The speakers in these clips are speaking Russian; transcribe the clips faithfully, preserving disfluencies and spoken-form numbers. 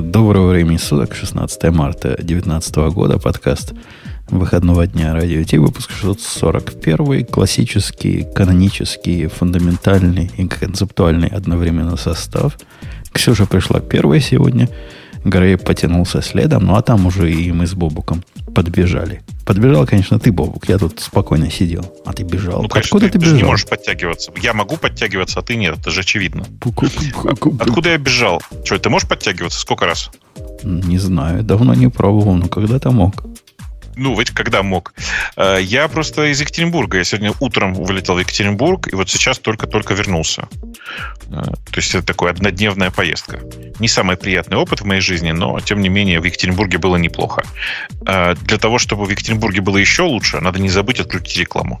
Доброго времени суток, шестнадцатое марта две тысячи девятнадцатого года, подкаст выходного дня радио Ти, выпуск шестьсот сорок один, классический, канонический, фундаментальный и концептуальный одновременно состав. Ксюша пришла первой сегодня, Грей потянулся следом, ну а там уже и мы с Бобуком подбежали. Подбежал, конечно, ты, Бобук, я тут спокойно сидел, а ты бежал. Ну, конечно, Откуда ты, ты бежал? Ты же не можешь подтягиваться. Я могу подтягиваться, а ты нет, это же очевидно. Откуда я бежал? Че, ты можешь подтягиваться? Сколько раз? Не знаю, давно не пробовал, но когда-то мог. Ну, ведь когда мог. Я просто из Екатеринбурга. Я сегодня утром вылетел в Екатеринбург, и вот сейчас только-только вернулся. То есть это такая однодневная поездка. Не самый приятный опыт в моей жизни, но, тем не менее, в Екатеринбурге было неплохо. Для того, чтобы в Екатеринбурге было еще лучше, надо не забыть отключить рекламу.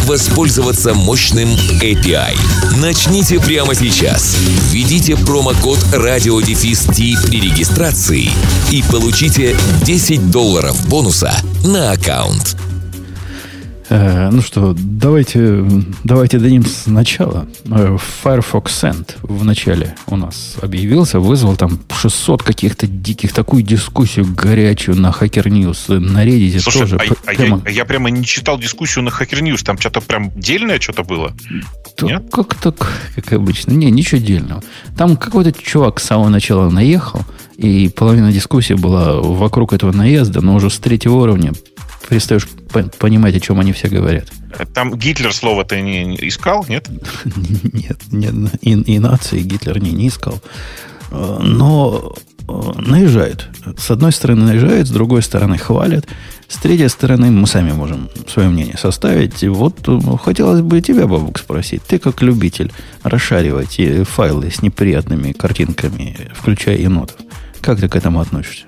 воспользоваться мощным эй пи ай. Начните прямо сейчас. Введите промокод радио-ти при регистрации и получите десять долларов бонуса на аккаунт. Э, ну что, давайте, давайте дадим сначала. Firefox Send в начале у нас объявился, вызвал там шестьсот каких-то диких, такую дискуссию горячую на Hacker News, на Reddit. Слушай, тоже. А, а прямо... Я, я прямо не читал дискуссию на Hacker News, там что-то прям дельное что-то было? То, Нет? Как-то, как обычно. Не, ничего дельного. Там какой-то чувак с самого начала наехал, и половина дискуссии была вокруг этого наезда, но уже с третьего уровня перестаешь понимать, о чем они все говорят. Там Гитлер слово ты не искал, нет? Нет, нет, и, и нации Гитлер не, не искал. Но наезжают. С одной стороны наезжают, с другой стороны хвалят. С третьей стороны мы сами можем свое мнение составить. Вот хотелось бы тебя, Бабук, спросить. Ты как любитель расшаривать файлы с неприятными картинками, включая енотов, как ты к этому относишься?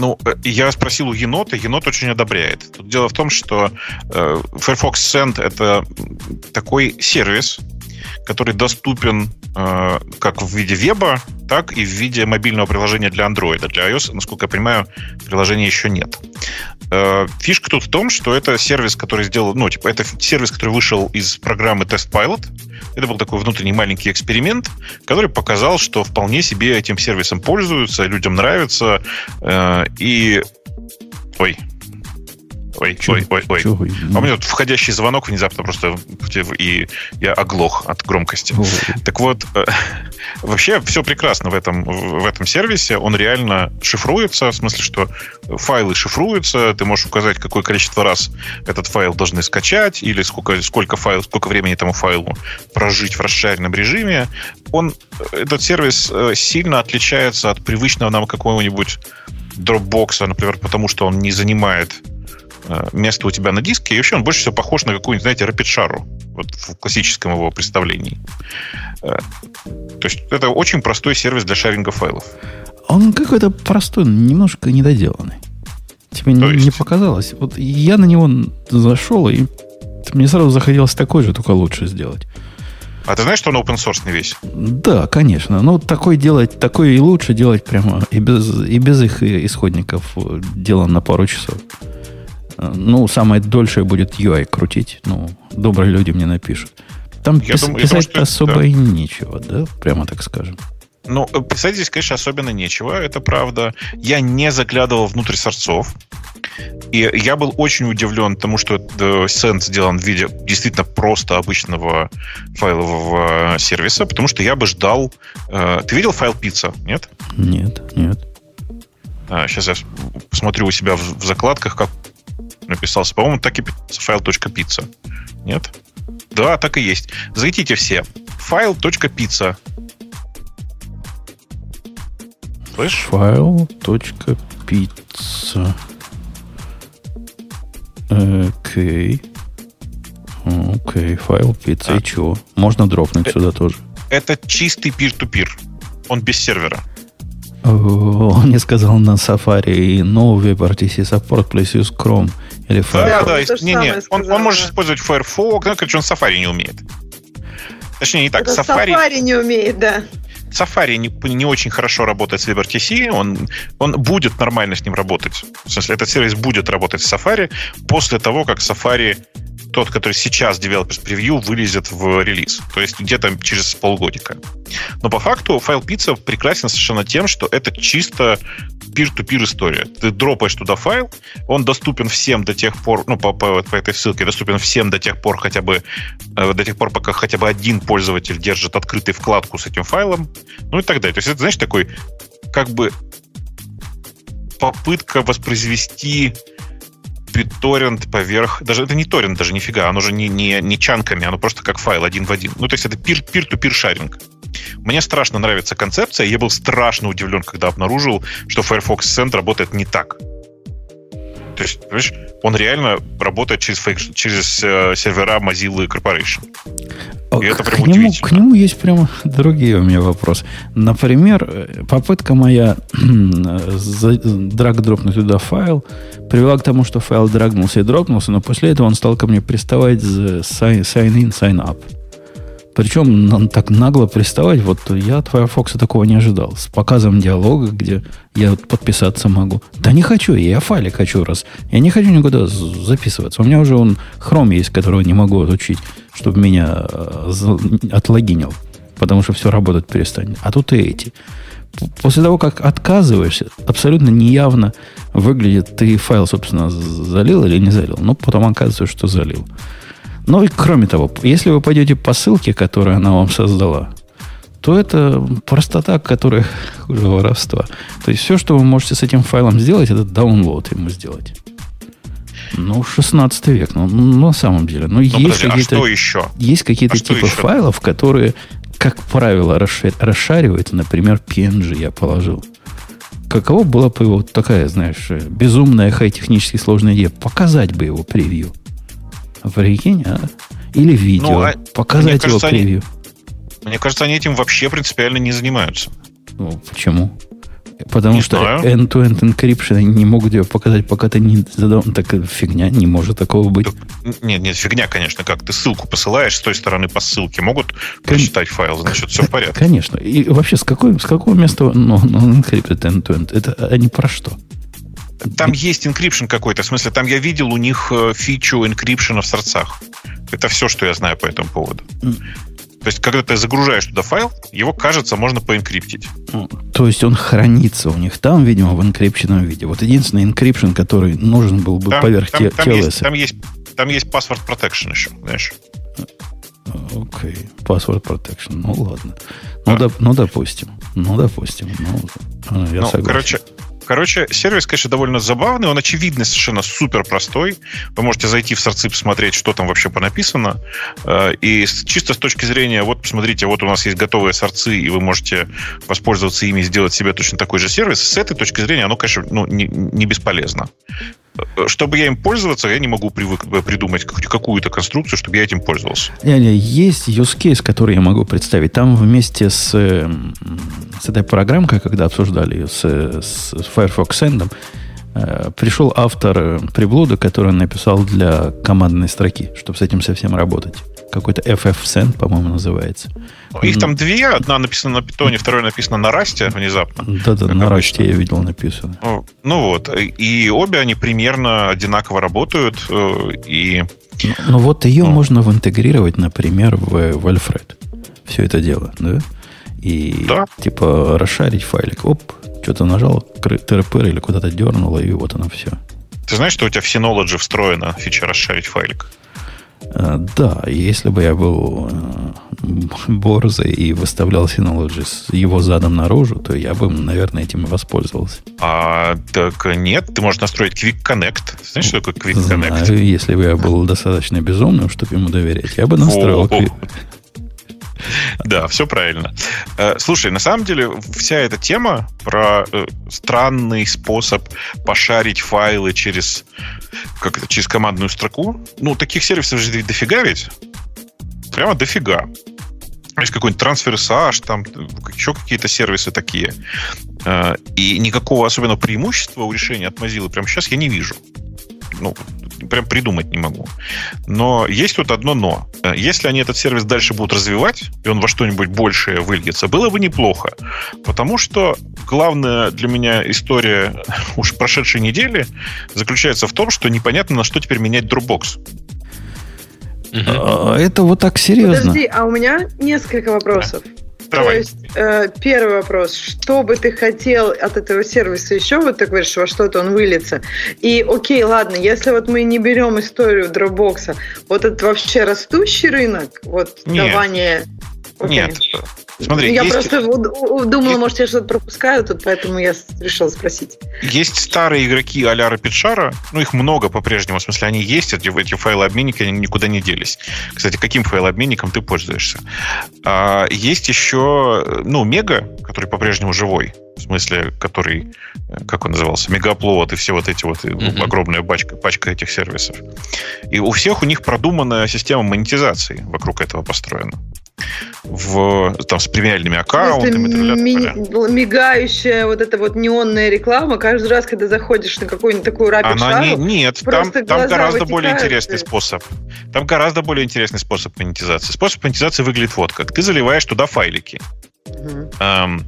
Ну, я спросил у енота, енот очень одобряет. Тут дело в том, что э, Firefox Send — это такой сервис, который доступен э, как в виде веба, так и в виде мобильного приложения для Android. Для iOS, насколько я понимаю, приложения еще нет. Э, фишка тут в том, что это сервис, который сделал, ну, типа, это сервис, который вышел из программы Test Pilot. Это был такой внутренний маленький эксперимент, который показал, что вполне себе этим сервисом пользуются, людям нравится. Э, и... Ой... Ой, чего, ой, ой, ой. Чего? А у меня тут входящий звонок внезапно просто, и я оглох от громкости. Ой. Так вот, вообще все прекрасно в этом, в этом сервисе. Он реально шифруется, в смысле, что файлы шифруются, ты можешь указать, какое количество раз этот файл должны скачать, или сколько, сколько, файл, сколько времени этому файлу прожить в расширенном режиме. Он, этот сервис сильно отличается от привычного нам какого-нибудь Dropbox, например, потому что он не занимает место у тебя на диске, и вообще он больше всего похож на какую-нибудь, знаете, RapidShare, вот в классическом его представлении. То есть это очень простой сервис для шаринга файлов. Он какой-то простой, немножко недоделанный. Тебе не, не показалось? Вот я на него зашел, и мне сразу захотелось такой же, только лучше сделать. А ты знаешь, что он open-source весь? Да, конечно. Ну, такой делать, такой и лучше делать прямо, и без, и без их исходников дело на пару часов. Ну, самое дольшее будет ю ай крутить. Ну, добрые люди мне напишут. Там пис- думаю, писать думаю, особо да. и нечего, да? Прямо так скажем. Ну, писать здесь, конечно, особенно нечего. Это правда. Я не заглядывал внутрь сорцов. И я был очень удивлен тому, что Send сделан в виде действительно просто обычного файлового сервиса, потому что я бы ждал... Ты видел file.pizza, нет? Нет, нет. А, сейчас я посмотрю у себя в, в закладках, как написался. По-моему, так и файл.пицца. Нет? Да, так и есть. Зайдите все. Файл.пицца. Слышь? Файл.пицца. Окей. Окей, файл.пицца. И чего? Можно дропнуть это, сюда тоже. Это чистый peer-to-peer. Он без сервера. Он мне сказал на Safari и No WebRTC Support плюс use Chrome или Firefox. Да, да, да. Не, не. Он, он может использовать Firefox, но, короче, он Safari не умеет. Точнее, не так. Это Safari... Safari не умеет, да. Safari не, не очень хорошо работает с WebRTC, он, он будет нормально с ним работать. В смысле, этот сервис будет работать с Safari после того, как Safari, тот, который сейчас Developers Preview, вылезет в релиз. То есть где-то через полгодика. Но по факту file.pizza прекрасен совершенно тем, что это чисто peer-to-peer история. Ты дропаешь туда файл, он доступен всем до тех пор, ну, по, по, по этой ссылке доступен всем до тех пор, хотя бы э, до тех пор, пока хотя бы один пользователь держит открытую вкладку с этим файлом, ну и так далее. То есть это, знаешь, такой, как бы попытка воспроизвести торрент поверх... Даже это не торрент даже, нифига. Оно же не, не, не чанками, оно просто как файл один в один. Ну, то есть это peer-to-peer шаринг. Мне страшно нравится концепция. Я был страшно удивлен, когда обнаружил, что Firefox Send работает не так. То есть, понимаешь, он реально работает через, через э, сервера Mozilla Corporation. И это прям удивительно. К нему есть прямо другие у меня вопросы. Например, попытка моя драг-дропнуть туда файл привела к тому, что файл драгнулся и дропнулся, но после этого он стал ко мне приставать за sign-in, sign-up. Причем он так нагло приставать, вот я от Firefox такого не ожидал. С показом диалога, где я подписаться могу. Да не хочу, я файлик хочу раз. Я не хочу никуда записываться. У меня уже он Chrome есть, которого не могу отучить, чтобы меня отлогинил. Потому что все работать перестанет. А тут и эти. После того, как отказываешься, абсолютно неявно выглядит, ты файл, собственно, залил или не залил. Но потом оказывается, что залил. Ну и кроме того, если вы пойдете по ссылке, которую она вам создала, то это простота, которая хуже воровства. То есть все, что вы можете с этим файлом сделать, это даунлоад ему сделать. Ну, шестнадцатый век, ну, на самом деле. Ну, ну есть, подожди, какие-то, а что еще? Есть какие-то а типы еще? Файлов, которые, как правило, расшаривают, например, пи эн джи я положил. Каково была бы его такая, знаешь, безумная, хай-технически сложная идея? Показать бы его превью. Прикинь, а? Или видео. Ну, а показать мне кажется, его превью. Они, мне кажется, они этим вообще принципиально не занимаются. Ну, почему? Потому не что знаю. End-to-end encryption они не могут его показать, пока ты не задал. Так фигня, не может такого быть. Так, нет, нет, фигня, конечно, как ты ссылку посылаешь с той стороны по ссылке. Могут Кон... прочитать файл, значит, все в порядке. Конечно. И вообще, с, какой, с какого места ну, он encrypted end-to-end? Это они про что? Там есть инкрипшн какой-то. В смысле, там я видел у них фичу инкрипшена в сорцах. Это все, что я знаю по этому поводу. Mm. То есть, когда ты загружаешь туда файл, его, кажется, можно поинкриптить. Mm. То есть, он хранится у них там, видимо, в инкрипченном виде. Вот единственный инкрипшн, который нужен был бы там, поверх там, те, там телеса. Есть, там есть password protection еще, знаешь. Окей, okay. Password protection. Ну, ладно. Ну, да. доп, ну допустим. Ну, допустим. Ну, я ну, согласен. Короче... Короче, сервис, конечно, довольно забавный. Он, очевидно, совершенно супер простой. Вы можете зайти в сорцы, посмотреть, что там вообще понаписано. И чисто с точки зрения, вот, посмотрите, вот у нас есть готовые сорцы, и вы можете воспользоваться ими и сделать себе точно такой же сервис. С этой точки зрения оно, конечно, ну, не, не бесполезно. Чтобы я им пользоваться, я не могу привык, придумать какую-то конструкцию, чтобы я этим пользовался. Есть use case, который я могу представить. Там вместе с, с этой программкой, когда обсуждали ее с, с Firefox Send, пришел автор приблуды, который написал для командной строки, чтобы с этим совсем работать. Какой-то эф эф-Send, по-моему, называется. Их там две. Одна написана на питоне, вторая написана на расте внезапно. Да-да, на расте я видел написано. Ну вот. И обе они примерно одинаково работают. И... Ну, ну вот ее ну. можно интегрировать, например, в, в Alfred. Все это дело, да? И да. типа расшарить файлик. Оп, что-то нажал, тыры-пыр или куда-то дернуло, и вот оно все. Ты знаешь, что у тебя в Synology встроена фича расшарить файлик? Да, если бы я был борзый и выставлял Synology с его задом наружу, то я бы, наверное, этим и воспользовался. А, так нет, ты можешь настроить Quick Connect. Знаешь, что такое Quick Connect? Знаю, если бы я был достаточно безумным, чтобы ему доверять, я бы настроил Quick Connect. Да, все правильно. Слушай, на самом деле вся эта тема про странный способ пошарить файлы через, как это, через командную строку, ну, таких сервисов же дофига ведь. Прямо дофига. Есть какой-нибудь TransferSage, там еще какие-то сервисы такие. И никакого особенного преимущества у решения от Mozilla прямо сейчас я не вижу. Ну, прям придумать не могу. Но есть тут одно но. Если они этот сервис дальше будут развивать, и он во что-нибудь большее выльется, было бы неплохо. Потому что главная для меня история уж прошедшей недели заключается в том, что непонятно, на что теперь менять Dropbox. Uh-huh. Это вот так серьезно? Подожди, а у меня несколько вопросов. Давай. То есть, э, первый вопрос. Что бы ты хотел от этого сервиса еще? Вот ты говоришь, во что-то он выльется. И окей, ладно, если вот мы не берем историю Dropbox, вот это вообще растущий рынок? Вот Нет. давание... Okay. Нет. Смотри, я есть... просто думала, есть... может, я что-то пропускаю тут, поэтому я решила спросить. Есть старые игроки а-ля RapidShare, ну, их много по-прежнему, в смысле, они есть, эти, эти файлообменники, они никуда не делись. Кстати, каким файлообменником ты пользуешься? А, есть еще, ну, Мега, который по-прежнему живой, в смысле, который, как он назывался, Мегаплод и все вот эти вот, mm-hmm. огромная пачка, пачка этих сервисов. И у всех у них продуманная система монетизации вокруг этого построена. В, там, с премиальными аккаунтами. Ми- мигающая вот эта вот неонная реклама. Каждый раз, когда заходишь на какую-нибудь такую рапид-шару... Не, нет, там, там гораздо вытекают. более интересный способ. Там гораздо более интересный способ монетизации. Способ монетизации выглядит вот как. Ты заливаешь туда файлики. Uh-huh. Эм,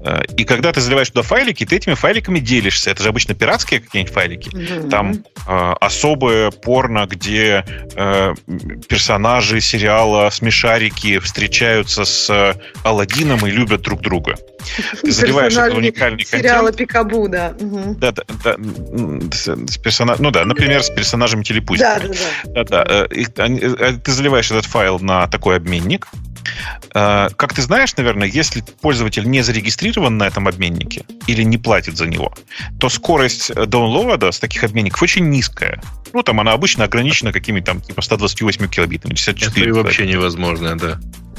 э, и когда ты заливаешь туда файлики, ты этими файликами делишься. Это же обычно пиратские какие-нибудь файлики. Uh-huh. Там э, особое порно, где э, персонажи сериала «Смешарики» встречаются с э, Аладдином и любят друг друга. Ты заливаешь этот уникальный контент. Сериала «Пикабу», да. Угу. Да, да, да. С персона... Ну да, например, с персонажем телепузиками. Да, да, да. Да, да. Ты заливаешь этот файл на такой обменник. Как ты знаешь, наверное, если пользователь не зарегистрирован на этом обменнике или не платит за него, то скорость даунлоада с таких обменников очень низкая. Ну, там она обычно ограничена какими-то там типа сто двадцать восемь килобитами. шестьдесят четыре. Это вообще невозможно, да.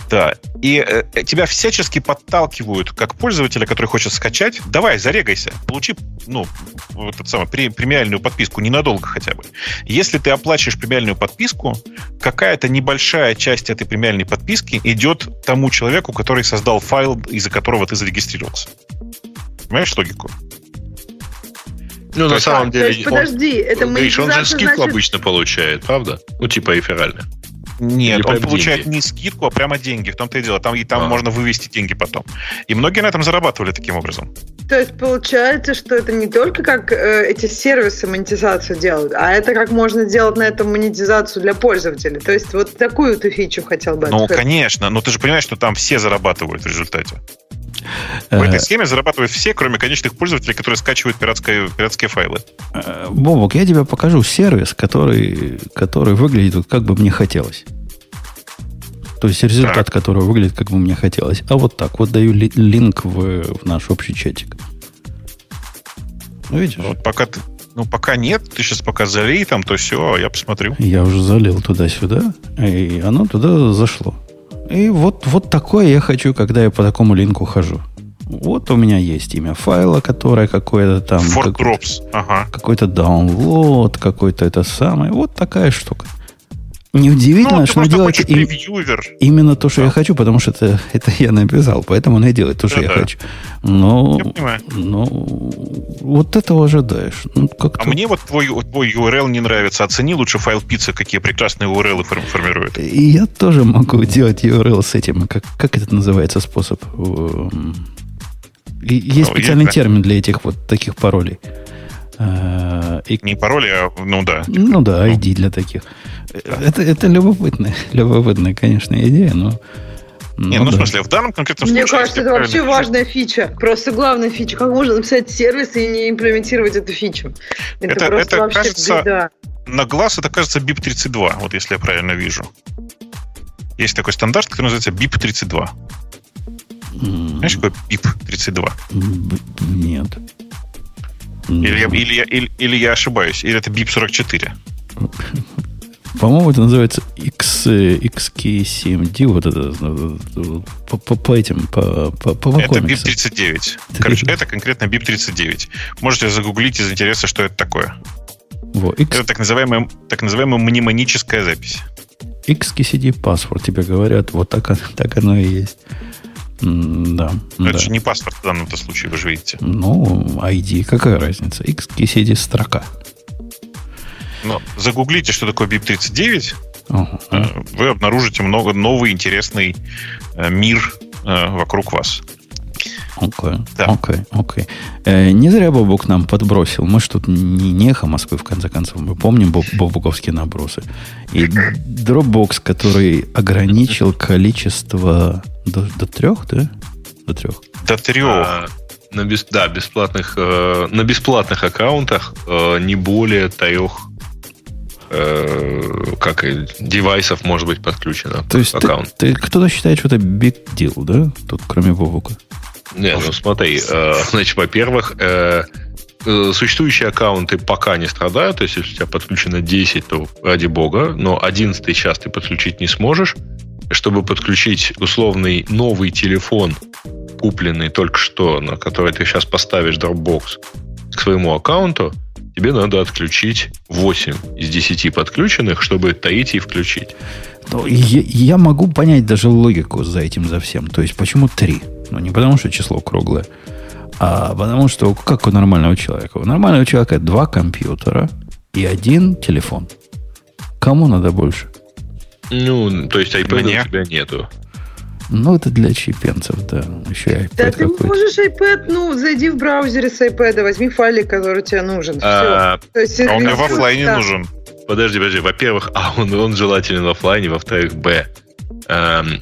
Да, и э, тебя всячески подталкивают, как пользователя, который хочет скачать, давай, зарегайся, получи, ну, этот самый, премиальную подписку ненадолго хотя бы. Если ты оплачиваешь премиальную подписку, какая-то небольшая часть этой премиальной подписки идет тому человеку, который создал файл, из-за которого ты зарегистрировался. Понимаешь логику? Ну, то на самом а, деле... Есть, он, подожди, это он, говоришь, он же скидку значит... обычно получает, правда? Ну, типа эфирально. Нет, или он получает деньги. Не скидку, а прямо деньги. В том-то и дело. Там, и там а. можно вывести деньги потом. И многие на этом зарабатывали таким образом. То есть получается, что это не только как э, эти сервисы монетизацию делают, а это как можно делать на этом монетизацию для пользователя. То есть вот такую ты фичу хотел бы открыть. Ну, конечно. Но ты же понимаешь, что там все зарабатывают в результате. В этой схеме зарабатывают все, кроме конечных пользователей, которые скачивают пиратские, пиратские файлы. Бобок, я тебе покажу сервис, который, который выглядит как бы мне хотелось. То есть результат, так. которого выглядит как бы мне хотелось. А вот так. Вот даю ли, линк в, в наш общий чатик. Ну, видишь? Вот пока, ты, ну, пока нет, ты сейчас пока залей там, то все, я посмотрю. Я уже залил туда-сюда, и оно туда зашло. И вот, вот такое я хочу, когда я по такому линку хожу. Вот у меня есть имя файла, которое какое-то там... Fort Drops. Ага. Какой-то download, какой-то это самое. Вот такая штука. Неудивительно, ну, что он делает им, именно то, что да. я хочу, потому что это, это я написал, поэтому он и делает то, что да, я да. хочу. Но, я но вот этого ожидаешь. Ну, как-то... А мне вот твой, твой ю ар эл не нравится. Оцени лучше файл.pizza, какие прекрасные ю ар эл формируют. И я тоже могу делать ю ар эл с этим. Как, как это называется способ? И есть ну, специальный есть, термин для этих вот таких паролей. И... Не пароли, а ну да. Ну да, ай ди ну. для таких. Да. Это, это любопытная, любопытная, конечно, идея, но... Не, ну, ну да. в смысле, в данном конкретном случае... Мне кажется, это вообще правильно... важная фича. Просто главная фича. Как можно написать сервис и не имплементировать эту фичу? Это, это просто это вообще кажется, беда. На глаз это кажется би ай пи тридцать два, вот если я правильно вижу. Есть такой стандарт, который называется би ай пи тридцать два. Mm. Знаешь, какой би ай пи тридцать два? Mm. Нет. Или я, или, я, или, или я ошибаюсь, или это би ай пи сорок четыре. По-моему, это называется X, икс кей семь ди. Вот это по, по, по этим, по, по, по это би ай пи тридцать девять. Короче, это конкретно би ай пи тридцать девять. Можете загуглить из интереса, что это такое. Во, X... Это так называемая, так называемая мнемоническая запись. икс кей си ди паспорт, тебе говорят, вот так, так оно и есть. Да. Но да. Это же не паспорт в данном случае, вы же видите. Ну, ай ди, какая разница? Xkcd строка. Но загуглите, что такое бип тридцать девять. Uh-huh. Вы обнаружите много новый интересный мир вокруг вас. Окей, окей, окей. Не зря Бобук нам подбросил. Мы же тут не нехо Москвы, в конце концов. Мы помним боб- бобуковские набросы. И Dropbox, который ограничил количество до, до трех, да? До трех. До трех. А, на без, да, бесплатных, э, на бесплатных аккаунтах э, не более трех э, как и девайсов может быть подключено. То есть аккаунт. Ты, ты, кто-то считает, что это big deal, да? Тут кроме Бобука. Не, ну смотри, э, значит, во-первых, э, э, существующие аккаунты пока не страдают, то есть если у тебя подключено десять, то ради бога, но одиннадцать сейчас ты подключить не сможешь. Чтобы подключить условный новый телефон, купленный только что, на который ты сейчас поставишь Dropbox, к своему аккаунту, тебе надо отключить восемь из десяти подключенных, чтобы третий включить. Ну, я, я могу понять даже логику за этим, за всем. То есть, почему три? Ну, не потому, что число круглое, а потому, что как у нормального человека? У нормального человека два компьютера и один телефон. Кому надо больше? Ну, то есть iPad Мне? у тебя нету. Ну, это для чипенцев, да. Еще iPad да, ты можешь iPad, ну, зайди в браузере с iPad, возьми файлик, который тебе нужен. А, Все. То есть, а он мне в офлайне да. нужен. Подожди, подожди. Во-первых, а он, он желателен в офлайне, во-вторых, б. Эм,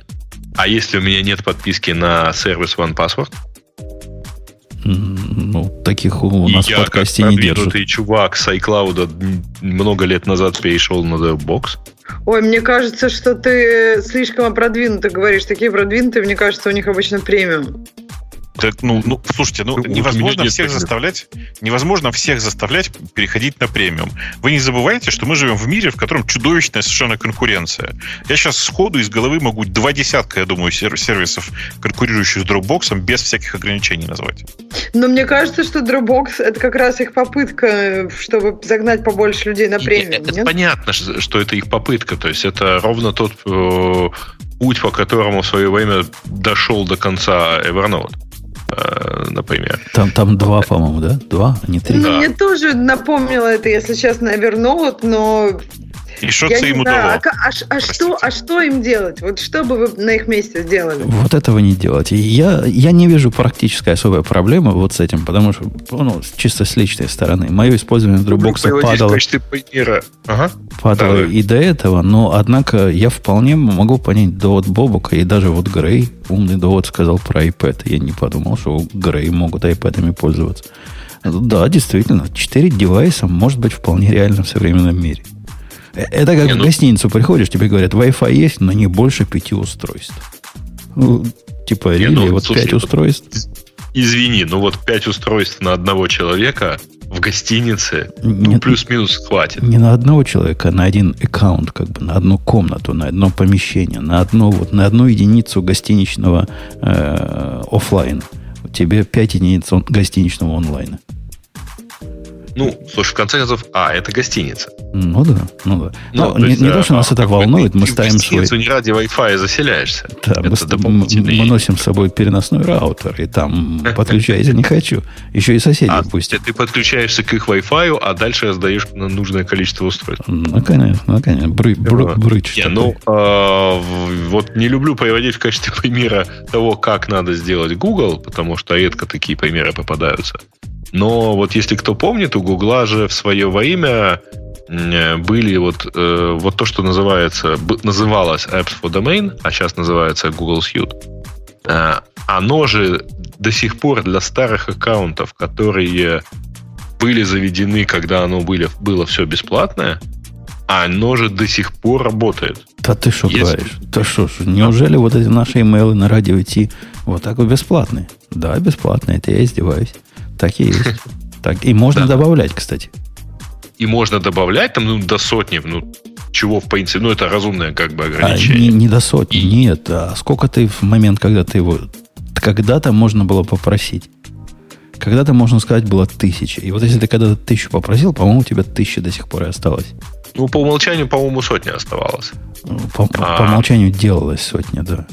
а если у меня нет подписки на сервис уан пассворд? Ну, таких у нас в подкасте не держат. И чувак с iCloud много лет назад перешел на Dropbox. Ой, мне кажется, что ты слишком продвинуто говоришь. Такие продвинутые, мне кажется, у них обычно премиум. Так, ну, ну, слушайте, ну, невозможно всех, заставлять, невозможно всех заставлять переходить на премиум. Вы не забывайте, что мы живем в мире, в котором чудовищная совершенно конкуренция. Я сейчас сходу из головы могу два десятка, я думаю, сервисов, конкурирующих с Dropbox, без всяких ограничений назвать. Но мне кажется, что Dropbox — это как раз их попытка, чтобы загнать побольше людей на премиум. И, это понятно, что это их попытка. То есть это ровно тот э, путь, по которому в свое время дошел до конца Evernote. Например. Там, там два, по-моему, да? Два, а не три. Да. Мне тоже напомнило это, если честно, Evernote, но... И что ты ему дало? А, а, а, что, а что им делать? Вот что бы вы на их месте сделали? Вот этого не делать. Я, я не вижу практической особой проблемы вот с этим, потому что, ну, чисто с личной стороны, мое использование Dropbox падало, ага. падало да, и да. до этого, но, однако, я вполне могу понять довод Бобука, и даже вот Грей, умный довод, сказал про iPad. Я не подумал, что Грей могут iPad'ами пользоваться. Да, действительно, четыре девайса может быть вполне реально в современном мире. Это как не, в гостиницу ну... приходишь, тебе говорят, Wi-Fi есть, но не больше пяти устройств. Ну, типа, не, ну, вот слушай, пять устройств. Извини, но вот пять устройств на одного человека в гостинице, не, ну, плюс-минус хватит. Не на одного человека, а на один аккаунт, как бы, на одну комнату, на одно помещение, на одну, вот, на одну единицу гостиничного э, офлайна. У тебя пять единиц он, гостиничного онлайна. Ну, слушай, в конце концов, а, это гостиница. Ну да, ну да. Ну, то не, есть, не то, что нас а, это волнует, мы ставим свой... Ты в гостиницу не ради Wi-Fi заселяешься. Да, мы, мы носим с собой переносной раутер, и там подключаюсь, я не хочу. Еще и соседи а, пусть. Ты подключаешься к их Wi-Fi, а дальше раздаешь нужное количество устройств. Ну, конечно, ну, конечно. Бры, бры, брыч. Не, ну, а, вот не люблю приводить в качестве примера того, как надо сделать Google, потому что редко такие примеры попадаются. Но вот если кто помнит, у Гугла же в свое время были вот, э, вот то, что называется, б, называлось Apps for Domain, а сейчас называется Google Suite. Э, оно же до сих пор для старых аккаунтов, которые были заведены, когда оно были, было все бесплатное, оно же до сих пор работает. Да ты что говоришь? Да что ж, неужели вот эти наши имейлы на радио идти вот так вот бесплатные? Да, бесплатные, это я издеваюсь. Так и есть. Так. И можно да. добавлять, кстати. И можно добавлять там ну, до сотни, ну, чего в принципе, ну, это разумное как бы ограничение. А, не, не до сотни, и... нет. А сколько ты в момент, когда ты его... Когда-то можно было попросить. Когда-то, можно сказать, было тысяча. И вот если ты когда-то тысячу попросил, по-моему, у тебя тысяча до сих пор и осталось. Ну, по умолчанию, по-моему, сотня оставалась. По, по, по умолчанию делалась сотня, да.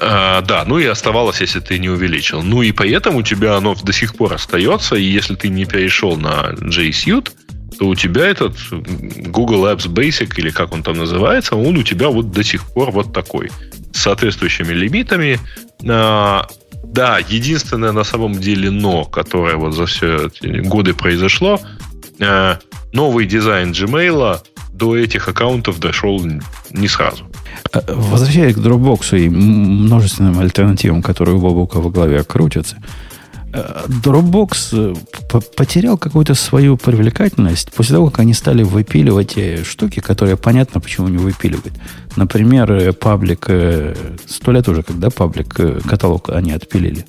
А, да, ну и оставалось, если ты не увеличил. Ну и поэтому у тебя оно до сих пор остается, и если ты не перешел на джей эс ю, то у тебя этот Google Apps Basic, или как он там называется, он у тебя вот до сих пор вот такой, с соответствующими лимитами. А, да, единственное на самом деле но, которое вот за все эти годы произошло, а, новый дизайн Gmail'а до этих аккаунтов дошел не сразу. Возвращаясь к Dropbox и множественным альтернативам, которые у Бобука во главе крутятся, Dropbox потерял какую-то свою привлекательность после того, как они стали выпиливать те штуки, которые понятно, почему не выпиливают. Например, паблик... Сто лет уже, когда паблик каталог они отпилили.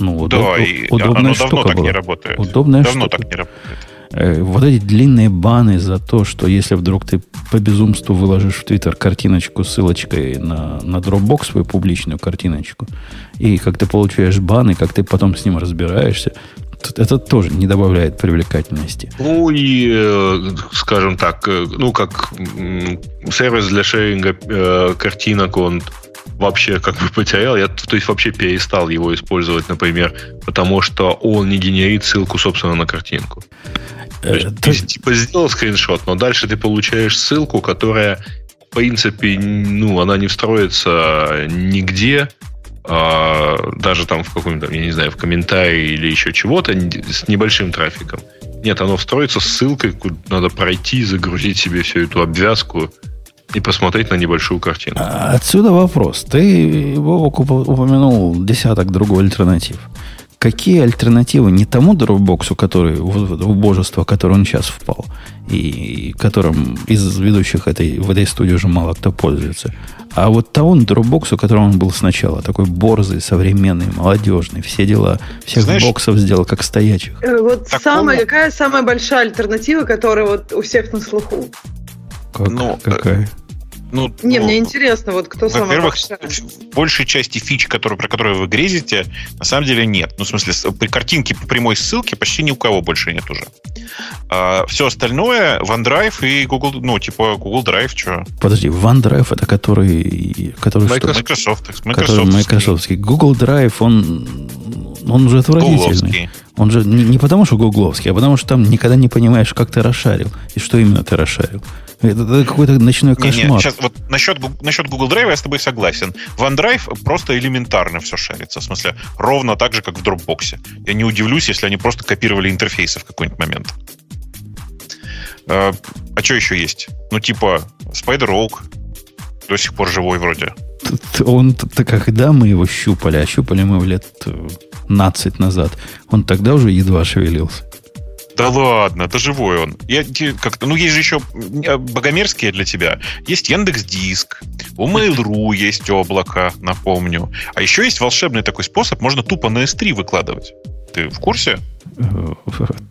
Ну, удоб... да, и удобная штука так была. Не работает. Удобная давно штука. Так не работает. Вот эти длинные баны за то, что если вдруг ты по безумству выложишь в Твиттер картиночку с ссылочкой на, на Dropbox, свою публичную картиночку, и как ты получаешь баны, как ты потом с ним разбираешься, это тоже не добавляет привлекательности. Ну и, скажем так, ну как сервис для шеринга э, картинок, он вообще как бы потерял, я то есть вообще перестал его использовать, например, потому что он не генерит ссылку, собственно, на картинку. То есть, ты типа сделал скриншот, но дальше ты получаешь ссылку, которая, в принципе, ну, она не встроится нигде, а, даже там в каком-нибудь, я не знаю, в комментарии или еще чего-то с небольшим трафиком. Нет, оно встроится с ссылкой, куда надо пройти, загрузить себе всю эту обвязку и посмотреть на небольшую картину. Отсюда вопрос. Ты, Вовок, упомянул десяток другой альтернатив. Какие альтернативы не тому Dropbox'у, который, убожество, в которое он сейчас впал, и которым из ведущих этой, в этой студии уже мало кто пользуется, а вот того Dropbox'у, которым он был сначала, такой борзый, современный, молодежный, все дела, всех знаешь, боксов сделал как стоячих. Вот самая, какая самая большая альтернатива, которая вот у всех на слуху? Как, ну, какая? Ну, не, ну, мне интересно, вот кто самый. Во-первых, большей части фич, которые, про которые вы грезите, на самом деле нет. Ну, в смысле, при картинке по прямой ссылке почти ни у кого больше нет уже. А все остальное OneDrive и Google, ну, типа Google Drive, что? Подожди, OneDrive это который... который Microsoft. Что? Microsoft. Microsoft. Google Drive, он, он уже отвратительный. Он же не потому, что гугловский, а потому, что там никогда не понимаешь, как ты расшарил и что именно ты расшарил. Это, это какой-то ночной кошмар. Не, не, сейчас вот насчет, насчет Google Drive я с тобой согласен. OneDrive просто элементарно все шарится. В смысле, ровно так же, как в Dropbox. Я не удивлюсь, если они просто копировали интерфейсы в какой-нибудь момент. А, а что еще есть? Ну, типа Spider-Oak до сих пор живой вроде. Он, когда мы его щупали, а щупали мы его лет пятнадцать назад, он тогда уже едва шевелился. Да ладно, да живой он. Я, как-то, ну, есть же еще богомерзкие для тебя. Есть Яндекс.Диск, у Mail.ru есть облако, напомню. А еще есть волшебный такой способ, можно тупо на эс три выкладывать. Ты в курсе?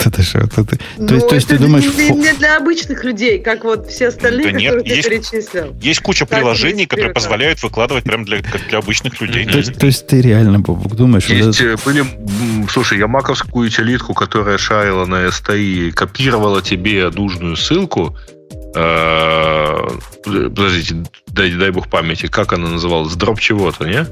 Это же, это, это. Ну, то есть, то есть ты думаешь, не, не для обычных людей, как вот все остальные, да которые нет, ты есть, перечислил. Есть куча так, приложений, которые позволяют выкладывать прямо для, для обычных людей. То, то есть ты реально думаешь... Есть, да? были, слушай, я маковскую утилитку, которая шарила на эс ти и, копировала тебе нужную ссылку. Э, подождите, дай, дай бог памяти, как она называлась? Дроп чего-то, не?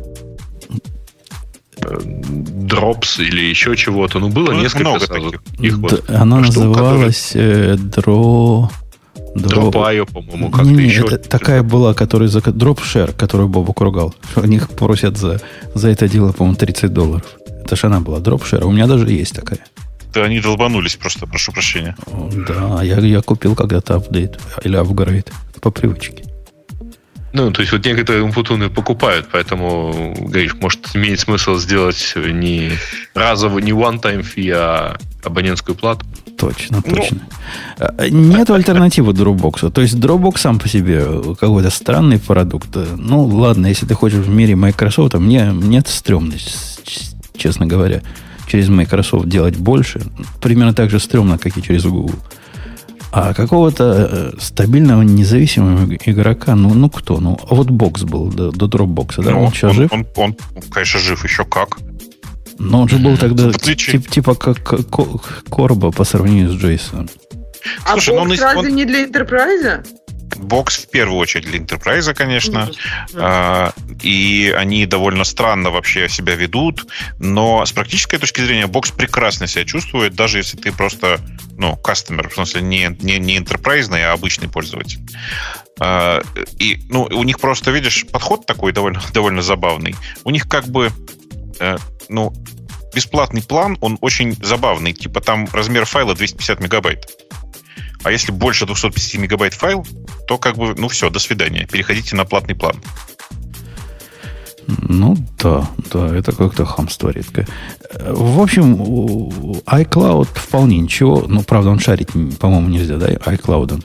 Дропс или еще чего-то. Ну, было ну, несколько сразу. Таких. Вот. Да, она штук, называлась которые... э, Дро... Дропайо, по-моему, как-то не, еще. Это такая была, которая за... Dropshare, которую Бобок ругал. У них просят за, за это дело, по-моему, тридцать долларов. Это же она была, Dropshare. У меня даже есть такая. Да они долбанулись просто, прошу прощения. Да, я, я купил когда-то апдейт или апгрейд по привычке. Ну, то есть вот некоторые умпутуны покупают, поэтому, говоришь, может, имеет смысл сделать не разовую, не one-time fee, а абонентскую плату. Точно, точно. Ну. Нету альтернативы Dropbox. То есть Dropbox сам по себе какой-то странный продукт. Ну, ладно, если ты хочешь в мире Microsoft, а мне, мне это стрёмно, честно говоря, через Microsoft делать больше. Примерно так же стрёмно, как и через Google. А какого-то стабильного, независимого игрока, ну, ну кто? Ну, а вот Box был до, до Dropbox, да? Ну, он сейчас он, жив? Он, он, он, конечно, жив еще как. Но он же был тогда тип, типа как, как Корба по сравнению с Джейсоном. А Слушай, Box он, разве он... не для Enterprise? Box в первую очередь для Enterprise, конечно. Да. И они довольно странно вообще себя ведут. Но с практической точки зрения Box прекрасно себя чувствует, даже если ты просто, ну, кастомер, в смысле не, не, не enterprise-ный, а обычный пользователь. И, ну, у них просто, видишь, подход такой довольно, довольно забавный. У них как бы, ну, бесплатный план, он очень забавный. Типа там размер файла двести пятьдесят мегабайт. А если больше двести пятьдесят мегабайт файл, то как бы, ну все, до свидания. Переходите на платный план. Ну да, да, это как-то хамство редкое. В общем, iCloud вполне ничего. Ну, правда, он шарить, по-моему, нельзя, да, iCloud.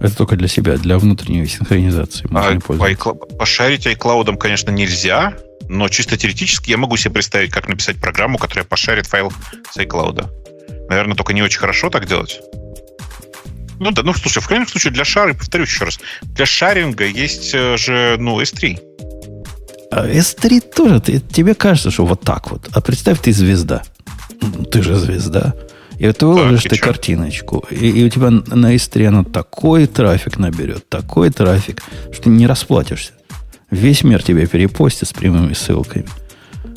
Это только для себя, для внутренней синхронизации. Можно а, пользоваться. Пошарить iCloud, конечно, нельзя, но чисто теоретически я могу себе представить, как написать программу, которая пошарит файл с iCloud. Наверное, только не очень хорошо так делать. Ну да, ну слушай, в крайнем случае для шара, повторю еще раз, для шаринга есть же, ну, эс три. А эс три тоже, ты, тебе кажется, что вот так вот. А представь, ты звезда. Ты же звезда. И вот ты выложишь да, ты картиночку, и, и у тебя на эс три она такой трафик наберет, такой трафик, что ты не расплатишься. Весь мир тебя перепостит с прямыми ссылками.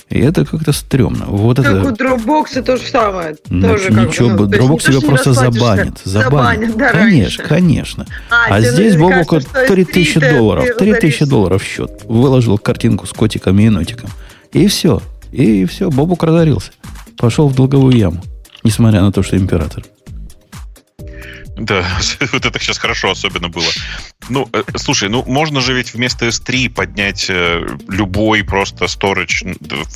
И это как-то стрёмно. Вот как это... у Dropbox тоже самое. Ну, тоже ничего, как бы, ну, Dropbox тебя просто забанит. Забанит, да, конечно, конечно. А, а здесь, Бобок, три тысячи долларов. три тысячи долларов в счет. Выложил картинку с котиком и енотиком. И все. И все. Бобок разорился. Пошел в долговую яму. Несмотря на то, что император. Да, вот это сейчас хорошо особенно было. Ну, слушай, ну можно же ведь вместо эс три поднять любой просто сторидж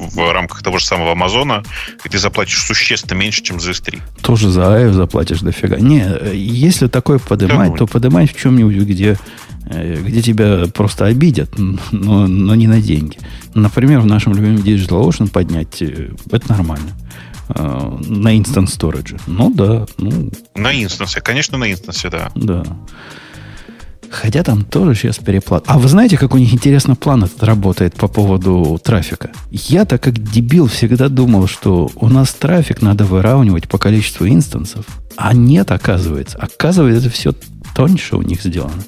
в рамках того же самого Амазона, и ты заплатишь существенно меньше, чем за эс три. Тоже за эй эф заплатишь дофига. Не, если такое поднимать, да, то поднимай в чем-нибудь, где, где тебя просто обидят, но, но не на деньги. Например, в нашем любимом DigitalOcean поднять, это нормально. На инстанс сторидже. Ну да. Ну. На инстансе, конечно, на инстансе, да. Да. Хотя там тоже сейчас переплата. А вы знаете, как у них интересно план этот работает по поводу трафика? Я-то как дебил всегда думал, что у нас трафик надо выравнивать по количеству инстансов. А нет, оказывается. Оказывается, это все тоньше у них сделано.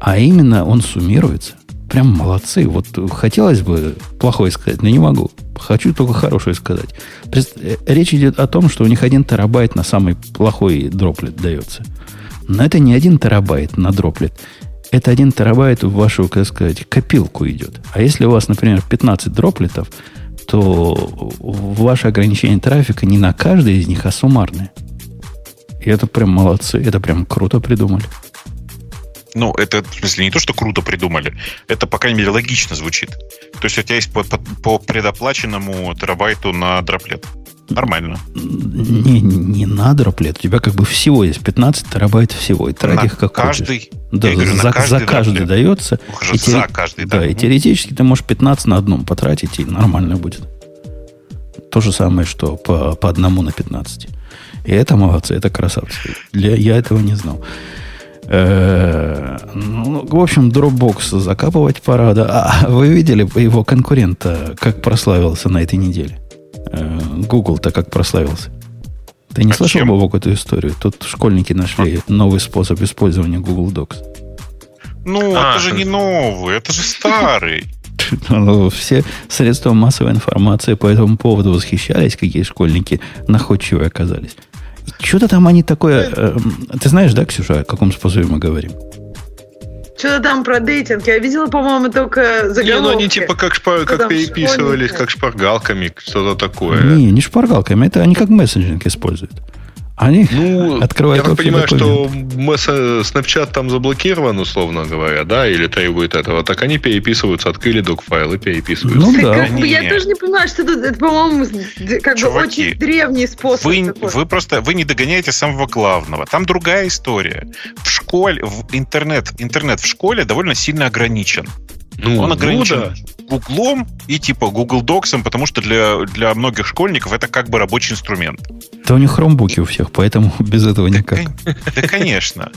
А именно он суммируется. Прям молодцы. Вот хотелось бы плохое сказать, но не могу. Хочу только хорошее сказать. Речь идет о том, что у них один терабайт на самый плохой дроплет дается. Но это не один терабайт на дроплет. Это один терабайт в вашу, как сказать, копилку идет. А если у вас, например, пятнадцать дроплетов, то ваше ограничение трафика не на каждый из них, а суммарное. И это прям молодцы. Это прям круто придумали. Ну, это, в смысле, не то, что круто придумали. Это, по крайней мере, логично звучит. То есть у тебя есть по, по, по предоплаченному терабайту на дроплет. Нормально. Не, не на дроплет. У тебя как бы всего есть пятнадцать терабайт всего. И трать их как каждый, да, я говорю, за, на каждый. За каждый дается. И за теор... каждый, да. Да, и теоретически ты можешь пятнадцать на одном потратить, и нормально будет. То же самое, что по, по одному на пятнадцать. И это молодцы, это красавцы. Для... Я этого не знал. Ну, в общем, Dropbox закапывать пора, да. А вы видели его конкурента, как прославился на этой неделе? Google-то как прославился. Ты не а слышал, Бобок, эту историю? Тут школьники нашли а? новый способ использования Google Docs. Ну, а, это же не новый, это же старый. Все средства массовой информации по этому поводу восхищались, какие школьники находчивые оказались. Что-то там они такое... Э, ты знаешь, да, Ксюша, о каком способе мы говорим? Что-то там про дейтинг. Я видела, по-моему, только заголовки. Не, ну они типа как, шпар, как переписывались, шпаргалки, как шпаргалками, что-то такое. Не, не шпаргалками. Это они как мессенджинг используют. Они ну, открывают... Я так понимаю, документ. Что Snapchat там заблокирован, условно говоря, да, или требует этого. Так они переписываются, открыли док-файл и переписываются. Ну, да. Как бы, я тоже не понимаю, что тут, это, по-моему, как Чуваки, бы очень древний способ. Вы, вы просто вы не догоняете самого главного. Там другая история. В школе, в интернет, интернет в школе довольно сильно ограничен. Ну, Он ограничен Гуглом и типа Google Docs, потому что для, для многих школьников это как бы рабочий инструмент. Да у них хромбуки у всех, поэтому без этого да, никак. Да, конечно.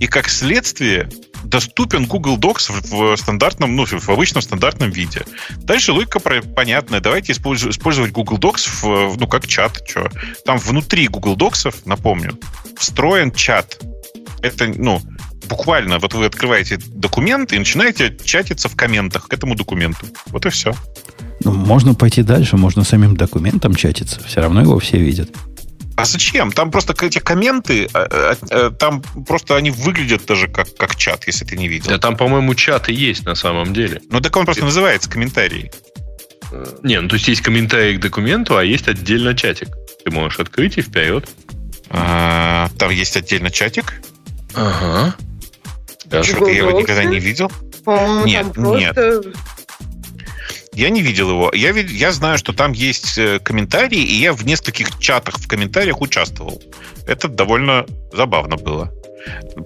И как следствие доступен Google Docs в, в стандартном, ну, в обычном стандартном виде. Дальше логика понятная. Давайте использу, использовать Google Docs в, ну, как чат. Чё. Там внутри Google Docs, напомню, встроен чат. Это, ну... буквально, вот вы открываете документ и начинаете чатиться в комментах к этому документу. Вот и все. Ну, можно пойти дальше, можно самим документом чатиться. Все равно его все видят. А зачем? Там просто эти комменты, там просто они выглядят даже как, как чат, если ты не видел. Да там, по-моему, чат и есть на самом деле. Ну, так он просто называется комментарий. Не, ну то есть есть комментарий к документу, а есть отдельно чатик. Ты можешь открыть и вперед. А, там есть отдельно чатик? Ага. Да, что-то я его никогда не видел. По-моему, нет, просто... нет. Я не видел его. Я, я знаю, что там есть комментарии, и я в нескольких чатах в комментариях участвовал. Это довольно забавно было.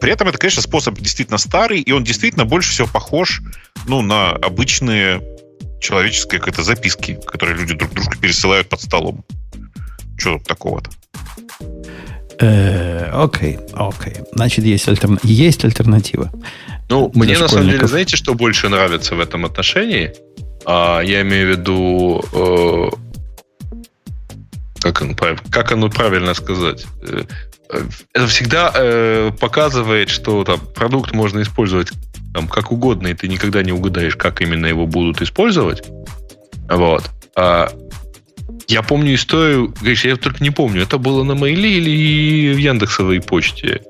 При этом это, конечно, способ действительно старый, и он действительно больше всего похож, ну, на обычные человеческие какие-то записки, которые люди друг дружку пересылают под столом. Чего тут такого-то? Окей, окей. Значит, есть альтернатива. Ну, мне на самом деле, знаете, что больше нравится в этом отношении? А, я имею в виду, э, как, он, как оно правильно сказать, это всегда э, показывает, что там, продукт можно использовать там, как угодно, и ты никогда не угадаешь, как именно его будут использовать. Вот. А, я помню историю, я только не помню, это было на Мейле или в Яндексовой почте,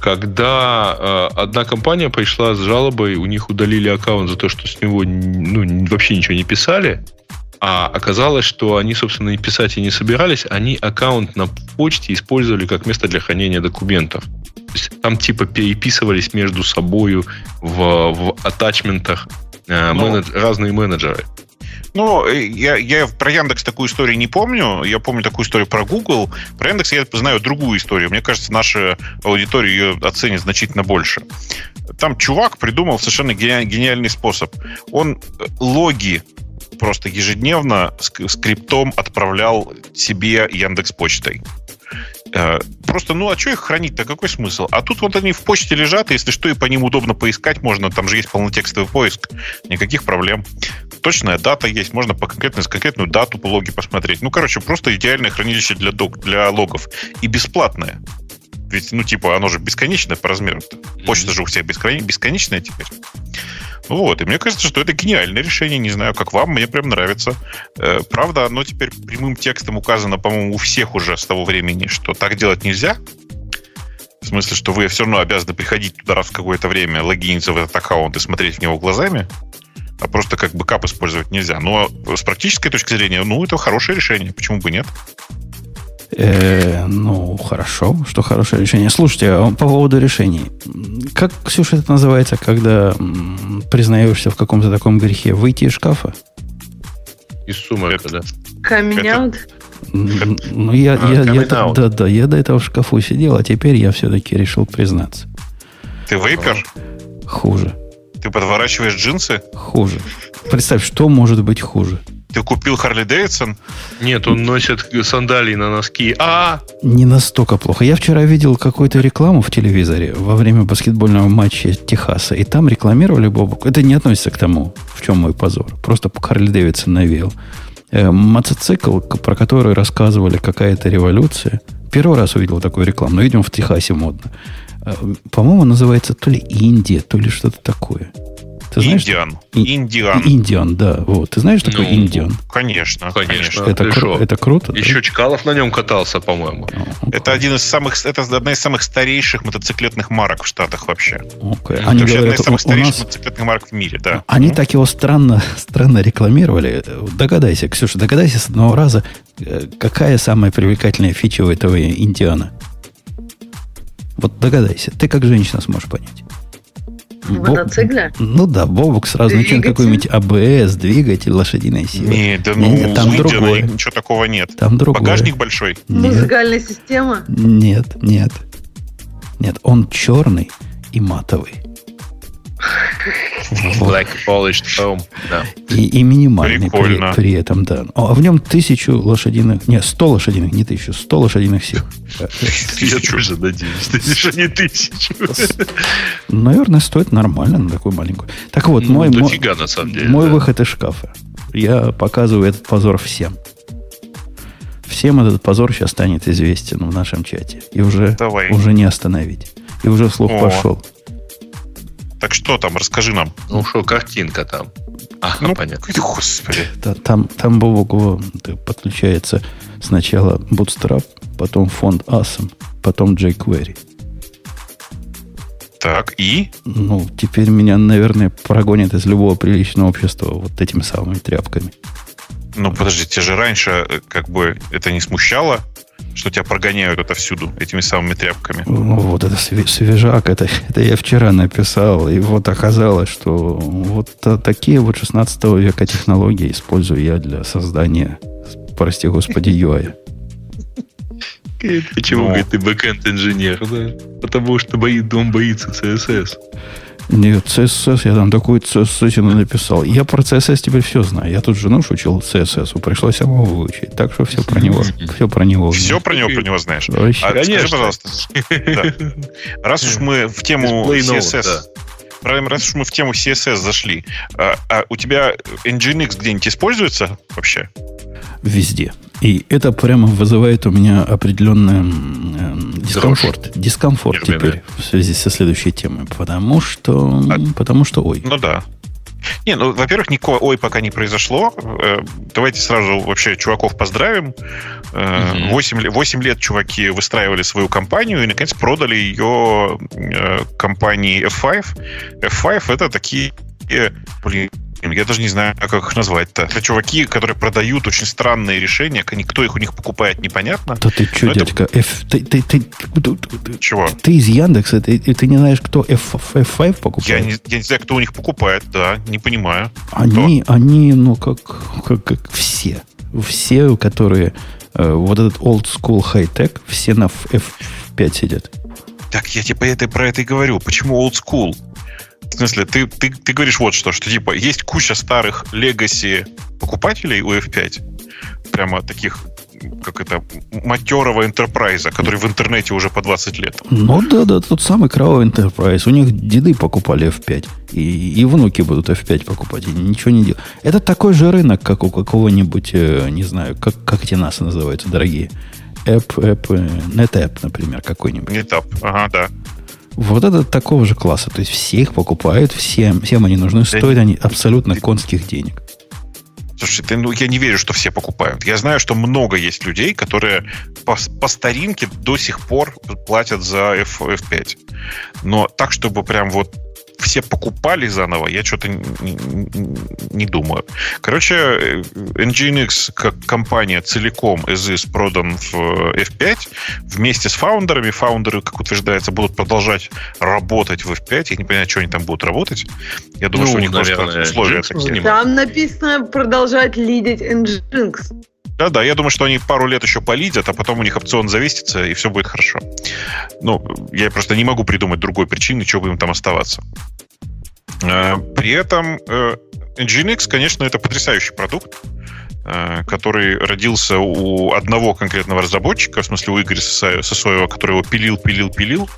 когда э, одна компания пришла с жалобой, у них удалили аккаунт за то, что с него ну, вообще ничего не писали, а оказалось, что они, собственно, и писать и не собирались, они аккаунт на почте использовали как место для хранения документов. То есть там типа переписывались между собою в, в атачментах э, Но... менедж... разные менеджеры. Ну, я, я про Яндекс такую историю не помню. Я помню такую историю про Google. Про Яндекс я знаю другую историю. Мне кажется, наша аудитория ее оценит значительно больше. Там чувак придумал совершенно гениальный способ. Он логи просто ежедневно скриптом отправлял себе Яндекс.Почтой. Просто, ну, а что их хранить-то? Какой смысл? А тут вот они в почте лежат, и, если что, и по ним удобно поискать можно. Там же есть полнотекстовый поиск. Никаких проблем. Точная дата есть. Можно по конкретной, с конкретную дату по логи посмотреть. Ну, короче, просто идеальное хранилище для, док, для логов. И бесплатное. Ведь, ну, типа, оно же бесконечное по размеру. Почта же у всех бесконечная, бесконечная теперь. Вот. И мне кажется, что это гениальное решение. Не знаю, как вам. Мне прям нравится. Э, правда, оно теперь прямым текстом указано, по-моему, у всех уже с того времени, что так делать нельзя. В смысле, что вы все равно обязаны приходить туда раз в какое-то время, логиниться в этот аккаунт и смотреть в него глазами. А просто как бэкап использовать нельзя. Но с практической точки зрения, ну, это хорошее решение. Почему бы нет? Э, ну, хорошо, что хорошее решение. Слушайте, по поводу решений. Как, Ксюша, это называется, когда м, признаешься в каком-то таком грехе? Выйти из шкафа? Из сумрака, да. Камин-аут? Ну, я, а, я, я, да, да, я до этого в шкафу сидел, а теперь я все-таки решил признаться. Ты вейпер? Хуже. Ты подворачиваешь джинсы? Хуже. Представь, что может быть хуже? Ты купил Харли Дэвидсон? Нет, он носит сандалии на носки. А! Не настолько плохо. Я вчера видел какую-то рекламу в телевизоре во время баскетбольного матча Техаса. И там рекламировали бобок. Это не относится к тому, в чем мой позор. Просто Харли Дэвидсон навеял. Э, мотоцикл, про который рассказывали, какая-то революция. Первый раз увидел такую рекламу. Но, видимо, в Техасе модно. По-моему, называется то ли Индия, то ли что-то такое. Ты знаешь, Индиан. Что... Индиан. Индиан, да. Вот. Ты знаешь, что ну, такое Индиан? Конечно, конечно. Это, кру... это круто. Еще да? Чкалов на нем катался, по-моему. О, это, один из самых, это одна из самых старейших мотоциклетных марок в Штатах вообще. Okay. Они вообще говорят, одна из самых старейших нас... мотоциклетных марок в мире, да. Они mm-hmm. так его странно, странно рекламировали. Догадайся, Ксюша, догадайся с одного раза, какая самая привлекательная фича у этого Индиана. Вот догадайся, ты как женщина сможешь понять. В мотоцикле? Боб... Ну да, бобок сразу начинает какой-нибудь АБС, двигатель, лошадиная сила. Не, да не, ну, там другое. Ничего такого нет. Там другое. Багажник большой? Нет. Музыкальная система? Нет, нет. Нет, он черный и матовый. Black polished foam. И, и минимальный при, при этом, да. А в нем тысячу лошадиных... Нет, сто лошадиных, не тысячу. Сто лошадиных сил. Я тоже надеюсь, что не тысячу. Наверное, стоит нормально на такую маленькую. Так вот, мой выход из шкафа. Я показываю этот позор всем. Всем этот позор сейчас станет известен в нашем чате. И уже не остановить. И уже вслух пошел. Так что там, расскажи нам. Ну что, картинка там. Ага, ну, понятно. Господи. Да, там, там Бобок подключается сначала Bootstrap, потом фонд Asm, потом jQuery. Так, и? Ну, теперь меня, наверное, прогонят из любого приличного общества вот этими самыми тряпками. Ну, подожди, тебя же раньше как бы это не смущало, что тебя прогоняют отовсюду этими самыми тряпками? Ну, вот это свежак, это, это я вчера написал, и вот оказалось, что вот такие вот шестнадцатого века технологии использую я для создания, прости господи, ю ай. Почему, но... говорит, ты бэкэнд-инженер, да? Потому что боит, он боится си эс эс. Нет, си эс эс, я там такую си эс эс-ину написал. Я про си эс эс теперь все знаю. Я тут жену учил си эс эс, пришлось самому выучить. Так что все про него. Все про него. Все про него, про него знаешь. А, скажи, пожалуйста. Раз уж мы в тему си эс эс... Раз уж мы в тему си эс эс зашли, а у тебя Nginx где-нибудь используется вообще? Везде. И это прямо вызывает у меня определенный э, дискомфорт. Дрожь. Дискомфорт Дермина. Теперь в связи со следующей темой. Потому что... А... Потому что ой. Ну да. Не, ну, во-первых, никакого ой пока не произошло. Э, давайте сразу вообще чуваков поздравим. Э, восемь, восемь лет чуваки выстраивали свою компанию и, наконец, продали ее э, компании эф пять. эф пять — это такие... Э, блин, я даже не знаю, как их назвать-то. Это чуваки, которые продают очень странные решения, никто их у них покупает, непонятно. Да ты что, дядька, это... F... ты, ты, ты, ты, чего? Ты из Яндекса, ты, ты не знаешь, кто F, эф пять покупает? Я не, я не знаю, кто у них покупает, да, не понимаю. Они, кто? Они, ну, как, как, как все. Все, которые э, вот этот old school high-tech, все на эф пять сидят. Так, я типа это, про это и говорю. Почему old school? В смысле, ты, ты, ты говоришь вот что, что типа есть куча старых легаси покупателей у эф пять, прямо таких, как это, матерого энтерпрайза, который в интернете уже по двадцать лет. Ну да, да, тот самый кровавый энтерпрайз. У них деды покупали эф пять, и, и внуки будут эф пять покупать, и ничего не делают. Это такой же рынок, как у какого-нибудь, не знаю, как, как эти нас называются, дорогие. Эп, эп, NetApp, например, какой-нибудь. NetApp, ага, да. Вот это такого же класса. То есть все их покупают, всем, всем они нужны. Стоят да, они абсолютно ты, конских денег. Слушай, ты, ну, я не верю, что все покупают. Я знаю, что много есть людей, которые по, по старинке до сих пор платят за F, эф пять. Но так, чтобы прям вот все покупали заново, я что-то не, не, не думаю. Короче, Nginx как компания целиком из-за продан в эф пять вместе с фаундерами. Фаундеры, как утверждается, будут продолжать работать в эф пять. Я не понимаю, что они там будут работать. Я думаю, ну, что у них, наверное, просто условия Nginx такие. Там написано «продолжать лидить Nginx». Да-да, я думаю, что они пару лет еще полидят, а потом у них опцион завестится, и все будет хорошо. Ну, я просто не могу придумать другой причины, чего бы им там оставаться. При этом Nginx, конечно, это потрясающий продукт, который родился у одного конкретного разработчика, в смысле у Игоря Сысоева, который его пилил, пилил, пилил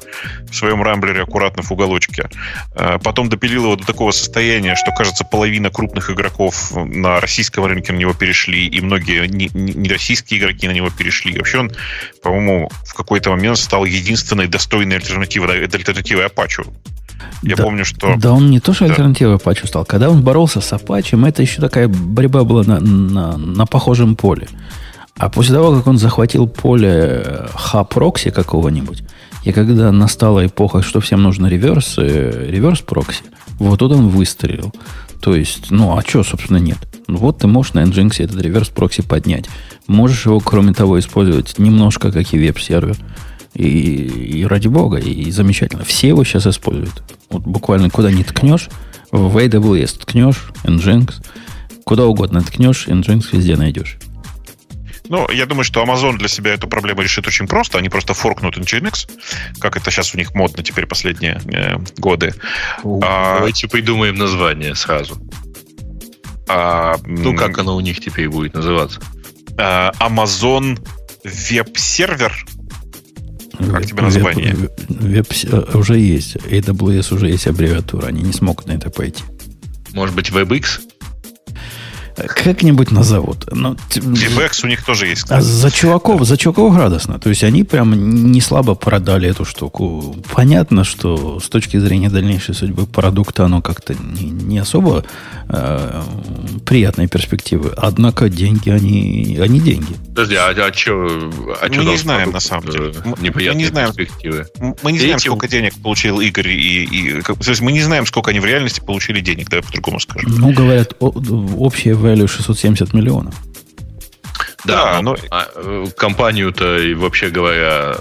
в своем рамблере аккуратно в уголочке. Потом допилил его до такого состояния, что, кажется, половина крупных игроков на российском рынке на него перешли, и многие нероссийские игроки на него перешли. Вообще он, по-моему, в какой-то момент стал единственной достойной альтернативой, альтернативой Apache. Я да, помню, что... Да он не то, что да. альтернативой Apache стал. Когда он боролся с Apache, это еще такая борьба была на, на, на похожем поле. А после того, как он захватил поле ха-прокси какого-нибудь, и когда настала эпоха, что всем нужно реверс, реверс-прокси, вот тут он выстрелил. То есть, ну, а чего, собственно, нет? Вот ты можешь на Nginx этот реверс-прокси поднять. Можешь его, кроме того, использовать немножко, как и веб-сервер. И, и ради бога, и замечательно. Все его сейчас используют. Вот буквально куда ни ткнешь, в эй дабл ю эс ткнешь, Nginx, куда угодно ткнешь, Nginx везде найдешь. Ну, я думаю, что Amazon для себя эту проблему решит очень просто. Они просто форкнут Nginx, как это сейчас у них модно теперь последние э, годы. У, а, давайте придумаем название сразу. А, ну, как оно у них теперь будет называться? А, Amazon веб-сервер. Как тебе название? Веб, веб, уже есть. эй дабл ю эс уже есть аббревиатура. Они не смогут на это пойти. Может быть, WebEx? как-нибудь назовут. Дебэкс у них тоже есть. А за чуваков, за чуваков радостно. То есть они прям не слабо продали эту штуку. Понятно, что с точки зрения дальнейшей судьбы продукта оно как-то не, не особо э, приятные перспективы. Однако деньги, они, они деньги. Подожди, а, а что? А мы не знаем, на самом деле. Мы не знаем перспективы. Мы не знаем, сколько денег получил Игорь. И, и, как, то есть мы не знаем, сколько они в реальности получили денег. Давай по-другому скажу. Ну, говорят, о, общее value шестьсот семьдесят миллионов. Да, да, но компанию-то, и вообще говоря,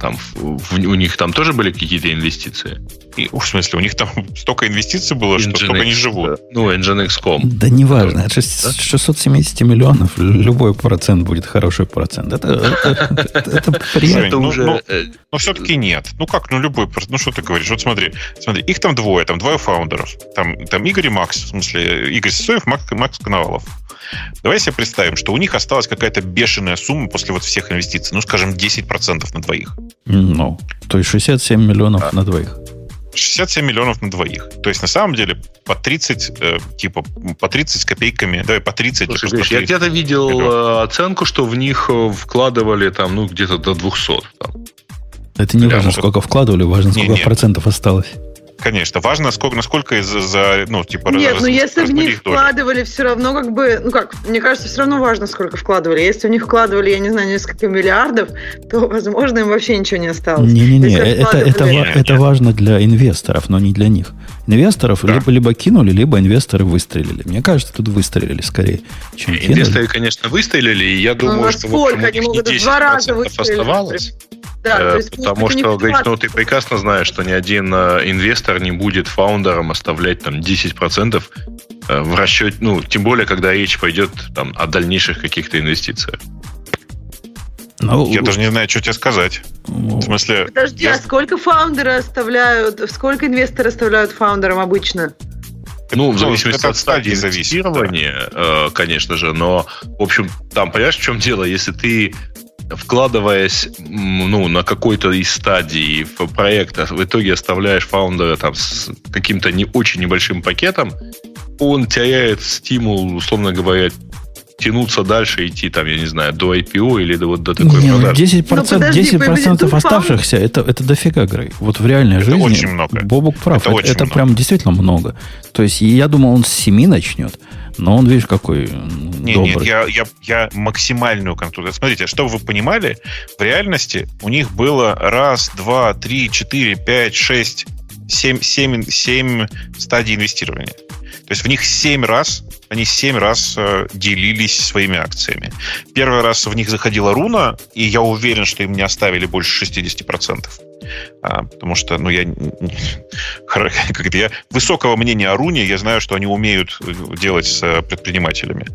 там, в, у них там тоже были какие-то инвестиции? И, в смысле, у них там столько инвестиций было, Nginx, что столько не живут. Да. Ну, Nginx точка ком. Да неважно, от шестисот семидесяти миллионов любой процент будет хороший процент. Это приятно. Но все-таки нет. Ну как, ну любой процент. Ну что ты говоришь? Вот смотри, смотри, их там двое, там двое фаундеров. Там Игорь и Макс, в смысле, Игорь Сысоев, Макс Коновалов. Давай себе представим, что у них осталась какая-то бешеная сумма после вот всех инвестиций. Ну, скажем, десять процентов на двоих. Ну, no. То есть шестьдесят семь миллионов а. на двоих. шестьдесят семь миллионов на двоих. То есть, на самом деле, по тридцать, э, типа, по тридцать с копейками, давай по тридцать. Слушай, Гриш, я где-то видел миллион. Оценку, что в них вкладывали там, ну, где-то до двухсот. Там. Это не Прямо важно, что... сколько вкладывали, важно, сколько не, не. процентов осталось. Конечно, важно, насколько, насколько из-за, за, ну, типа... Нет, раз, но если в них вкладывали, доли. Все равно как бы... Ну как, мне кажется, все равно важно, сколько вкладывали. Если в них вкладывали, я не знаю, несколько миллиардов, то, возможно, им вообще ничего не осталось. Не-не-не, это, это, не, это важно для инвесторов, но не для них. Инвесторов да. либо, либо кинули, либо инвесторы выстрелили. Мне кажется, тут выстрелили скорее, чем кинули. Инвесторы, конечно, выстрелили, и я думаю, ну, что... Насколько? Вот, они могут в два раза выстрелить. Да, есть, потому что, говорит, ну ты прекрасно знаешь, что ни один э, инвестор не будет фаундерам оставлять там десять процентов э, в расчете, ну, тем более, когда речь пойдет там о дальнейших каких-то инвестициях. Ну, я даже не знаю, что тебе сказать. В смысле. Подожди, я... а сколько фаундеры оставляют, сколько инвесторы оставляют фаундерам обычно? Ну, в зависимости от стадии инвестирования, да. э, конечно же, но, в общем, там, понимаешь, в чем дело, если ты вкладываясь ну, на какой-то из стадий проекта, в итоге оставляешь фаундера там, с каким-то не очень небольшим пакетом, он теряет стимул, условно говоря, тянуться дальше, идти, там, я не знаю, до ай пи о или до, вот, до такой не, продажи. десять процентов, десять процентов оставшихся, это, это дофига, Грей. Вот в реальной это жизни очень много. Бобук прав. Это, это, это прям действительно много. То есть я думал, он с семи начнет. Но он, видишь, какой не, добрый. Нет, я, я, я максимальную контролю. Смотрите, чтобы вы понимали, в реальности у них было раз, два, три, четыре, пять, шесть, семь, семь, семь стадий инвестирования. То есть в них семь раз, они семь раз делились своими акциями. Первый раз в них заходила руна, и я уверен, что им не оставили больше шестьдесят процентов. А, потому что, ну, я, как-то я высокого мнения о Руне, я знаю, что они умеют делать с предпринимателями.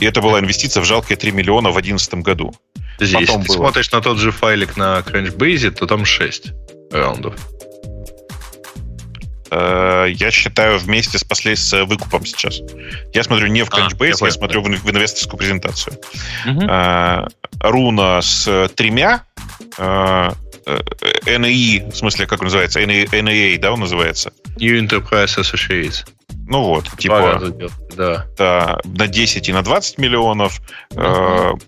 И это была инвестиция в жалкие три миллиона в две тысячи одиннадцатом году. Здесь, Потом если было... ты смотришь на тот же файлик на Crunchbase, то там шесть раундов. Я считаю вместе с, после, с выкупом сейчас. Я смотрю не в Crunchbase, а, я, я смотрю в инвесторскую презентацию. Угу. А, руна с тремя, а, эн и и, в смысле, как он называется? эн и эй, да, он называется? New Enterprise Associates. Ну вот, типа да. Да, на десять и на двадцать миллионов. Uh-huh.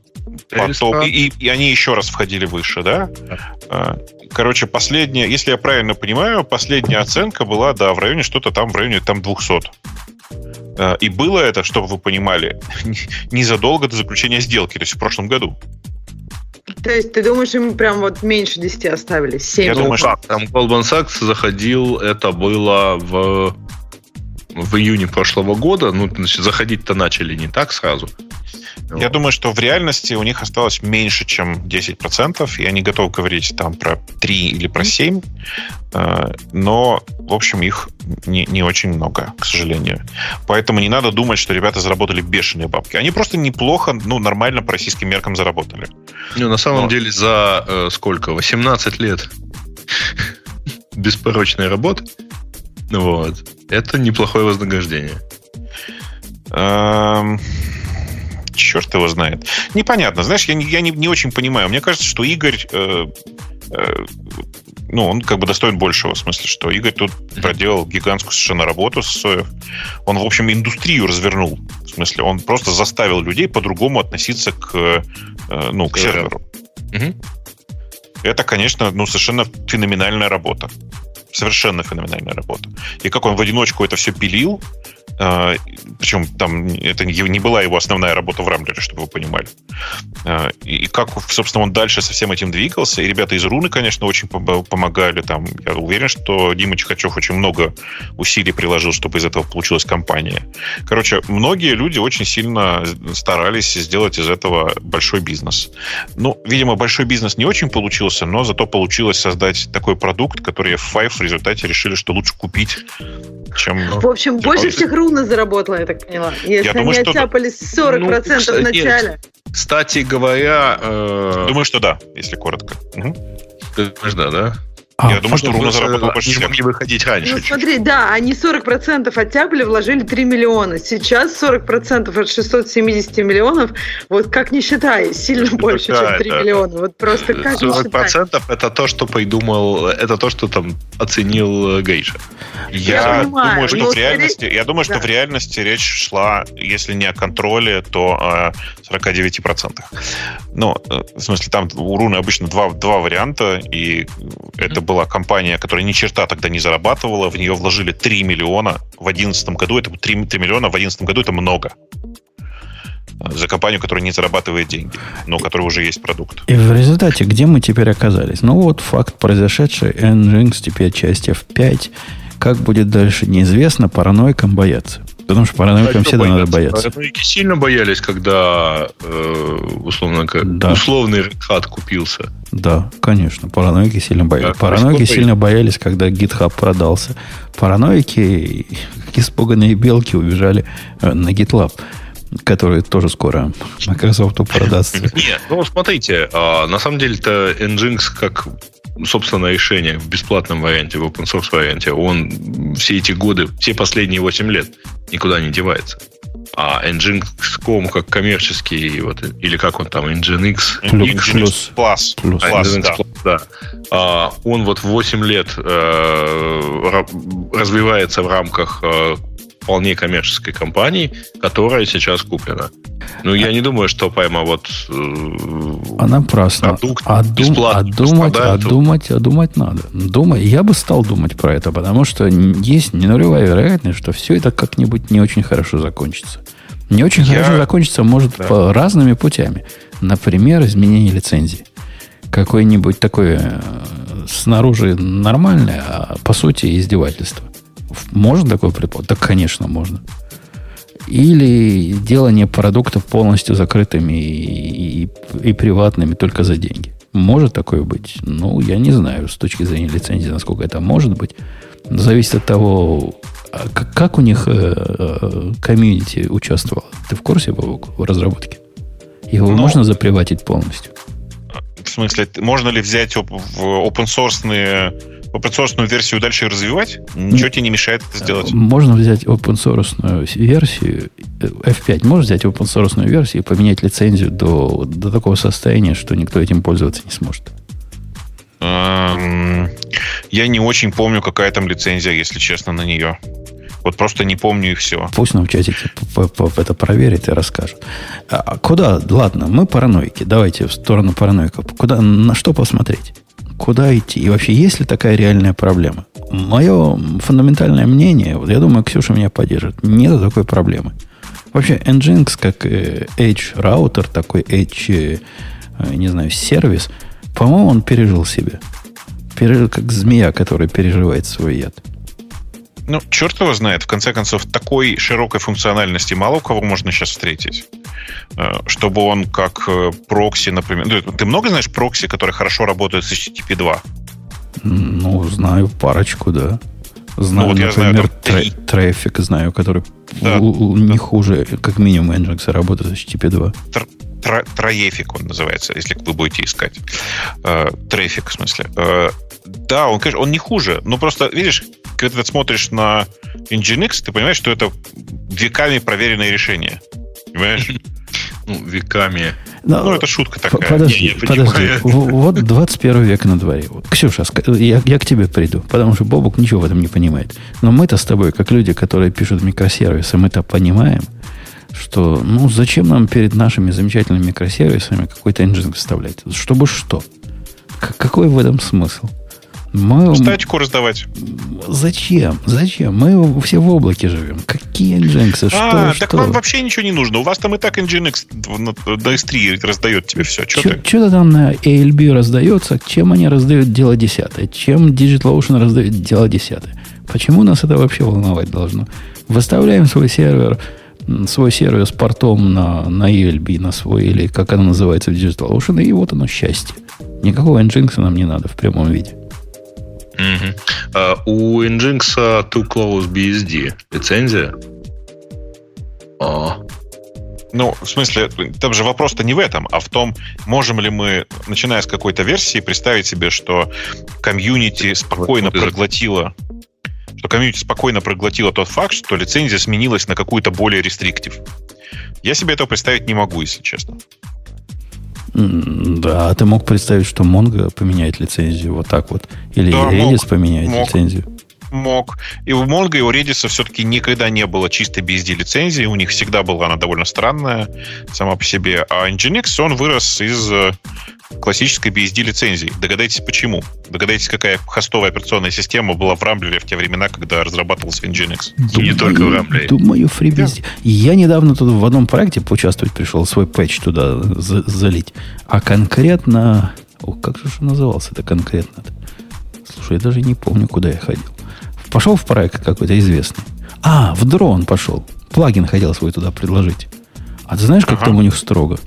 Потом, и, и они еще раз входили выше, да? Uh-huh. Короче, последняя, если я правильно понимаю, последняя оценка была, да, в районе что-то там, в районе там двухсот. И было это, чтобы вы понимали, незадолго до заключения сделки, то есть в прошлом году. То есть ты думаешь, им прям вот меньше десяти оставили? семь. Я ну, думаю, как? Что... Там Goldman Sachs заходил, это было в... в июне прошлого года. Ну, значит, заходить-то начали не так сразу. Я вот. Думаю, что в реальности у них осталось меньше, чем десять процентов, и они готовы говорить там про три или про семь, но, в общем, их не, не очень много, к сожалению. Поэтому не надо думать, что ребята заработали бешеные бабки. Они просто неплохо, ну, нормально по российским меркам заработали. Ну, на самом но... деле, за э, сколько? восемнадцать лет беспорочной работы. Вот. Это неплохое вознаграждение. Эм... Черт его знает. Непонятно. Знаешь, я, я не, не очень понимаю. Мне кажется, что Игорь... Э, э, ну, он как бы достоин большего, в смысле, что Игорь тут проделал гигантскую совершенно работу. С, он, в общем, индустрию развернул. В смысле, он просто заставил людей по-другому относиться к, ну, к серверу. Угу. Это, конечно, ну, совершенно феноменальная работа. Совершенно феноменальная работа. И как он в одиночку это все пилил, э, причем там это не была его основная работа в Рамблере, чтобы вы понимали. Э, и как, собственно, он дальше со всем этим двигался. И ребята из Руны, конечно, очень помогали. Там, я уверен, что Дима Чихачев очень много усилий приложил, чтобы из этого получилась компания. Короче, многие люди очень сильно старались сделать из этого большой бизнес. Ну, видимо, большой бизнес не очень получился, но зато получилось создать такой продукт, который в Five в результате решили, что лучше купить, чем... В общем, больше всех Руна заработала, я так поняла. Если я думаю, они оттяпались что... сорок процентов ну, в начале. Кстати говоря... Э... Думаю, что да, если коротко. Угу. Думаешь, да, да? Я а, думаю, что Руна заработала больше всех. Не могли выходить раньше. Ну, смотри, да, они сорок процентов оттяпали, вложили три миллиона. Сейчас сорок процентов от шестисот семидесяти миллионов, вот как не считай, сильно это больше, да, чем три миллиона. Вот просто как не считай. сорок процентов это то, что придумал, это то, что там оценил Гриша. Я, я понимаю, думаю, что в реальности, я думаю, да. что в реальности речь шла, если не о контроле, то о сорока девяти процентах. Ну, в смысле, там у Руны обычно два, два варианта, и это было была компания, которая ни черта тогда не зарабатывала, в нее вложили три миллиона в две тысячи одиннадцатом году, это три миллиона в две тысячи одиннадцатом году, это много. За компанию, которая не зарабатывает деньги, но у которой уже есть продукт. И в результате, где мы теперь оказались? Ну вот факт произошедший, Nginx теперь часть эф пять, как будет дальше, неизвестно, параноикам бояться. Потому что параноикам всегда бояться? Надо бояться. Параноики сильно боялись, когда э, условно, да. условный Red купился. Да, конечно. Параноики сильно боялись. Да, параноики сильно боялись, когда GitHub продался. Параноики, как испуганные белки, убежали на GitLab, который тоже скоро Microsoft продастся. Нет, ну смотрите, на самом деле-то Nginx как... собственное решение в бесплатном варианте, в open source варианте, он все эти годы, все последние восемь лет никуда не девается. А Nginx.com как коммерческий, вот, или как он там, Nginx, Nginx Plus, Plus. А, Nginx да. Plus да. А, он вот восемь лет э, развивается в рамках э, вполне коммерческой компании, которая сейчас куплена. Ну, я не думаю, что прямо вот... А напрасно. А, дум, а, думать, а, думать, а думать надо. Думай, я бы стал думать про это, потому что есть ненулевая вероятность, что все это как-нибудь не очень хорошо закончится. Не очень я... хорошо закончится, может, да. по разными путями. Например, изменение лицензии. Какое-нибудь такое снаружи нормальное, а по сути издевательство. Можно такое предположить? Да, конечно, можно. Или делание продуктов полностью закрытыми и, и, и приватными только за деньги. Может такое быть? Ну, я не знаю, с точки зрения лицензии, насколько это может быть. Зависит от того, как, как у них э, комьюнити участвовало. Ты в курсе, Бабок, в разработке? Его Но... можно заприватить полностью? В смысле, можно ли взять оп- в open-source-ные... Open-source версию дальше развивать? Ничего тебе не мешает это сделать? Можно взять open-source версию, эф пять, можно взять open-source версию и поменять лицензию до, до такого состояния, что никто этим пользоваться не сможет. Я не очень помню, какая там лицензия, если честно, на нее. Вот просто не помню и все. Пусть нам в чатике это проверят и расскажут. А куда? Ладно, мы параноики. Давайте в сторону параноиков. Куда, на что посмотреть? Куда идти? И вообще, есть ли такая реальная проблема? Мое фундаментальное мнение, вот я думаю, Ксюша меня поддержит, нет такой проблемы. Вообще, Nginx, как Edge-раутер, такой Edge, не знаю, сервис, по-моему, он пережил себя. Пережил, как змея, которая переживает свой яд. Ну, черт его знает. В конце концов, такой широкой функциональности мало у кого можно сейчас встретить. Чтобы он как прокси, например... Ты много знаешь прокси, которые хорошо работают с эйч ти ти пи два? Ну, знаю парочку, да. Знаю, ну, вот например, Traefik знаю, который да, у- у- не да. хуже, как минимум, Nginx работает с эйч ти ти пи два. Тр- тр- Traefik он называется, если вы будете искать. Traefik, в смысле. Да, он, конечно, он не хуже, но просто, видишь, когда ты смотришь на Nginx, ты понимаешь, что это веками проверенное решение. Понимаешь? Ну, веками. Но, ну, это шутка такая. Подожди, не, подожди. Вот двадцать первый век на дворе. Ксюша, я, я к тебе приду, потому что Бобук ничего в этом не понимает. Но мы-то с тобой, как люди, которые пишут микросервисы, мы-то понимаем, что ну зачем нам перед нашими замечательными микросервисами какой-то энджин вставлять? Чтобы что? Какой в этом смысл? Мы... Статику раздавать. Зачем? Зачем? Мы все в облаке живем. Какие Nginx? А, что, так что? Вам вообще ничего не нужно. У вас там и так Nginx на эс три раздает тебе все. Что-то там на эй эл би раздается. Чем они раздают дело десятое? Чем DigitalOcean раздает дело десятое? Почему нас это вообще волновать должно? Выставляем свой сервер, свой сервер с портом на, на эй эл би, на свой, или как оно называется в DigitalOcean, и вот оно счастье. Никакого Nginx нам не надо в прямом виде. Uh-huh. Uh, у Nginx Too Close би эс ди лицензия. Uh. Ну, в смысле, там же вопрос-то не в этом, а в том, можем ли мы, начиная с какой-то версии, представить себе, что комьюнити спокойно проглотило, что комьюнити спокойно проглотило тот факт, что лицензия сменилась на какую-то более рестриктив. Я себе этого представить не могу, если честно. Да, а ты мог представить, что Mongo поменяет лицензию вот так вот? Или да, Redis мог, поменяет мог, лицензию? Мог. И у Mongo, и у Redis все-таки никогда не было чистой би эс ди лицензии. У них всегда была она довольно странная сама по себе. А Nginx, он вырос из классической би эс ди лицензии. Догадайтесь, почему. Догадайтесь, какая хостовая операционная система была в Рамблере в те времена, когда разрабатывался Nginx. Думаю, и не только в Рамблере. Думаю, FreeBSD. Yeah. Я недавно тут в одном проекте поучаствовать пришел, свой патч туда за- залить. А конкретно... О, как же он назывался-то конкретно? Слушай, я даже не помню, куда я ходил. Пошел в проект какой-то известный. А, в Drone пошел. Плагин хотел свой туда предложить. А ты знаешь, как ага. там у них строго?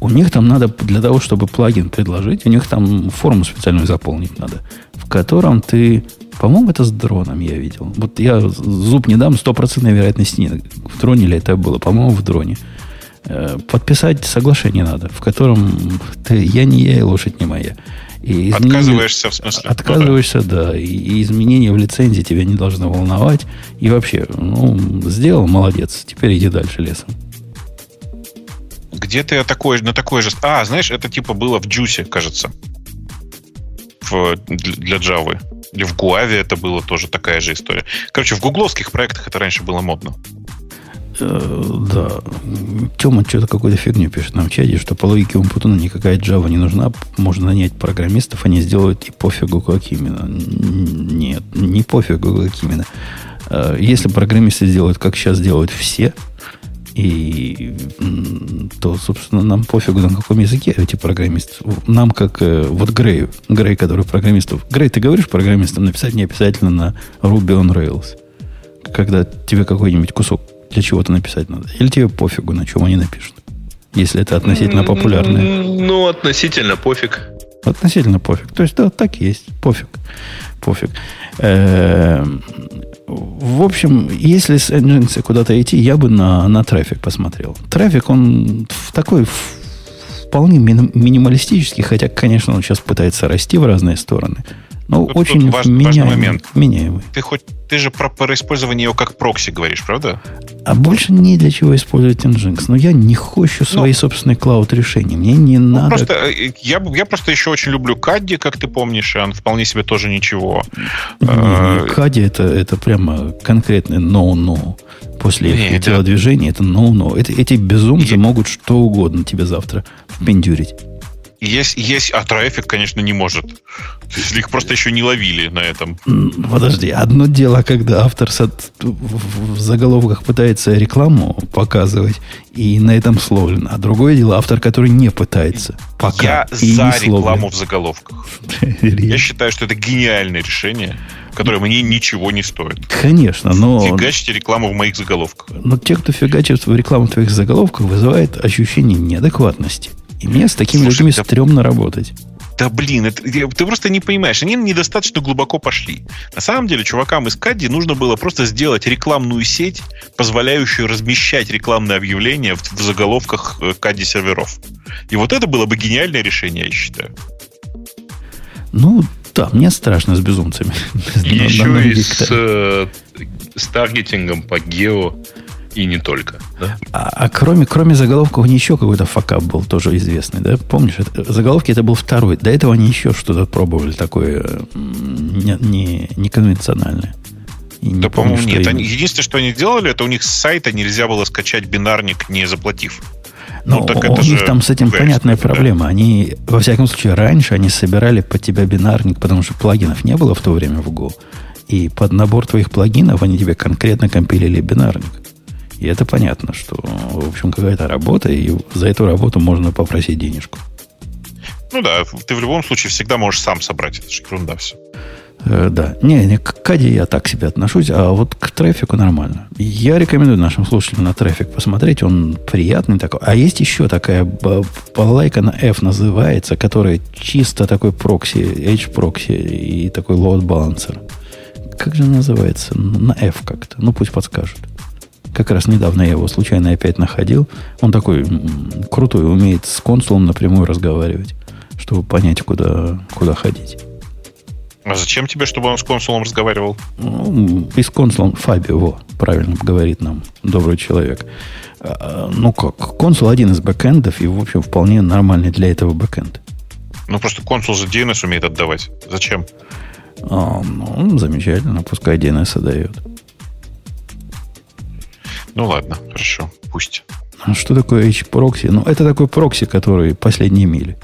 У них там надо, для того, чтобы плагин предложить, у них там форму специальную заполнить надо, в котором ты... По-моему, это с Дроном я видел. Вот я зуб не дам, стопроцентной вероятности нет. В Дроне ли это было? По-моему, в Дроне. Подписать соглашение надо, в котором ты я не я и лошадь не моя. И отказываешься, в смысле? Отказываешься, ну, да. да. И, и изменения в лицензии тебя не должно волновать. И вообще, ну, сделал, молодец. Теперь иди дальше лесом. Где-то я такой, на такой же... А, знаешь, это типа было в Juice, кажется. В, для Java. Или в Гуаве это было тоже такая же история. Короче, в гугловских проектах это раньше было модно. Э, да. Тема что-то какую-то фигню пишет нам в чате, что по логике Умпутуна никакая Java не нужна. Можно нанять программистов, они сделают и пофигу как именно. Нет, не пофигу как именно. Если программисты сделают, как сейчас делают все... И то, собственно, нам пофигу, на каком языке эти программисты. Нам как вот Грею, Грей, который программистов... Грей, ты говоришь программистам написать не обязательно на Ruby on Rails, когда тебе какой-нибудь кусок для чего-то написать надо? Или тебе пофигу, на чем они напишут? Если это относительно популярное. Ну, относительно пофиг. Относительно пофиг. То есть, да, так и есть. Пофиг. Пофиг. В общем, если с Nginx куда-то идти, я бы на, на Traefik посмотрел. Traefik, он в такой вполне минималистический, хотя, конечно, он сейчас пытается расти в разные стороны. Но тут, очень тут важ, меняемый, важный момент. меняемый. Ты, хоть, ты же про, про использование его как прокси говоришь, правда? А больше не для чего использовать Nginx. Но я не хочу свои ну, собственные клауд-решения. Мне не ну, надо... Просто, я, я просто еще очень люблю Caddy, как ты помнишь. Он вполне себе тоже ничего. Не, не, Caddy это, это прямо конкретный no-no. После не, этого это... движения это no-no. Это, эти безумцы я... могут что угодно тебе завтра впендюрить. Есть, есть, а Traefik, конечно, не может. Их просто еще не ловили на этом. Подожди, одно дело, когда автор в заголовках пытается рекламу показывать, и на этом словлен. А другое дело, автор, который не пытается пока. Я за рекламу в заголовках. Я считаю, что это гениальное решение, которое мне ничего не стоит. Конечно, но... Фигачьте рекламу в моих заголовках. Но те, кто фигачит рекламу в твоих заголовках, вызывает ощущение неадекватности. И мне с такими Слушай, людьми да, стрёмно работать. Да блин, это, ты просто не понимаешь. Они недостаточно глубоко пошли. На самом деле, чувакам из Caddy нужно было просто сделать рекламную сеть, позволяющую размещать рекламные объявления в, в заголовках Caddy серверов. И вот это было бы гениальное решение, я считаю. Ну, да, мне страшно с безумцами. Еще и с таргетингом по гео и не только. да? А, а кроме, кроме заголовков, не еще какой-то факап был тоже известный, да? Помнишь, это, заголовки это был второй. До этого они еще что-то пробовали такое неконвенциональное. Не, не да, помню, по-моему, нет. Они, единственное, что они делали, это у них с сайта нельзя было скачать бинарник, не заплатив. Но ну, так у, у них там с этим понятная проблема. Да. Они, во всяком случае, раньше они собирали под тебя бинарник, потому что плагинов не было в то время в Go. И под набор твоих плагинов они тебе конкретно компилили бинарник. И это понятно, что, в общем, какая-то работа, и за эту работу можно попросить денежку. Ну да, ты в любом случае всегда можешь сам собрать. Это же ерунда все. Э, да. Не, не, к Caddy я так к себе отношусь, а вот к Traefik нормально. Я рекомендую нашим слушателям на Traefik посмотреть. Он приятный такой. А есть еще такая балайка на F называется, которая чисто такой прокси, H-прокси и такой load-балансер. Как же называется? На F как-то. Ну, пусть подскажут. Как раз недавно я его случайно опять находил. Он такой крутой, умеет с консулом напрямую разговаривать, чтобы понять, куда, куда ходить. А зачем тебе, чтобы он с консулом разговаривал? Ну, и с консулом Фабио, во, правильно говорит нам добрый человек. Ну как, консул один из бэкэндов, и, в общем, вполне нормальный для этого бэкэнд. Ну, просто консул же ди эн эс умеет отдавать. Зачем? А, ну, замечательно, пускай ди эн эс отдает. Ну, ладно, хорошо, пусть. А что такое H-прокси? Ну, это такой прокси, который последние мили.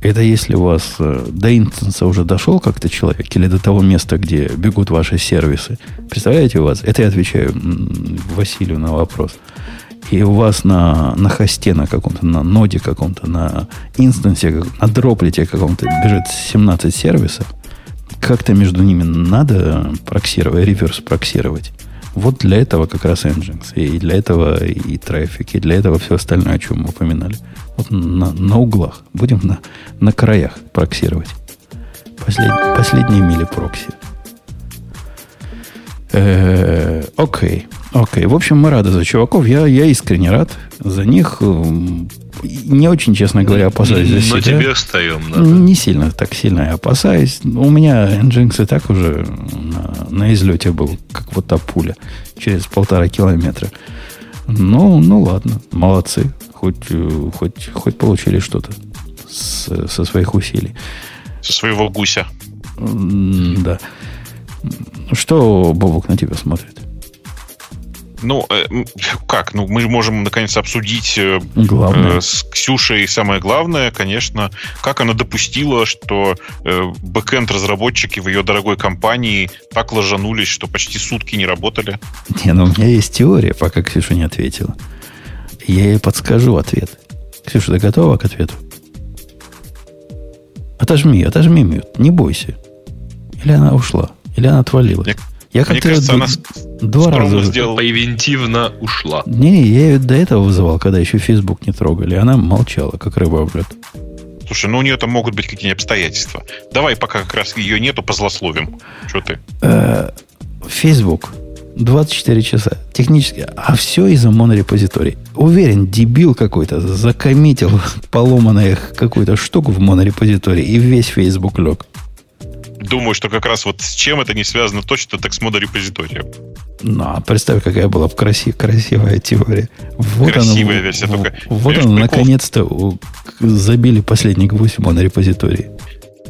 Это если у вас до инстанса уже дошел как-то человек, или до того места, где бегут ваши сервисы. Представляете, у вас... Это я отвечаю Василию на вопрос. И у вас на, на хосте на каком-то, на ноде каком-то, на инстансе, на дроплете каком-то бежит семнадцать сервисов. Как-то между ними надо проксировать, реверс-проксировать. Вот для этого как раз Nginx. И для этого и Traefik, и для этого все остальное, о чем мы упоминали. Вот на, на углах. Будем на, на краях проксировать. Послед, последние мили прокси. Э-э, окей. Окей. В общем, мы рады за чуваков. Я, я искренне рад за них. Не очень, честно говоря, опасаюсь за себя. Но тебе встаем, да? Не сильно, так сильно я опасаюсь. У меня Nginx и так уже на, на излете был, как вот та пуля, через полтора километра. Ну, ну ладно, молодцы. Хоть, хоть, хоть получили что-то с, со своих усилий. Со своего гуся. Да. Что Бобок на тебя смотрит? Ну, как? Ну, мы можем, наконец, обсудить главное. С Ксюшей самое главное, конечно, как она допустила, что бэкэнд-разработчики в ее дорогой компании так ложанулись, что почти сутки не работали. Не, ну, у меня есть теория, пока Ксюша не ответила. Я ей подскажу ответ. Ксюша, ты готова к ответу? Отожми, отожми мьют, не бойся. Или она ушла, или она отвалилась. Я Мне кажется, она два раза сделала. Поивентивно ушла. Не, я ее до этого вызывал, когда еще Facebook не трогали. Она молчала, как рыба об лед. Слушай, ну у нее там могут быть какие-нибудь обстоятельства. Давай, пока как раз ее нету, позлословим. Что ты? Facebook. двадцать четыре часа. Технически. А все из-за монорепозиторий. Уверен, дебил какой-то закоммитил поломанную какую-то штуку в монорепозитории, и весь Facebook лег. Думаю, что как раз вот с чем это не связано точно, так с модорепозиторием. Ну, а представь, какая была красив, красивая теория. Вот красивая она, версия в, только. Вот она, прикол... наконец-то забили последний гвоздь в монорепозитории.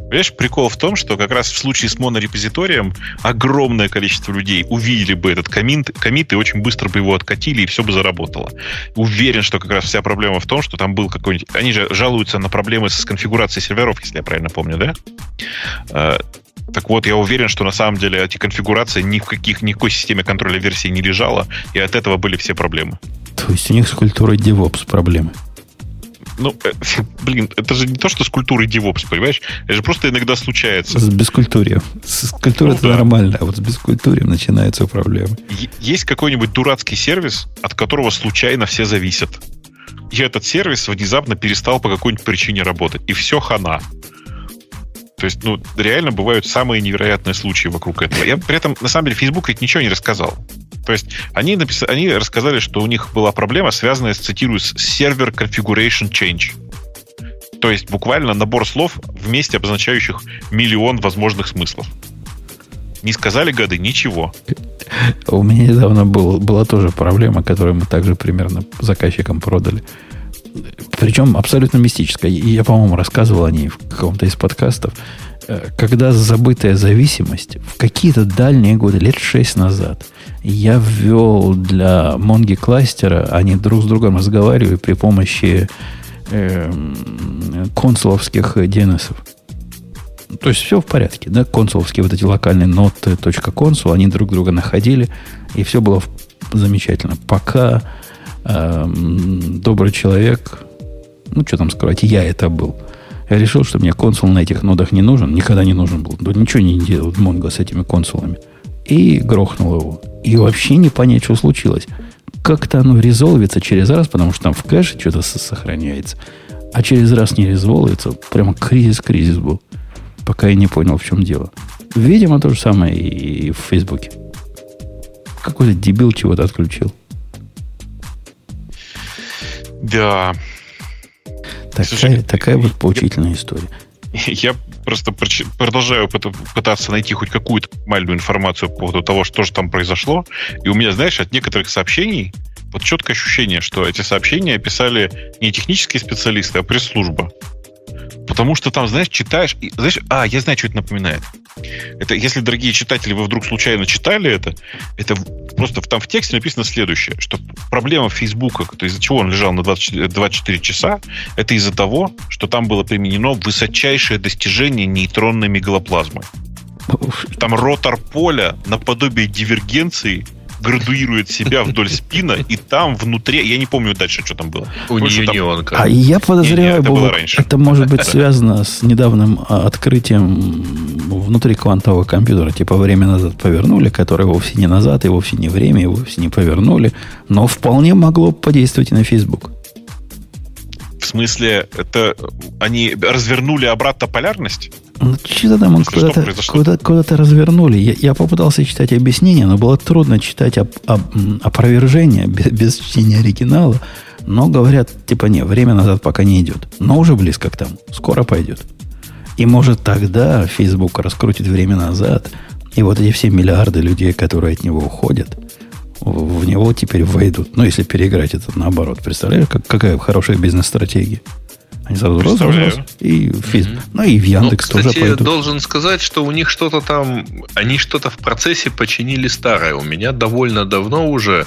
Понимаешь, прикол в том, что как раз в случае с монорепозиторием огромное количество людей увидели бы этот коммит, коммит и очень быстро бы его откатили, и все бы заработало. Уверен, что как раз вся проблема в том, что там был какой-нибудь... Они же жалуются на проблемы с конфигурацией серверов, если я правильно помню, да? Так вот, я уверен, что на самом деле эти конфигурации ни в каких, никакой системе контроля версий не лежала, и от этого были все проблемы. То есть у них с культурой DevOps проблемы? Ну, блин, это же не то, что с культурой DevOps, понимаешь? Это же просто иногда случается. С бескультурием. С культурой ну, это да. Нормально, а вот с бескультурием начинаются проблемы. Есть какой-нибудь дурацкий сервис, от которого случайно все зависят. И этот сервис внезапно перестал по какой-нибудь причине работать. И все хана. То есть, ну, реально бывают самые невероятные случаи вокруг этого. Я при этом, на самом деле, Facebook ведь ничего не рассказал. То есть, они, напис... они рассказали, что у них была проблема, связанная, цитирую, с сервер configuration change. То есть, буквально набор слов, вместе обозначающих миллион возможных смыслов. Не сказали, гады, ничего. У меня недавно был, была тоже проблема, которую мы также примерно заказчикам продали. Причем абсолютно мистическая. Я, по-моему, рассказывал о ней в каком-то из подкастов. Когда забытая зависимость в какие-то дальние годы, лет шесть назад, я ввел для Монги кластера, они друг с другом разговаривали при помощи э, консуловских ди эн эс. То есть все в порядке, да? Консуловские вот эти локальные ноты .консул, они друг друга находили, и все было замечательно. Пока э, добрый человек, ну что там сказать, я это был. Я решил, что мне консул на этих нодах не нужен, никогда не нужен был. Да ничего не делал Монго с этими консулами. И грохнул его. И вообще не понять, что случилось. Как-то оно резолвится через раз, потому что там в кэше что-то сохраняется. А через раз не резолвится. Прямо кризис-кризис был. Пока я не понял, в чем дело. Видимо, то же самое и в Фейсбуке. Какой-то дебил чего-то отключил. Да... Такая, Слушай, такая вот поучительная я, история. Я просто продолжаю пытаться найти хоть какую-то нормальную информацию по поводу того, что же там произошло. И у меня, знаешь, от некоторых сообщений вот четкое ощущение, что эти сообщения писали не технические специалисты, а пресс-служба. Потому что там, знаешь, читаешь... И, знаешь, а, я знаю, что это напоминает. Это, если, дорогие читатели, вы вдруг случайно читали это, это просто там в тексте написано следующее, что проблема в Фейсбуке, из-за чего он лежал на двадцать четыре часа, это из-за того, что там было применено высочайшее достижение нейтронной мегалоплазмы. Там ротор поля наподобие дивергенции градуирует себя вдоль спина, и там внутри... Я не помню дальше, что там было. У нее там... неонка. А я подозреваю, не, не, это, это, это может быть связано с недавним открытием внутри квантового компьютера. Типа время назад повернули, которое вовсе не назад, и вовсе не время, и вовсе не повернули. Но вполне могло подействовать и на Facebook. В смысле, это они развернули обратно полярность? Ну, что-то там он куда-то, куда-то, куда-то развернули. Я, я попытался читать объяснение, но было трудно читать об, об, опровержение без, без чтения оригинала. Но говорят, типа, не, время назад пока не идет. Но уже близко к тому. Скоро пойдет. И может тогда Facebook раскрутит время назад. И вот эти все миллиарды людей, которые от него уходят, в, в него теперь войдут. Ну, если переиграть это наоборот. Представляешь, как, какая хорошая бизнес-стратегия? Они сразу раз, раз, и в Фейсбук. Mm-hmm. Ну, и в Яндекс ну, тоже пойдут. Кстати, должен сказать, что у них что-то там... Они что-то в процессе починили старое. У меня довольно давно уже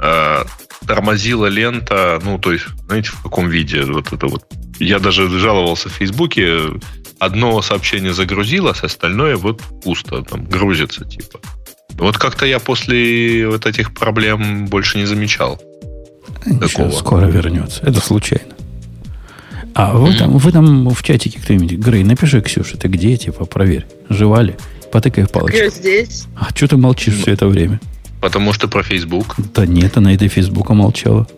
э, тормозила лента, ну, то есть, знаете, в каком виде вот это вот. Я даже жаловался в Фейсбуке. Одно сообщение загрузилось, остальное вот пусто, там, грузится, типа. Вот как-то я после вот этих проблем больше не замечал. Ничего, скоро вернется. Это случайно. А вы, mm-hmm. там, вы там в чатике кто-нибудь, Грей, напиши, Ксюша, ты где, типа, проверь. Жива ли? Потыкай в палочку. Я здесь. А что ты молчишь все это время? Потому что про Facebook. Да нет, она и до Фейсбука молчала.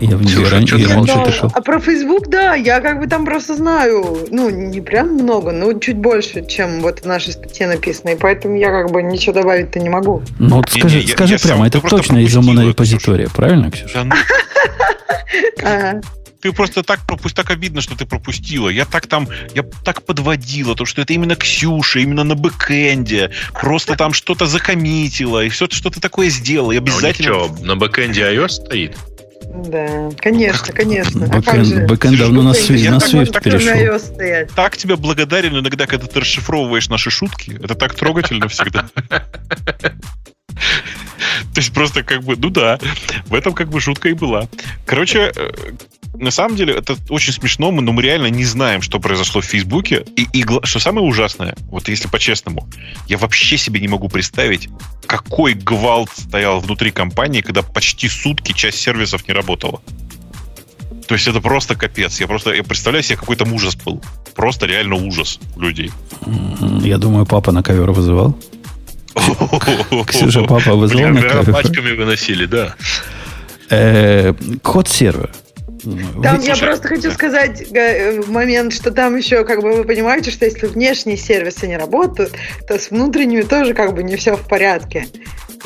Я в нее раньше молчал. Да, а про Facebook, да, я как бы там просто знаю. Ну, не прям много, но чуть больше, чем вот в нашей статье написано. И поэтому я как бы ничего добавить-то не могу. Ну, вот не, скажи, не, скажи я, прямо, я это точно из-за монорепозитория, правильно, Ксюша? Ага. Ты просто так, так обидно, что ты пропустила. Я так там, я так подводила, то, что это именно Ксюша, именно на бэкэнде. Просто там что-то закоммитила, и все, что ты такое сделала. И обязательно... Ну, ничего, на бэкэнде iOS стоит? Да, конечно, как? конечно. Бэкэнд, а бэкэнд давно на Swift перешел. Так тебя благодарен иногда, когда ты расшифровываешь наши шутки. Это так трогательно всегда. То есть просто как бы, ну да, в этом как бы шутка и была. Короче, на самом деле это очень смешно, но мы реально не знаем, что произошло в Фейсбуке. И, и что самое ужасное, вот если по-честному, я вообще себе не могу представить, какой гвалт стоял внутри компании, когда почти сутки часть сервисов не работала. То есть это просто капец. Я просто я представляю себе, какой там ужас был. Просто реально ужас у людей. Я думаю, папа на ковер вызывал. Ксюша, папа вызвал на ковер. Пачками выносили, да. Код сервера. Там я просто хочу сказать момент, что там еще, как бы вы понимаете, что если внешние сервисы не работают, то с внутренними тоже как бы не все в порядке.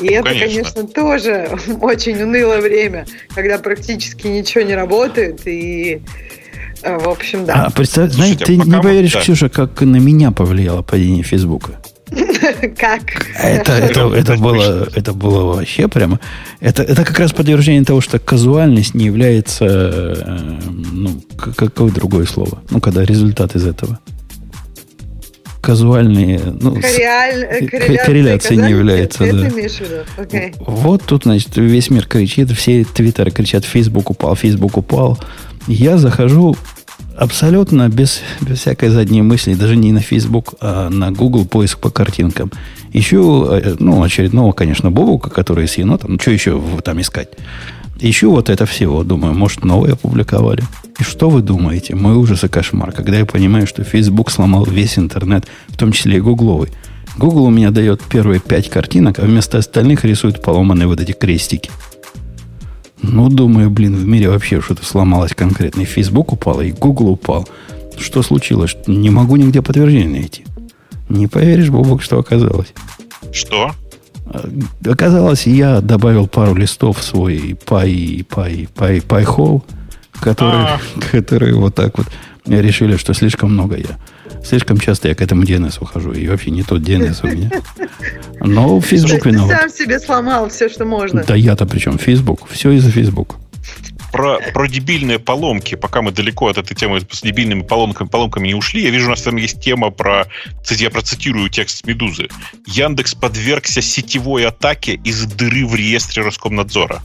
И ну, это, конечно. конечно, тоже очень унылое время, когда практически ничего не работает и... В общем, да. А, представь, знаете, ты не поверишь, Ксюша, как на меня повлияло падение Фейсбука. Как? Это, это, это, было, это было вообще прямо... Это, это как раз подтверждение того, что казуальность не является... Ну, какое другое слово? Ну, когда результат из этого. Казуальные... Ну, Корреаль... корреляции, корреляции не является. Да. Okay. Вот тут, значит, весь мир кричит, все твиттеры кричат, Facebook упал, Facebook упал. Я захожу... Абсолютно без, без всякой задней мысли, даже не на Facebook, а на Google поиск по картинкам. Ищу, ну, очередного, конечно, Бобука, который с енотом. Ну, что еще там искать? Ищу вот это всего. Думаю, может, новые опубликовали. И что вы думаете? Мой ужас и кошмар. Когда я понимаю, что Facebook сломал весь интернет, в том числе и гугловый. Google у меня дает первые пять картинок, а вместо остальных рисует поломанные вот эти крестики. Ну, думаю, блин, в мире вообще что-то сломалось конкретно. И Facebook упал, и Google упал. Что случилось? Не могу нигде подтверждения найти. Не поверишь, Бобок, что оказалось. Что? Оказалось, я добавил пару листов в свой пай, пай, пай, пайхол, которые, которые вот так вот решили, что слишком много я. Слишком часто я к этому ди эн эс ухожу. И вообще не тот ди эн эс у меня. Но Facebook виноват. Ты сам себе сломал все, что можно. Да я-то причем Facebook. Все из-за Facebook. Про, про дебильные поломки. Пока мы далеко от этой темы с дебильными поломками, поломками не ушли, я вижу, у нас там есть тема про... Я процитирую текст «Медузы». Яндекс подвергся сетевой атаке из дыры в реестре Роскомнадзора.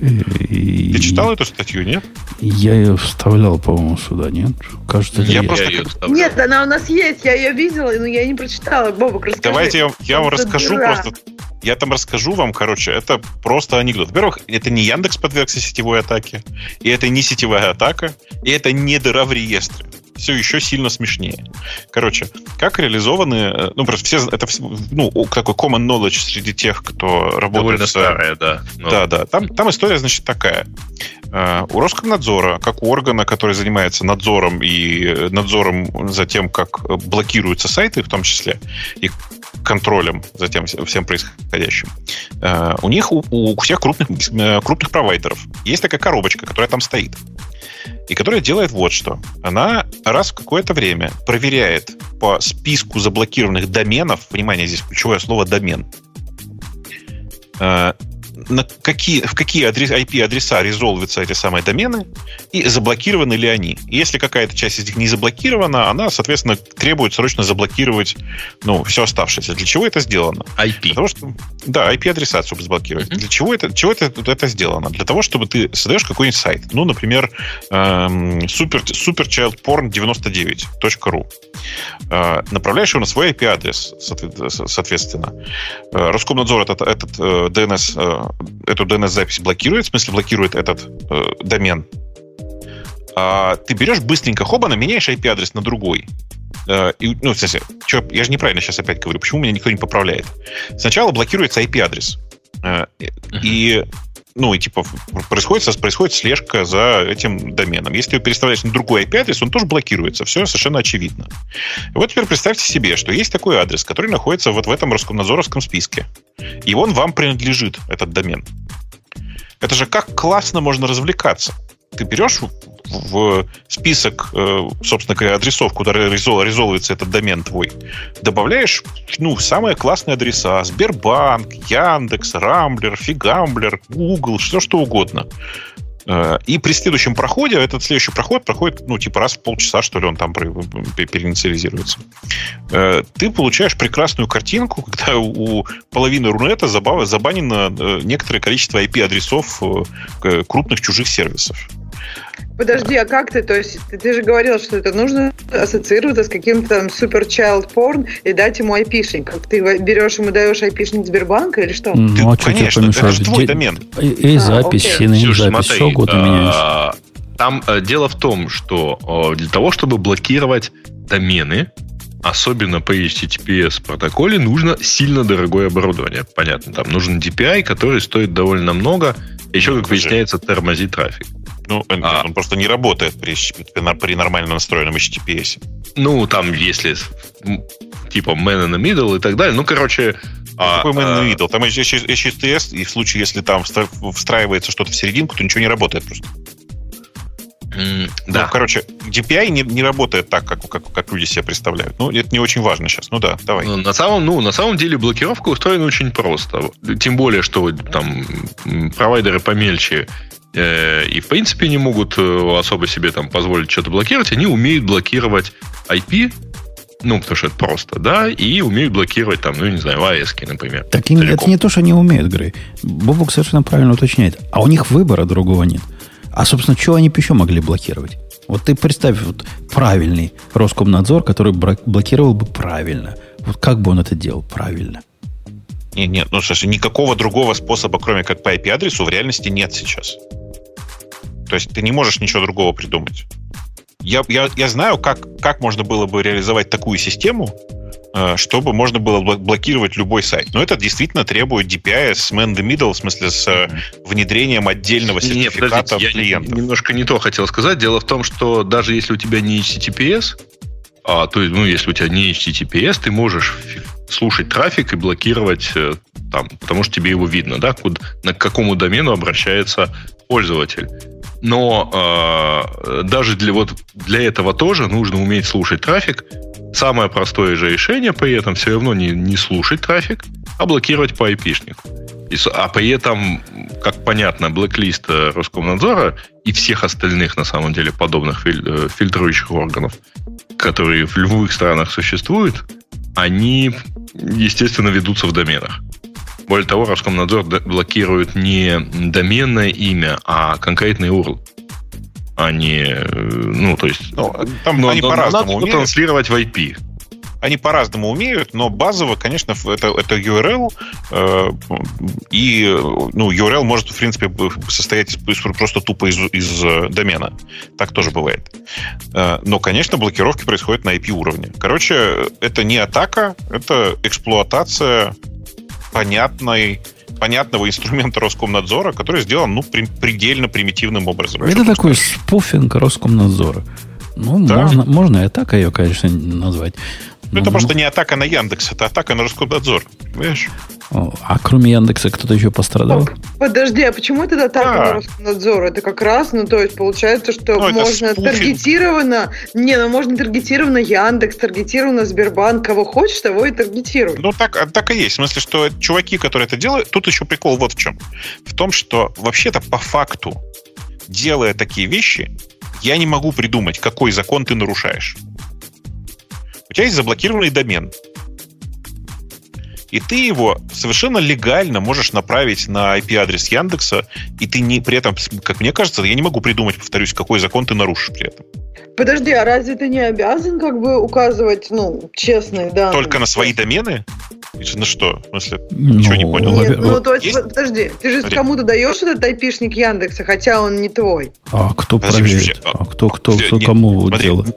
И... Ты читал эту статью, нет? Я ее вставлял, по-моему, сюда, нет? Кажется, я я просто... я нет, она у нас есть, я ее видела, но я не прочитала. Бобок, расскажи. Давайте я, я вам расскажу дыра. просто... Я там расскажу вам, короче, это просто анекдот. Во-первых, это не Яндекс подвергся сетевой атаке, и это не сетевая атака, и это не дыра в реестре. Все еще сильно смешнее. Короче, как реализованы... Ну, просто все... Это, ну, такой common knowledge среди тех, кто работает... Довольно с... старая, да. Но... Да, да. Там, там история, значит, такая. У Роскомнадзора, как у органа, который занимается надзором и надзором за тем, как блокируются сайты, в том числе, и контролем за тем всем происходящим, у них, у, у всех крупных, крупных провайдеров есть такая коробочка, которая там стоит. И которая делает вот что. Она раз в какое-то время проверяет по списку заблокированных доменов, внимание, здесь ключевое слово «домен», э, на какие, в какие адрес, ай пи-адреса резолвятся эти самые домены и заблокированы ли они. И если какая-то часть из них не заблокирована, она, соответственно, требует срочно заблокировать, ну, все оставшееся. Для чего это сделано? ай пи. Потому что, да, ай пи-адреса, чтобы заблокировать. Mm-hmm. Для чего, это, чего это, это сделано? Для того, чтобы ты создаешь какой-нибудь сайт. Ну, например, эм, superchildporn девяносто девять точка ру. Э, направляешь его на свой ай пи-адрес, соответственно. Э, Роскомнадзор этот, этот э, ди эн эс... эту ди эн эс-запись блокирует, в смысле блокирует этот э, домен. А ты берешь быстренько, хоба, меняешь ай пи-адрес на другой. Э, и, ну, в смысле, чё, я же неправильно сейчас опять говорю, почему меня никто не поправляет. Сначала блокируется ай пи-адрес. Э, и, ну, и типа происходит, происходит слежка за этим доменом. Если ты его переставляешь на другой ай пи-адрес, он тоже блокируется. Все совершенно очевидно. И вот теперь представьте себе, что есть такой адрес, который находится вот в этом Роскомнадзоровском списке. И он вам принадлежит, этот домен. Это же как классно можно развлекаться. Ты берешь в список, собственно, адресов, куда резолвится этот домен твой, добавляешь, ну, самые классные адреса: Сбербанк, Яндекс, Рамблер, Фигамблер, Google, что, что угодно. И при следующем проходе, этот следующий проход проходит, ну, типа раз в полчаса, что ли, он там переинициализируется. Ты получаешь прекрасную картинку, когда у половины Рунета забанено некоторое количество ай пи-адресов крупных чужих сервисов. Подожди, а как ты? То есть ты, ты же говорил, что это нужно ассоциироваться с каким-то там суперчайлд-порн и дать ему айпишник. Ты берешь ему даешь айпишник Сбербанка или что? Ну, ты, а конечно, что это же твой Де... домен. И, и запись, а, и на запись, смотри, все угодно меняешь. Там дело в том, что для того, чтобы блокировать домены, особенно при эйч ти ти пи эс-протоколе, нужно сильно дорогое оборудование. Понятно, там нужен ди пи ай, который стоит довольно много. Еще, как выясняется, тормозит трафик. Ну, он а, просто не работает при, при нормально настроенном эйч ти ти пи эс. Ну, там, если типа man in the middle и так далее. Ну, короче... А, какой man in the middle? Там эйч ти ти пи эс, и в случае, если там встраивается что-то в серединку, то ничего не работает просто. Mm, да. Ну, короче, ди пи ай не, не работает так, как, как, как люди себе представляют. Ну, это не очень важно сейчас. Ну да, давай. На самом, ну, на самом деле блокировка устроена очень просто. Тем более, что там провайдеры помельче э, и в принципе не могут особо себе там позволить что-то блокировать. Они умеют блокировать ай пи, ну, потому что это просто, да, и умеют блокировать там, ну, не знаю, эй эс-ки, например. Так им, это не то, что они умеют, Грей. Бобок совершенно правильно уточняет. А у них выбора другого нет. А, собственно, чего они еще могли блокировать? Вот ты представь вот, правильный Роскомнадзор, который блокировал бы правильно. Вот как бы он это делал правильно? Нет, нет, ну, слушай, никакого другого способа, кроме как по ай пи-адресу, в реальности нет сейчас. То есть ты не можешь ничего другого придумать. Я, я, я знаю, как, как можно было бы реализовать такую систему, чтобы можно было блокировать любой сайт. Но это действительно требует ди пи ай с man-in-the-middle, в смысле с внедрением отдельного сертификата Нет, клиентов. Я немножко не то хотел сказать. Дело в том, что даже если у тебя не эйч ти ти пи эс, а, то есть, ну, если у тебя не эйч ти ти пи эс, ты можешь слушать трафик и блокировать там, потому что тебе его видно, да, куда, на к какому домену обращается пользователь. Но э, даже для, вот, для этого тоже нужно уметь слушать трафик. Самое простое же решение при этом все равно не, не слушать трафик, а блокировать по ай пи-шнику. И, а при этом, как понятно, блэклист Роскомнадзора и всех остальных, на самом деле, подобных филь, фильтрующих органов, которые в любых странах существуют, они, естественно, ведутся в доменах. Более того, Роскомнадзор блокирует не доменное имя, а конкретный ю ар эл. Они, ну, то есть... Ну, там, но, они но, по-разному надо умеют транслировать в ай пи. Они по-разному умеют, но базово, конечно, это, это ю ар эл. Э, и ну, ю ар эл может, в принципе, состоять просто тупо из, из домена. Так тоже бывает. Э, но, конечно, блокировки происходят на ай пи-уровне. Короче, это не атака, это эксплуатация понятной... понятного инструмента Роскомнадзора, который сделан, ну, при, предельно примитивным образом. Это что такой сказать? Спуфинг Роскомнадзора. Ну, да. можно, можно и атака ее, конечно, назвать. Но, это ну, просто не атака на Яндекс, это атака на Роскомнадзор. Понимаешь? А кроме Яндекса кто-то еще пострадал? О, подожди, а почему это атака да. на Роскомнадзор? Это как раз, ну, то есть, получается, что ну, можно таргетированно... Не, ну, можно таргетированно Яндекс, таргетированно Сбербанк. Кого хочешь, того и таргетируй. Ну, так, так и есть. В смысле, что чуваки, которые это делают... Тут еще прикол вот в чем. В том, что вообще-то по факту, делая такие вещи, я не могу придумать, какой закон ты нарушаешь. У тебя есть заблокированный домен. И ты его совершенно легально можешь направить на ай пи-адрес Яндекса, и ты не, при этом, как мне кажется, я не могу придумать, повторюсь, какой закон ты нарушишь при этом. Подожди, а разве ты не обязан как бы указывать, ну, честные данные? Только на свои домены? На что? В смысле, ничего ну, не понял. Нет, ну, то есть, есть? Подожди, ты же смотри. Кому-то даешь этот ай пи-шник Яндекса, хотя он не твой. А кто проверит? А кто, кто, кто нет, кому смотри, делает?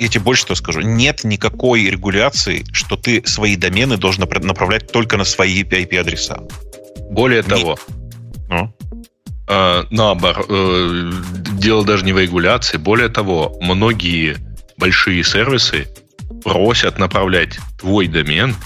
Я тебе больше что скажу. Нет никакой регуляции, что ты свои домены должен направлять только на свои ай пи-адреса. Более не... того, ну? э, наоборот, э, дело даже не в регуляции. Более того, многие большие сервисы просят направлять твой домен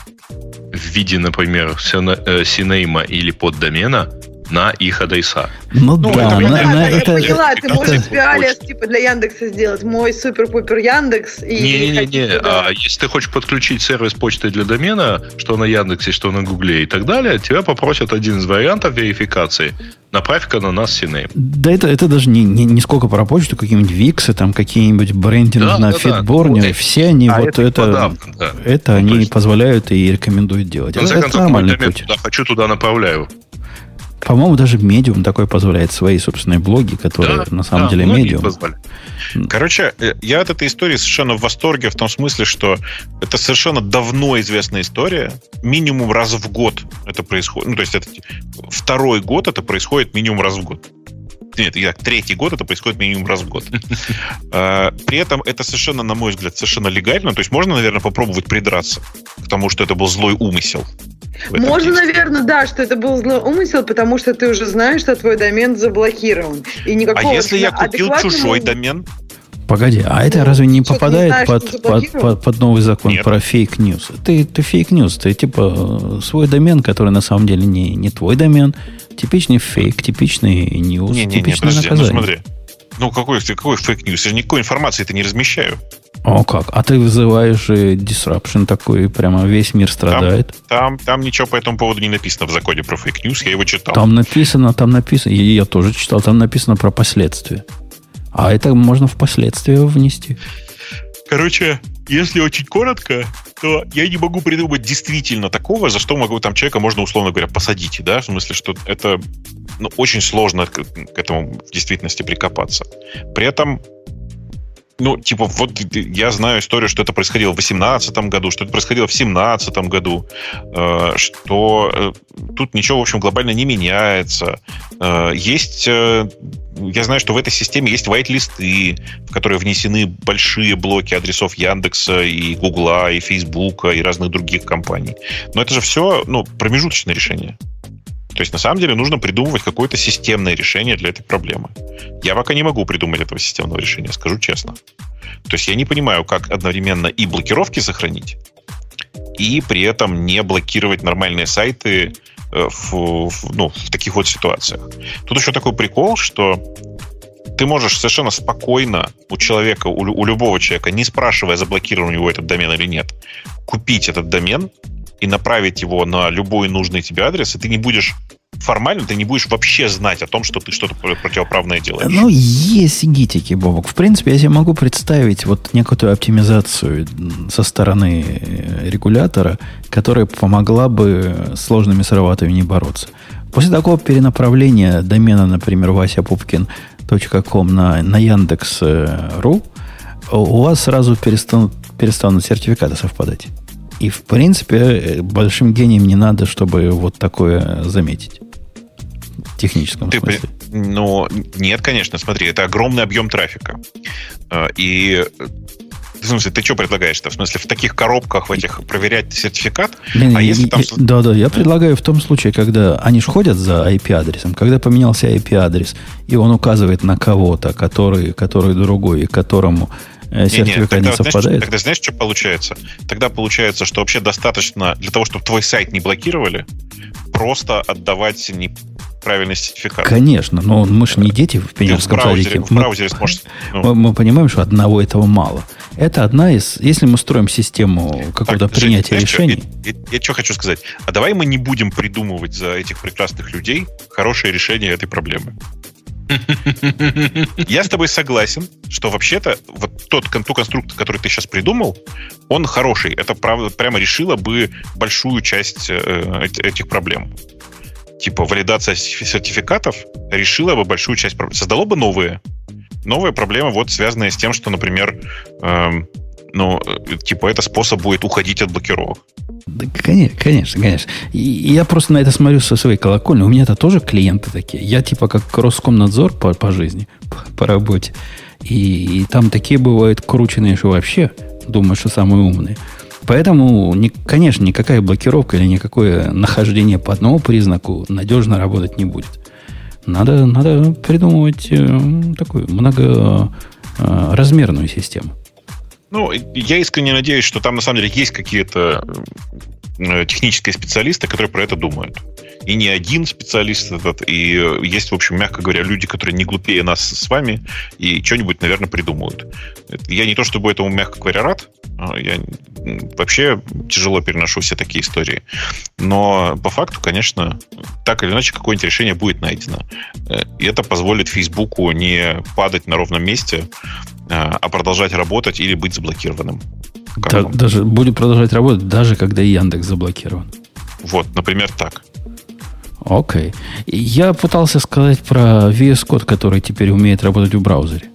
в виде, например, синейма или поддомена на их адреса. Ну, ну да, это, на, это, на, это, я поняла, это, ты можешь себе алиас типа для Яндекса сделать. Мой супер-пупер Яндекс. Не-не-не, а если ты хочешь подключить сервис почты для домена, что на Яндексе, что на Гугле и так далее, тебя попросят один из вариантов верификации. Направь-ка на нас синейм. Да это, это даже не, не, не сколько про почту, какие-нибудь виксы, там какие-нибудь брендинг да, на да, фитборне, да. Все они а вот это, это, подавно, да. это ну, они есть... позволяют и рекомендуют делать. Но, это, это концов, нормальный путь. Туда, хочу, туда направляю. По-моему, даже Medium такой позволяет свои собственные блоги, которые да, на самом да, деле Medium. Короче, я от этой истории совершенно в восторге, в том смысле, что это совершенно давно известная история. Минимум раз в год это происходит. Ну, то есть это второй год это происходит минимум раз в год. Нет, итак, третий год это происходит минимум раз в год. При этом это совершенно, на мой взгляд, совершенно легально. То есть можно, наверное, попробовать придраться к тому, что это был злой умысел. Можно, действии. Наверное, да, что это был злой умысел, потому что ты уже знаешь, что твой домен заблокирован. И никакого а если я купил чужой домен? Погоди, а это ну, разве не попадает не знаешь, под, под, под, под новый закон Нет. про фейк-ньюс? Ты, ты фейк-ньюс, ты типа свой домен, который на самом деле не, не твой домен. Типичный фейк, типичный ньюс, не, не, типичное не, подожди, наказание. Ну, смотри. Ну, какой, какой фейк-ньюс? Я никакой информации-то не размещаю. О, как? А ты вызываешь disruption такой, прямо весь мир страдает. Там, там, там ничего по этому поводу не написано в законе про фейк-ньюс, я его читал. Там написано, там написано, и я тоже читал, там написано про последствия. А это можно в последствия внести. Короче, если очень коротко, то я не могу придумать действительно такого, за что могу там человека можно, условно говоря, посадить, да, в смысле, что это ну, очень сложно к, к этому в действительности прикопаться. При этом, ну, типа, вот я знаю историю, что это происходило в две тысячи восемнадцатом году, что это происходило в две тысячи семнадцатом году, э, что э, тут ничего, в общем, глобально не меняется. Э, есть... Э, Я знаю, что в этой системе есть вайт-листы, в которые внесены большие блоки адресов Яндекса и Гугла, и Фейсбука, и разных других компаний. Но это же все ну, промежуточное решение. То есть, на самом деле, нужно придумывать какое-то системное решение для этой проблемы. Я пока не могу придумать этого системного решения, скажу честно. То есть, я не понимаю, как одновременно и блокировки сохранить, и при этом не блокировать нормальные сайты, В, в, ну, в таких вот ситуациях. Тут еще такой прикол, что ты можешь совершенно спокойно у человека, у, у любого человека, не спрашивая, заблокирован у него этот домен или нет, купить этот домен и направить его на любой нужный тебе адрес, и ты не будешь формально, ты не будешь вообще знать о том, что ты что-то противоправное делаешь. Ну, есть гитики, Бобок. В принципе, я себе могу представить вот некую оптимизацию со стороны регулятора, которая помогла бы с сложными срыватами не бороться. После такого перенаправления домена, например, вася пупкин точка ком на, на Яндекс.ру у вас сразу перестанут, перестанут сертификаты совпадать. И, в принципе, большим гением не надо, чтобы вот такое заметить. В техническом Ты смысле. При... Ну, нет, конечно. Смотри, это огромный объем трафика. И... В смысле, ты что предлагаешь-то? В смысле, в таких коробках в этих проверять сертификат? Не, а не, если не, там... Да, да, я предлагаю в том случае, когда они же ходят за ай пи-адресом, когда поменялся ай пи-адрес, и он указывает на кого-то, который, который другой, и которому сертификат не, не, не совпадает. Знаешь, тогда знаешь, что получается? Тогда получается, что вообще достаточно для того, чтобы твой сайт не блокировали, просто отдавать не... правильный сертификат. Конечно, но мы же не дети в пионерском садике. В браузере сможешь... Ну. Мы понимаем, что одного этого мало. Это одна из... Если мы строим систему какого-то так, принятия Жень, решений... Я, я, я что хочу сказать. А давай мы не будем придумывать за этих прекрасных людей хорошее решение этой проблемы. Я с тобой согласен, что вообще-то вот тот ту конструктор, который ты сейчас придумал, он хороший. Это правда прямо решило бы большую часть э, этих проблем. Типа валидация сертификатов решила бы большую часть проблем. Создало бы новые. Новые проблемы, вот, связанные с тем, что, например, эм, ну, типа, это способ будет уходить от блокировок. Да, конечно, конечно. И я просто на это смотрю со своей колокольни. У меня-то тоже клиенты такие. Я, типа, как Роскомнадзор по, по жизни, по, по работе. И, и там такие бывают крученые, что вообще думают, что самые умные. Поэтому, конечно, никакая блокировка или никакое нахождение по одному признаку надежно работать не будет. Надо, надо придумывать такую многоразмерную систему. Ну, я искренне надеюсь, что там на самом деле есть какие-то технические специалисты, которые про это думают. И не один специалист этот, и есть, в общем, мягко говоря, люди, которые не глупее нас с вами, и что-нибудь, наверное, придумают. Я не то чтобы этому, мягко говоря, рад, я вообще тяжело переношу все такие истории. Но по факту, конечно, так или иначе, какое-нибудь решение будет найдено. И это позволит Фейсбуку не падать на ровном месте, а продолжать работать или быть заблокированным. Да, даже будет продолжать работать, даже когда Яндекс заблокирован. Вот, например, так. Окей. Я пытался сказать про ви эс Code, который теперь умеет работать в браузере.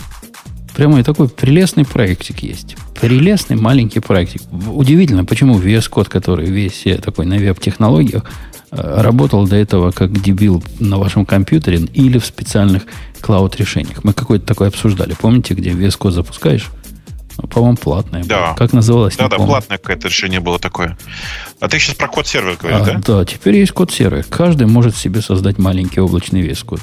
Прямо и такой прелестный проектик есть. Прелестный маленький проектик. Удивительно, почему ви эс Code, который весь такой на веб-технологиях, работал до этого как дебил на вашем компьютере или в специальных клауд-решениях. Мы какой-то такой обсуждали. Помните, где ви эс Code запускаешь? Ну, по-моему, платное. Да. Как называлось? Да, да, помню. Платное какое-то решение было такое. А ты сейчас про код-сервер говоришь, а, да? Да, теперь есть код-сервер. Каждый может себе создать маленький облачный ви эс Code.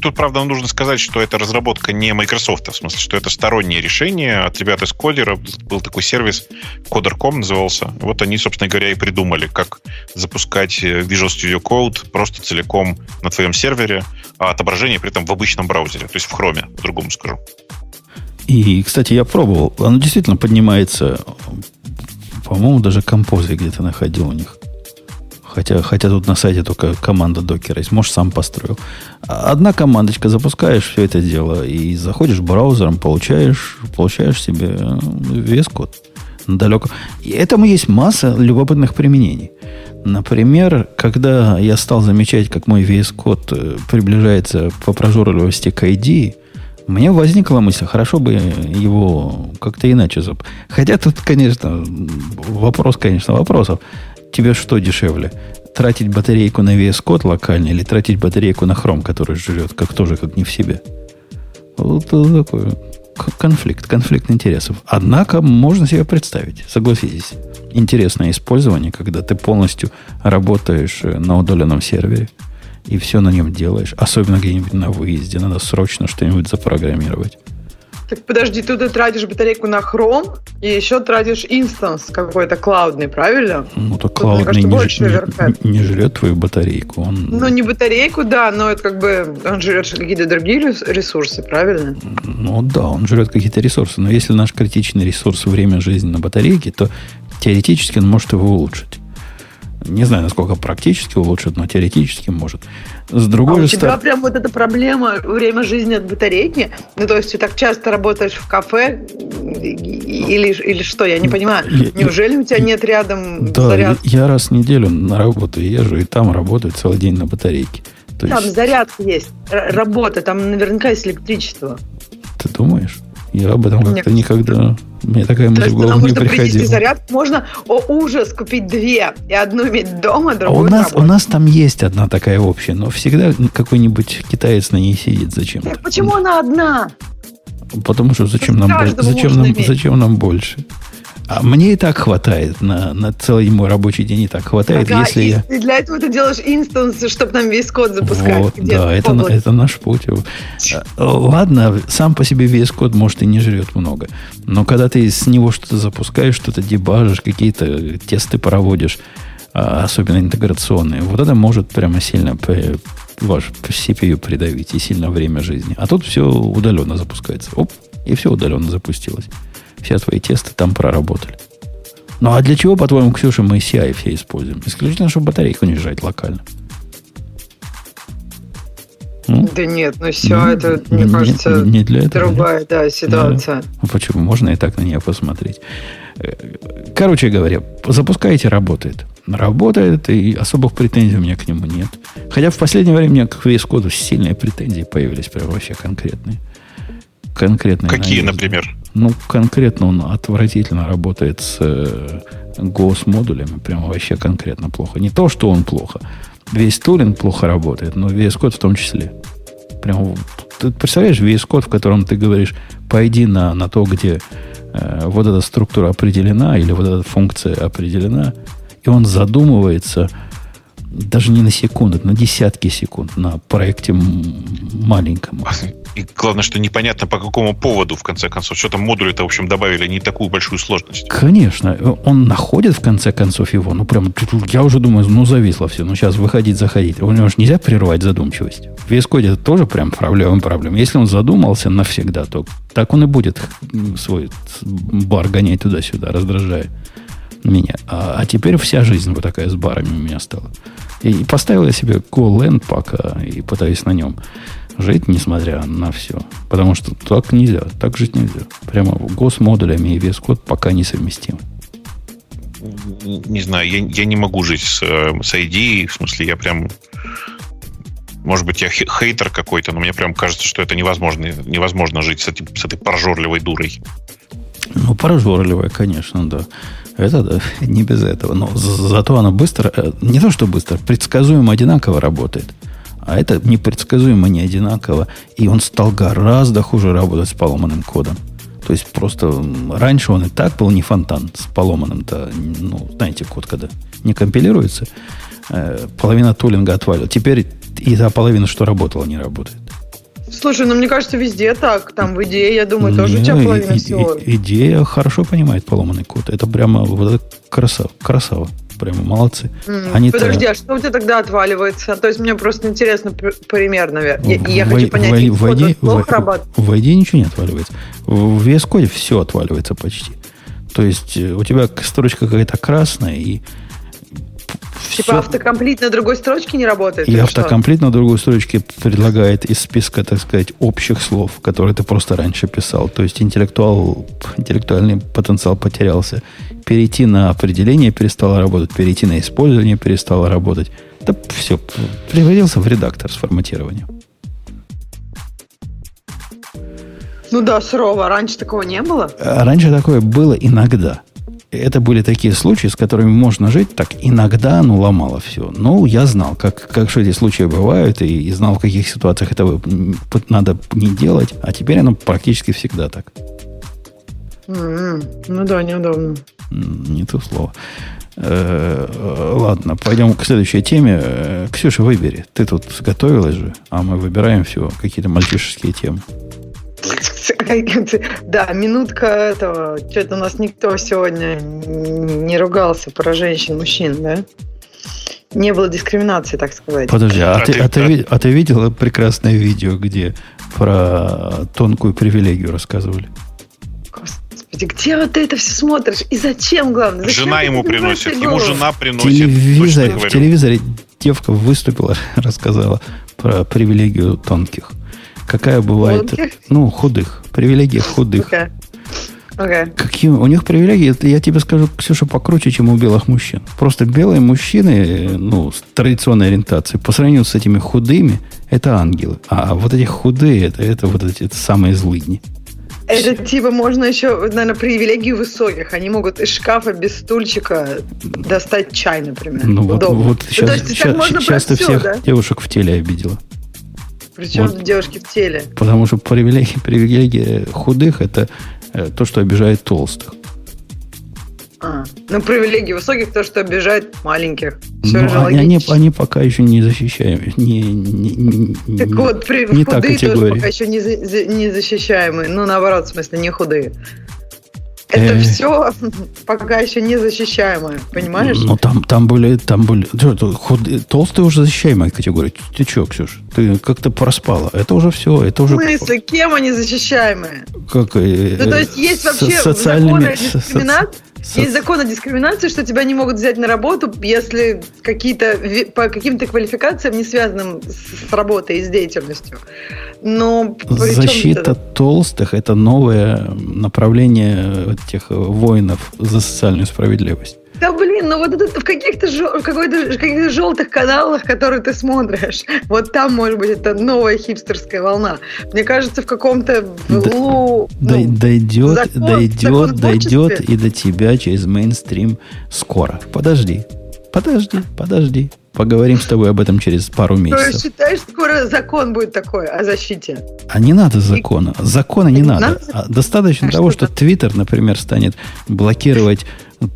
Тут, правда, нужно сказать, что это разработка не Microsoft, в смысле, что это стороннее решение от ребят из кодера. Был такой сервис, кодер точка ком назывался. Вот они, собственно говоря, и придумали, как запускать Visual Studio Code просто целиком на твоем сервере, а отображение при этом в обычном браузере, то есть в Chrome, по-другому скажу. И, кстати, я пробовал. Оно действительно поднимается, по-моему, даже композы где-то находил у них. Хотя, хотя тут на сайте только команда докера есть. Может, сам построил. Одна командочка, запускаешь все это дело и заходишь браузером, получаешь, получаешь себе ви эс Code. Далеко. И этому есть масса любопытных применений. Например, когда я стал замечать, как мой ви эс Code приближается по прожорливости к ай ди, у меня возникла мысль, хорошо бы его как-то иначе зап... Хотя тут, конечно, вопрос, конечно, вопросов. Тебе что дешевле? Тратить батарейку на ви эс Code локально или тратить батарейку на Chrome, который жрет, как тоже, как не в себе? Вот такой конфликт, конфликт интересов. Однако можно себе представить, согласитесь. Интересное использование, когда ты полностью работаешь на удаленном сервере и все на нем делаешь. Особенно где-нибудь на выезде. Надо срочно что-нибудь запрограммировать. Так подожди, тут ты тратишь батарейку на Chrome и еще тратишь инстанс какой-то клаудный, правильно? Ну, то клаудный не, не жрет твою батарейку. Он... Ну, не батарейку, да, но это как бы он жрет какие-то другие ресурсы, правильно? Ну, да, он жрет какие-то ресурсы. Но если наш критичный ресурс время жизни на батарейке, то теоретически он может его улучшить. Не знаю, насколько практически улучшит, но теоретически может. С другой а же стороны... у тебя прям вот эта проблема время жизни от батарейки? Ну, то есть ты так часто работаешь в кафе или, или что? Я не понимаю. Я, Неужели я, у тебя нет рядом да, зарядки? Я раз в неделю на работу езжу, и там работаю целый день на батарейке. То там есть... зарядка есть, работа, там наверняка есть электричество. Ты думаешь? Я об этом как-то никогда... Мне такая мысль в голову не приходила. Потому что при зарядке можно, о ужас, купить две. И одну иметь дома, другую у нас, у нас там есть одна такая общая, но всегда какой-нибудь китаец на ней сидит зачем-то. Так почему она одна? Потому что зачем, нам, зачем, нам, зачем нам больше? А мне и так хватает. На, на целый мой рабочий день и так хватает. Ага, если и я... Для этого ты делаешь инстанс, чтобы там весь код запускать. Вот, да, это, это наш путь. Ладно, сам по себе ви эс Code, может, и не жрет много. Но когда ты с него что-то запускаешь, что-то дебажишь, какие-то тесты проводишь, особенно интеграционные, вот это может прямо сильно ваш си пи ю придавить и сильно время жизни. А тут все удаленно запускается. Оп, и все удаленно запустилось. Все твои тесты там проработали. Ну, а для чего, по-твоему, Ксюша, мы си ай все используем? Исключительно, чтобы батарейку не жрать локально. Ну? Да нет, ну все, ну, это, мне не, кажется, не для этого, другая да, ситуация. Да. Ну, почему? Можно и так на нее посмотреть. Короче говоря, запускаете, работает. Работает, и особых претензий у меня к нему нет. Хотя в последнее время у меня к ви эс Code сильные претензии появились, прям вообще конкретные. Конкретные. Какие, наезды. Например? Ну, конкретно он отвратительно работает с э, джи о эс-модулями. Прямо вообще конкретно плохо. Не то, что он плохо. Весь тулинг плохо работает, но ви эс Code в том числе. Прямо, ты представляешь, ви эс Code, в котором ты говоришь, пойди на, на то, где э, вот эта структура определена или вот эта функция определена, и он задумывается даже не на секунду, на десятки секунд на проекте маленьком. И главное, что непонятно по какому поводу, в конце концов. Что там модули-то, в общем, добавили не такую большую сложность. Конечно. Он находит, в конце концов, его. Ну, прям, я уже думаю, ну, зависло все. Ну, сейчас выходить, заходить. У него же нельзя прервать задумчивость. В ви эс Code это тоже прям проблема, проблема. Если он задумался навсегда, то так он и будет свой бар гонять туда-сюда, раздражая меня. А, а теперь вся жизнь вот такая с барами у меня стала. И поставил я себе GoLand пока и пытаюсь на нем жить, несмотря на все. Потому что так нельзя, так жить нельзя. Прямо гос-модулями и ви эс Code пока несовместимы. Не знаю, я, я не могу жить с, с ай ди. В смысле, я прям... Может быть, я хейтер какой-то, но мне прям кажется, что это невозможно, невозможно жить с, этим, с этой прожорливой дурой. Ну, прожорливая, конечно, да. Это да, не без этого. Но за- зато она быстро, не то что быстро, предсказуемо одинаково работает. А это непредсказуемо не одинаково. И он стал гораздо хуже работать с поломанным кодом. То есть просто раньше он и так был не фонтан с поломанным-то. Ну, знаете, код когда не компилируется, половина тулинга отвалила. Теперь и та половина, что работала, не работает. Слушай, ну мне кажется, везде так. Там в идее, я думаю, тоже ну, у тебя половина и, всего. И, идея хорошо понимает поломанный код. Это прямо вот красава. красава. Прямо молодцы. Mm. Они Подожди, та... а что у тебя тогда отваливается? То есть мне просто интересно пример, наверное. Я, я в, хочу понять, в, в, идее, в, в, в идее ничего не отваливается. В ви эс Code все отваливается почти. То есть у тебя строчка какая-то красная и Все. Типа автокомплит на другой строчке не работает? И автокомплит что? на другой строчке предлагает из списка, так сказать, общих слов, которые ты просто раньше писал. То есть интеллектуал, интеллектуальный потенциал потерялся. Перейти на определение перестало работать, перейти на использование перестало работать. Да все, превратился в редактор с форматированием. Ну да, сурово. Раньше такого не было? Раньше такое было иногда. Это были такие случаи, с которыми можно жить. Так, иногда оно ломало все. Но я знал, как, как что эти случаи бывают, и, и знал, в каких ситуациях это надо не делать. А теперь оно практически всегда так. Mm-hmm. Ну да, неудобно. Не то слово. Э-э-э- ладно, пойдем к следующей теме. Э-э- Ксюша, выбери. Ты тут готовилась же, а мы выбираем все какие-то мальчишеские темы. Да, минутка этого. Что-то у нас никто сегодня не ругался про женщин-мужчин, да? Не было дискриминации, так сказать. Подожди, а, а, ты, ты, а, ты, а ты видела прекрасное видео, где про тонкую привилегию рассказывали? Господи, где вот ты это все смотришь? И зачем, главное? Зачем жена ему приносит, ему жена приносит. Телевизор, в телевизоре девка выступила, рассказала про привилегию тонких. Какая бывает... Тонких? Ну, худых. Привилегия худых. Okay. Okay. Какие, у них привилегии, я тебе скажу, Ксюша, покруче, чем у белых мужчин. Просто белые мужчины, ну, с традиционной ориентацией, по сравнению с этими худыми, это ангелы. А вот эти худые, это, это вот эти это самые злыдни. Это типа можно еще, наверное, привилегии высоких. Они могут из шкафа без стульчика достать чай, например. Ну, вот, вот сейчас, ну, то есть, сейчас, можно сейчас ты все, всех да? девушек в теле обидела. Причем вот, девушки в теле. Потому что привилегия, привилегия худых – это то, что обижает толстых. А, ну, привилегии высоких – то, что обижает маленьких. Все же они, они, они пока еще не защищаемы. Не, не, не, так вот, при, не худые та тоже пока еще не, за, не защищаемы. Ну, наоборот, в смысле, не худые. Это Э-э. все пока еще не защищаемое, понимаешь? Ну, там, там были... Там были худые, толстые уже защищаемая категория. Ты че, Ксюш? Ты как-то проспала. Это уже все. Это уже... В смысле? Кем они защищаемые? Как? Ну, то есть, есть вообще закон о дискриминации? Со... Есть закон о дискриминации, что тебя не могут взять на работу, если какие-то, по каким-то квалификациям, не связанным с работой и с деятельностью. Но защита толстых – это новое направление этих воинов за социальную справедливость. Да блин, ну вот это в каких-то, в в каких-то желтых каналах, которые ты смотришь, вот там, может быть, это новая хипстерская волна. Мне кажется, в каком-то лу... Да, ну, дойдет, закон, дойдет, дойдет и до тебя через мейнстрим скоро. Подожди, подожди, подожди. Поговорим с тобой об этом через пару месяцев. Ты считаешь, скоро закон будет такой о защите? А не надо закона. Закона не, не надо. надо. Достаточно а того, что Твиттер, например, станет блокировать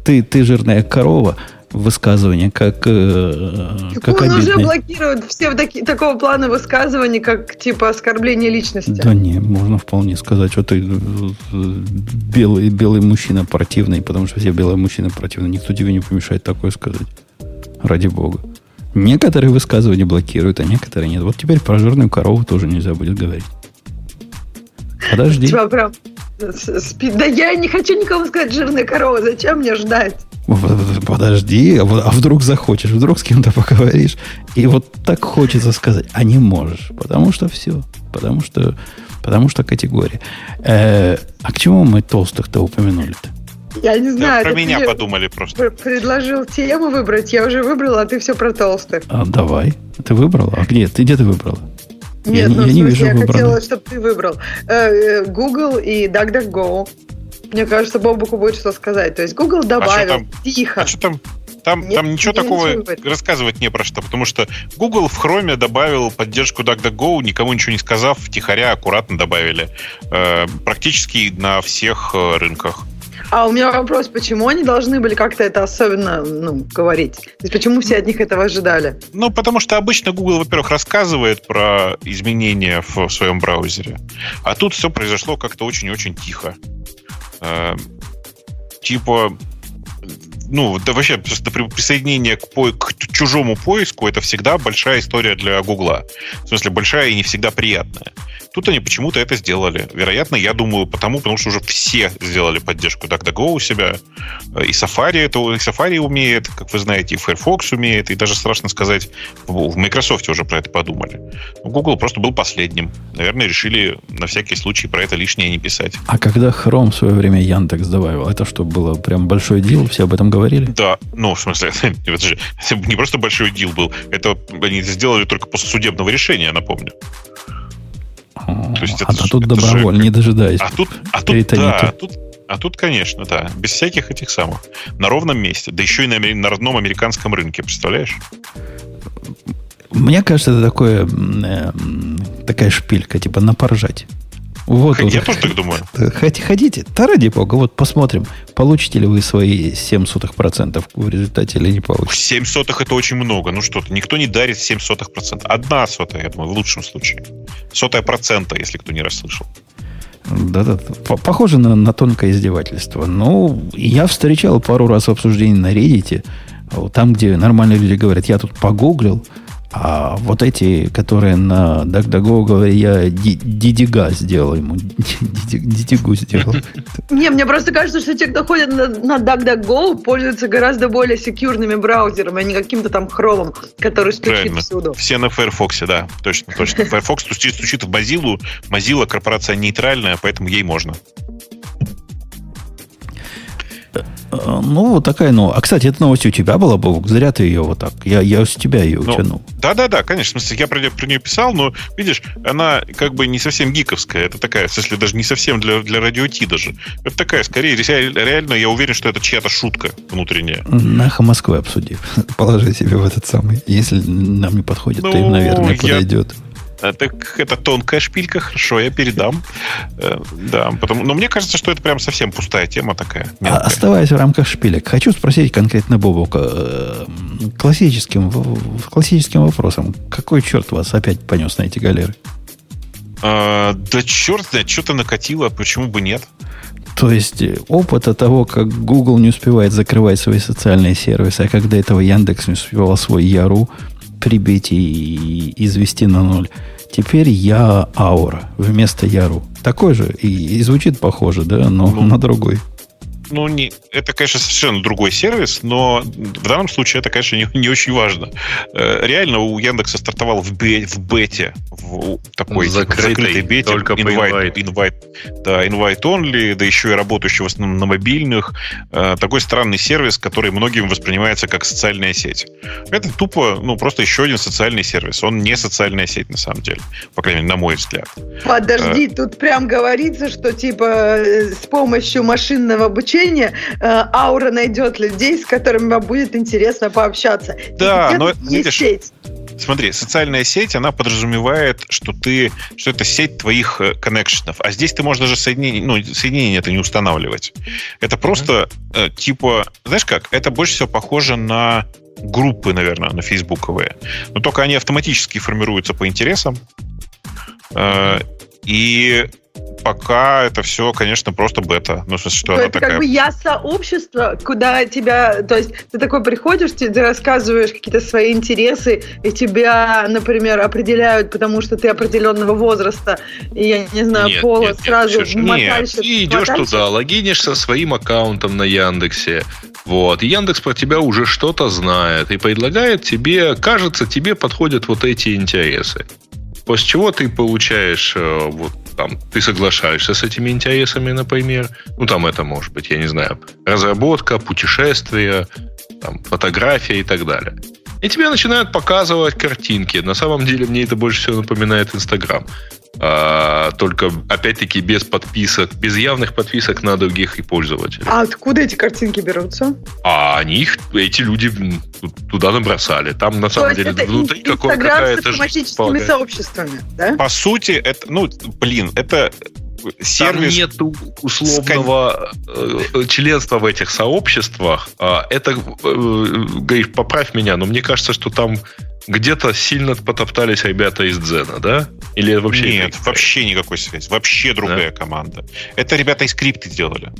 «ты, ты жирная корова» высказывания, как, э, как он обидные. Уже блокирует все таки, такого плана высказывания, как типа оскорбление личности. Да не, можно вполне сказать, что ты белый, белый мужчина противный, потому что все белые мужчины противны. Никто тебе не помешает такое сказать. Ради бога. Некоторые высказывания блокируют, а некоторые нет. Вот теперь про жирную корову тоже нельзя будет говорить. Подожди. Тебя прям спит. Да я не хочу никому сказать жирная корова. Зачем мне ждать? Подожди, а вдруг захочешь, вдруг с кем-то поговоришь. И вот так хочется сказать, а не можешь. Потому что все. Потому что, потому что категория. Э, а к чему мы толстых-то упомянули-то? Я не знаю. Да, про меня подумали просто. Предложил тему выбрать, я уже выбрала, а ты все про толстых. А, давай. Ты выбрала? А где? Ты где ты выбрала? Нет, я, ну, я, в смысле, не вижу я хотела, чтобы ты выбрал. Google и DuckDuckGo. Мне кажется, Бобуку будет что сказать. То есть Google добавил, а тихо. А что там? Там, Нет, там ничего такого ничего рассказывать не про что, потому что Google в Chrome добавил поддержку DuckDuckGo, никому ничего не сказав, втихаря аккуратно добавили. Э, практически на всех рынках. А у меня вопрос, почему они должны были как-то это особенно, ну, говорить? То есть почему все от них этого ожидали? Ну, потому что обычно Google, во-первых, рассказывает про изменения в своем браузере, а тут все произошло как-то очень-очень тихо. Э-э- типа... Ну, да, вообще, просто присоединение к, по- к чужому поиску — это всегда большая история для Гугла. В смысле, большая и не всегда приятная. Тут они почему-то это сделали. Вероятно, я думаю, потому, потому что уже все сделали поддержку DuckDuckGo у себя. И Safari, это, и Safari умеет, как вы знаете, и Firefox умеет, и даже, страшно сказать, в Microsoft уже про это подумали. Google просто был последним. Наверное, решили на всякий случай про это лишнее не писать. А когда Chrome в свое время Яндекс добавил, это что, было прям большое дело? Все об этом говорили? Говорили? Да, ну, в смысле, это же не просто большой дил был, это они сделали только после судебного решения, напомню. О, то есть это, а ж, тут добровольно, же... не дожидаясь. А тут, а тут, да, тут, а тут, конечно, да, без всяких этих самых, на ровном месте, да еще и на, на родном американском рынке, представляешь? Мне кажется, это такое, такая шпилька, типа напоржать. Вот я вот. тоже так думаю. Хотите? Да ради бога, вот посмотрим, получите ли вы свои семь сотых процента в результате или не получите. семь сотых это очень много. Ну что-то, никто не дарит семь сотых процента. Одна сотая, я думаю, в лучшем случае. Сотая процента, если кто не расслышал. Да-да, похоже на, на тонкое издевательство. Ну, я встречал пару раз в обсуждении на Reddit, там, где нормальные люди говорят, я тут погуглил, а вот эти, которые на DuckDuckGo говорят, я дидига сделал ему. Дидигу сделал. Не, мне просто кажется, что те, кто ходит на DuckDuckGo, пользуются гораздо более секьюрными браузерами, а не каким-то там хромом, который стучит всюду. Все на Firefox, да. Точно, точно. Firefox стучит в Mozilla. Mozilla корпорация нейтральная, поэтому ей можно. Ну, такая новость. А, кстати, эта новость у тебя была, Бог? Зря ты ее вот так. Я, я с тебя ее ну, утянул. Да-да-да, конечно. В смысле, я про, про нее писал, но, видишь, она как бы не совсем гиковская. Это такая, в смысле, даже не совсем для, для радио Ти даже. Это такая, скорее, реально, я уверен, что это чья-то шутка внутренняя. Нахо Москвы обсудив. Положи себе в этот самый. Если нам не подходит, ну, то им, наверное, я... подойдет. Так это тонкая шпилька, хорошо, я передам. Да, потому, но мне кажется, что это прям совсем пустая тема такая. А, оставаясь в рамках шпилек, хочу спросить конкретно Бобука классическим, классическим вопросом. Какой черт вас опять понес на эти галеры? А, да черт знает, что-то накатило, почему бы нет? То есть опыта того, как Google не успевает закрывать свои социальные сервисы, а как до этого Яндекс не успевал свой Яру прибить и извести на ноль. Теперь я аура вместо яру. Такой же и, и звучит похоже, да, но ну, на другой. Ну, не, это, конечно, совершенно другой сервис, но в данном случае это, конечно, не, не очень важно. Э, реально у Яндекса стартовал в, бе, в бете, в такой закрытой, закрытой бете, только invite, invite, да, invite only, да еще и работающий в основном на мобильных. Э, такой странный сервис, который многим воспринимается как социальная сеть. Это тупо, ну, просто еще один социальный сервис. Он не социальная сеть, на самом деле. По крайней мере, на мой взгляд. Подожди, э, тут прям говорится, что, типа, с помощью машинного обучения аура найдет людей, с которыми вам будет интересно пообщаться. Да, но видишь, сеть. Смотри, социальная сеть, она подразумевает, что ты, что это сеть твоих коннекшенов, а здесь ты можешь даже соединение, ну, соединение это не устанавливать. Это просто mm-hmm. э, типа, знаешь как? Это больше всего похоже на группы, наверное, на фейсбуковые, но только они автоматически формируются по интересам э, и пока это все, конечно, просто бета. Ну, что она это такая... как бы я сообщество, куда тебя... То есть ты такой приходишь, ты рассказываешь какие-то свои интересы, и тебя, например, определяют, потому что ты определенного возраста, и, я не знаю, нет, пола, нет, сразу нет, мотальщик. Нет, и идешь мотальщик. Туда, логинишь со своим аккаунтом на Яндексе. Вот. И Яндекс про тебя уже что-то знает и предлагает тебе... Кажется, тебе подходят вот эти интересы. После чего ты получаешь... вот там, ты соглашаешься с этими интересами, например. Ну, там это может быть, я не знаю, разработка, путешествия, там, фотография и так далее. И тебе начинают показывать картинки. На самом деле, мне это больше всего напоминает Инстаграм. А, только, опять-таки, без подписок, без явных подписок на других и пользователей. А откуда эти картинки берутся? А они их, эти люди туда набросали. Там, на самом деле, внутри какая-то... Инстаграм с автоматическими сообществами, да? По сути, это, ну, блин, это... сервис... Там нет условного Скай... членства в этих сообществах. Это, Гриш, поправь меня, но мне кажется, что там где-то сильно потоптались ребята из Дзена, да? Или вообще нет, вообще никакой связи. Вообще другая да? команда. Это ребята из крипты делали.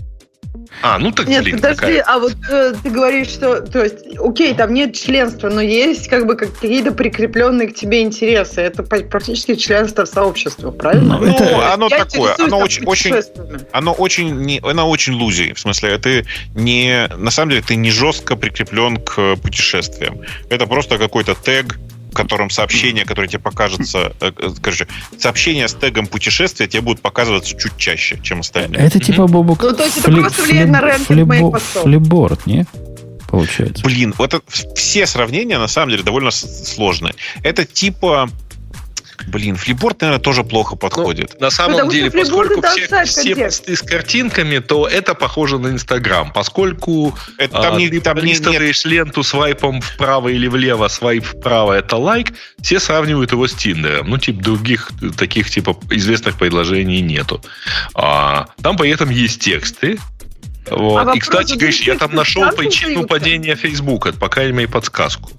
А, ну так нет, блин, подожди, какая-то. А вот э, ты говоришь, что, то есть, окей, там нет членства, но есть как бы какие-то прикрепленные к тебе интересы. Это практически членство в сообществе, правильно? Ну, это, оно такое, оно очень, очень, оно очень, не, оно очень лузи, в смысле, ты не, на самом деле, ты не жестко прикреплен к путешествиям. Это просто какой-то тег, в котором сообщение, которое тебе покажется... Короче, сообщение с тегом путешествия тебе будут показываться чуть чаще, чем остальные. Это типа, Бобок... Ну, то есть это фли- просто влияет фли- на рэнкинг моих постов. Флипборд, не? Получается. Блин, вот это, все сравнения, на самом деле, довольно сложные. Это типа... Блин, флипборд, наверное, тоже плохо подходит. Ну, на самом Потому деле, поскольку все, все посты с картинками, то это похоже на Инстаграм. Поскольку это, там а, не, там ты листаешь ленту свайпом вправо или влево, свайп вправо – это лайк, все сравнивают его с Тиндером. Ну, типа, других таких типа известных предложений нету. А, там при этом есть тексты. Вот. А и, вопрос, кстати, говоришь, я там нашел причину падения Фейсбука, по крайней мере, подсказку.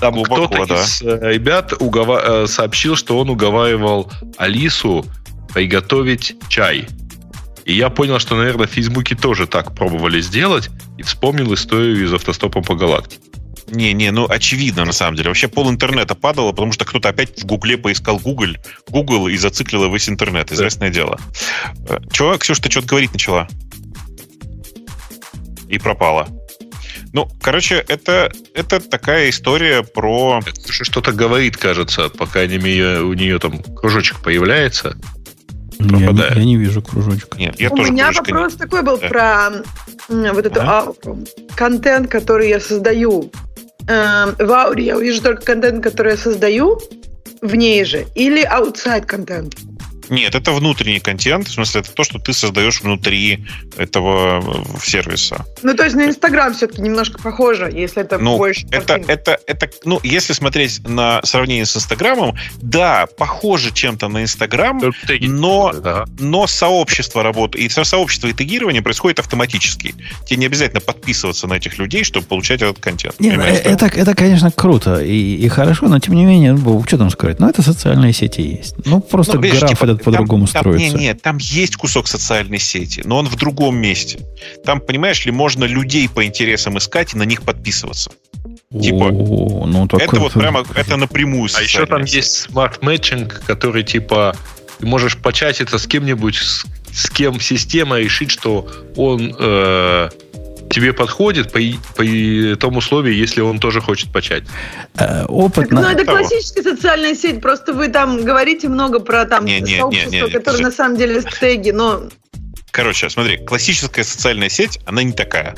Там глубоко, кто-то да. из ребят угова... сообщил, что он уговаривал Алису приготовить чай. И я понял, что, наверное, в Фейсбуке тоже так пробовали сделать. И вспомнил историю из «Автостопа по галактике». Не-не, ну очевидно, на самом деле. Вообще пол интернета падало, потому что кто-то опять в Гугле поискал Google, Google и зациклил весь интернет. Известное да. дело. Чего, Ксюша, ты что-то говорить начала? И пропала. Ну, короче, это, это такая история про... Что-то говорит, кажется, пока не у, у нее там кружочек появляется. Я не, я не вижу кружочка. Нет, я у тоже меня вопрос не... такой был да. про вот эту а? а, контент, который я создаю. Э, в ауре я увижу только контент, который я создаю в ней же, или аутсайд-контент? Нет, это внутренний контент, в смысле, это то, что ты создаешь внутри этого сервиса. Ну, то есть на Инстаграм все-таки немножко похоже, если это ну, больше... Это, это, это, ну, если смотреть на сравнение с Инстаграмом, да, похоже чем-то на Инстаграм, но, да. но сообщество работает, и сообщество и тегирование происходит автоматически. Тебе не обязательно подписываться на этих людей, чтобы получать этот контент. Нет, это, это, конечно, круто и, и хорошо, но тем не менее, что там сказать? Ну, это социальные сети есть. Ну, просто ну, видишь, граф типа, по-другому там, строится. Там, нет, нет, там есть кусок социальной сети, но он в другом месте. Там, понимаешь ли, можно людей по интересам искать и на них подписываться. О, типа, ну, так это вот это... прямо, это напрямую социальная сеть. А еще там сеть. Есть смарт-мэтчинг, который, типа, ты можешь початиться с кем-нибудь, с, с кем система решит, что он э, тебе подходит по, по тому условию, если он тоже хочет почать. Э, опытно. Так, ну, это классическая социальная сеть, просто вы там говорите много про там не, не, сообщество, не, не, не, которое не, на самом деле теги, но... Короче, смотри, классическая социальная сеть, она не такая.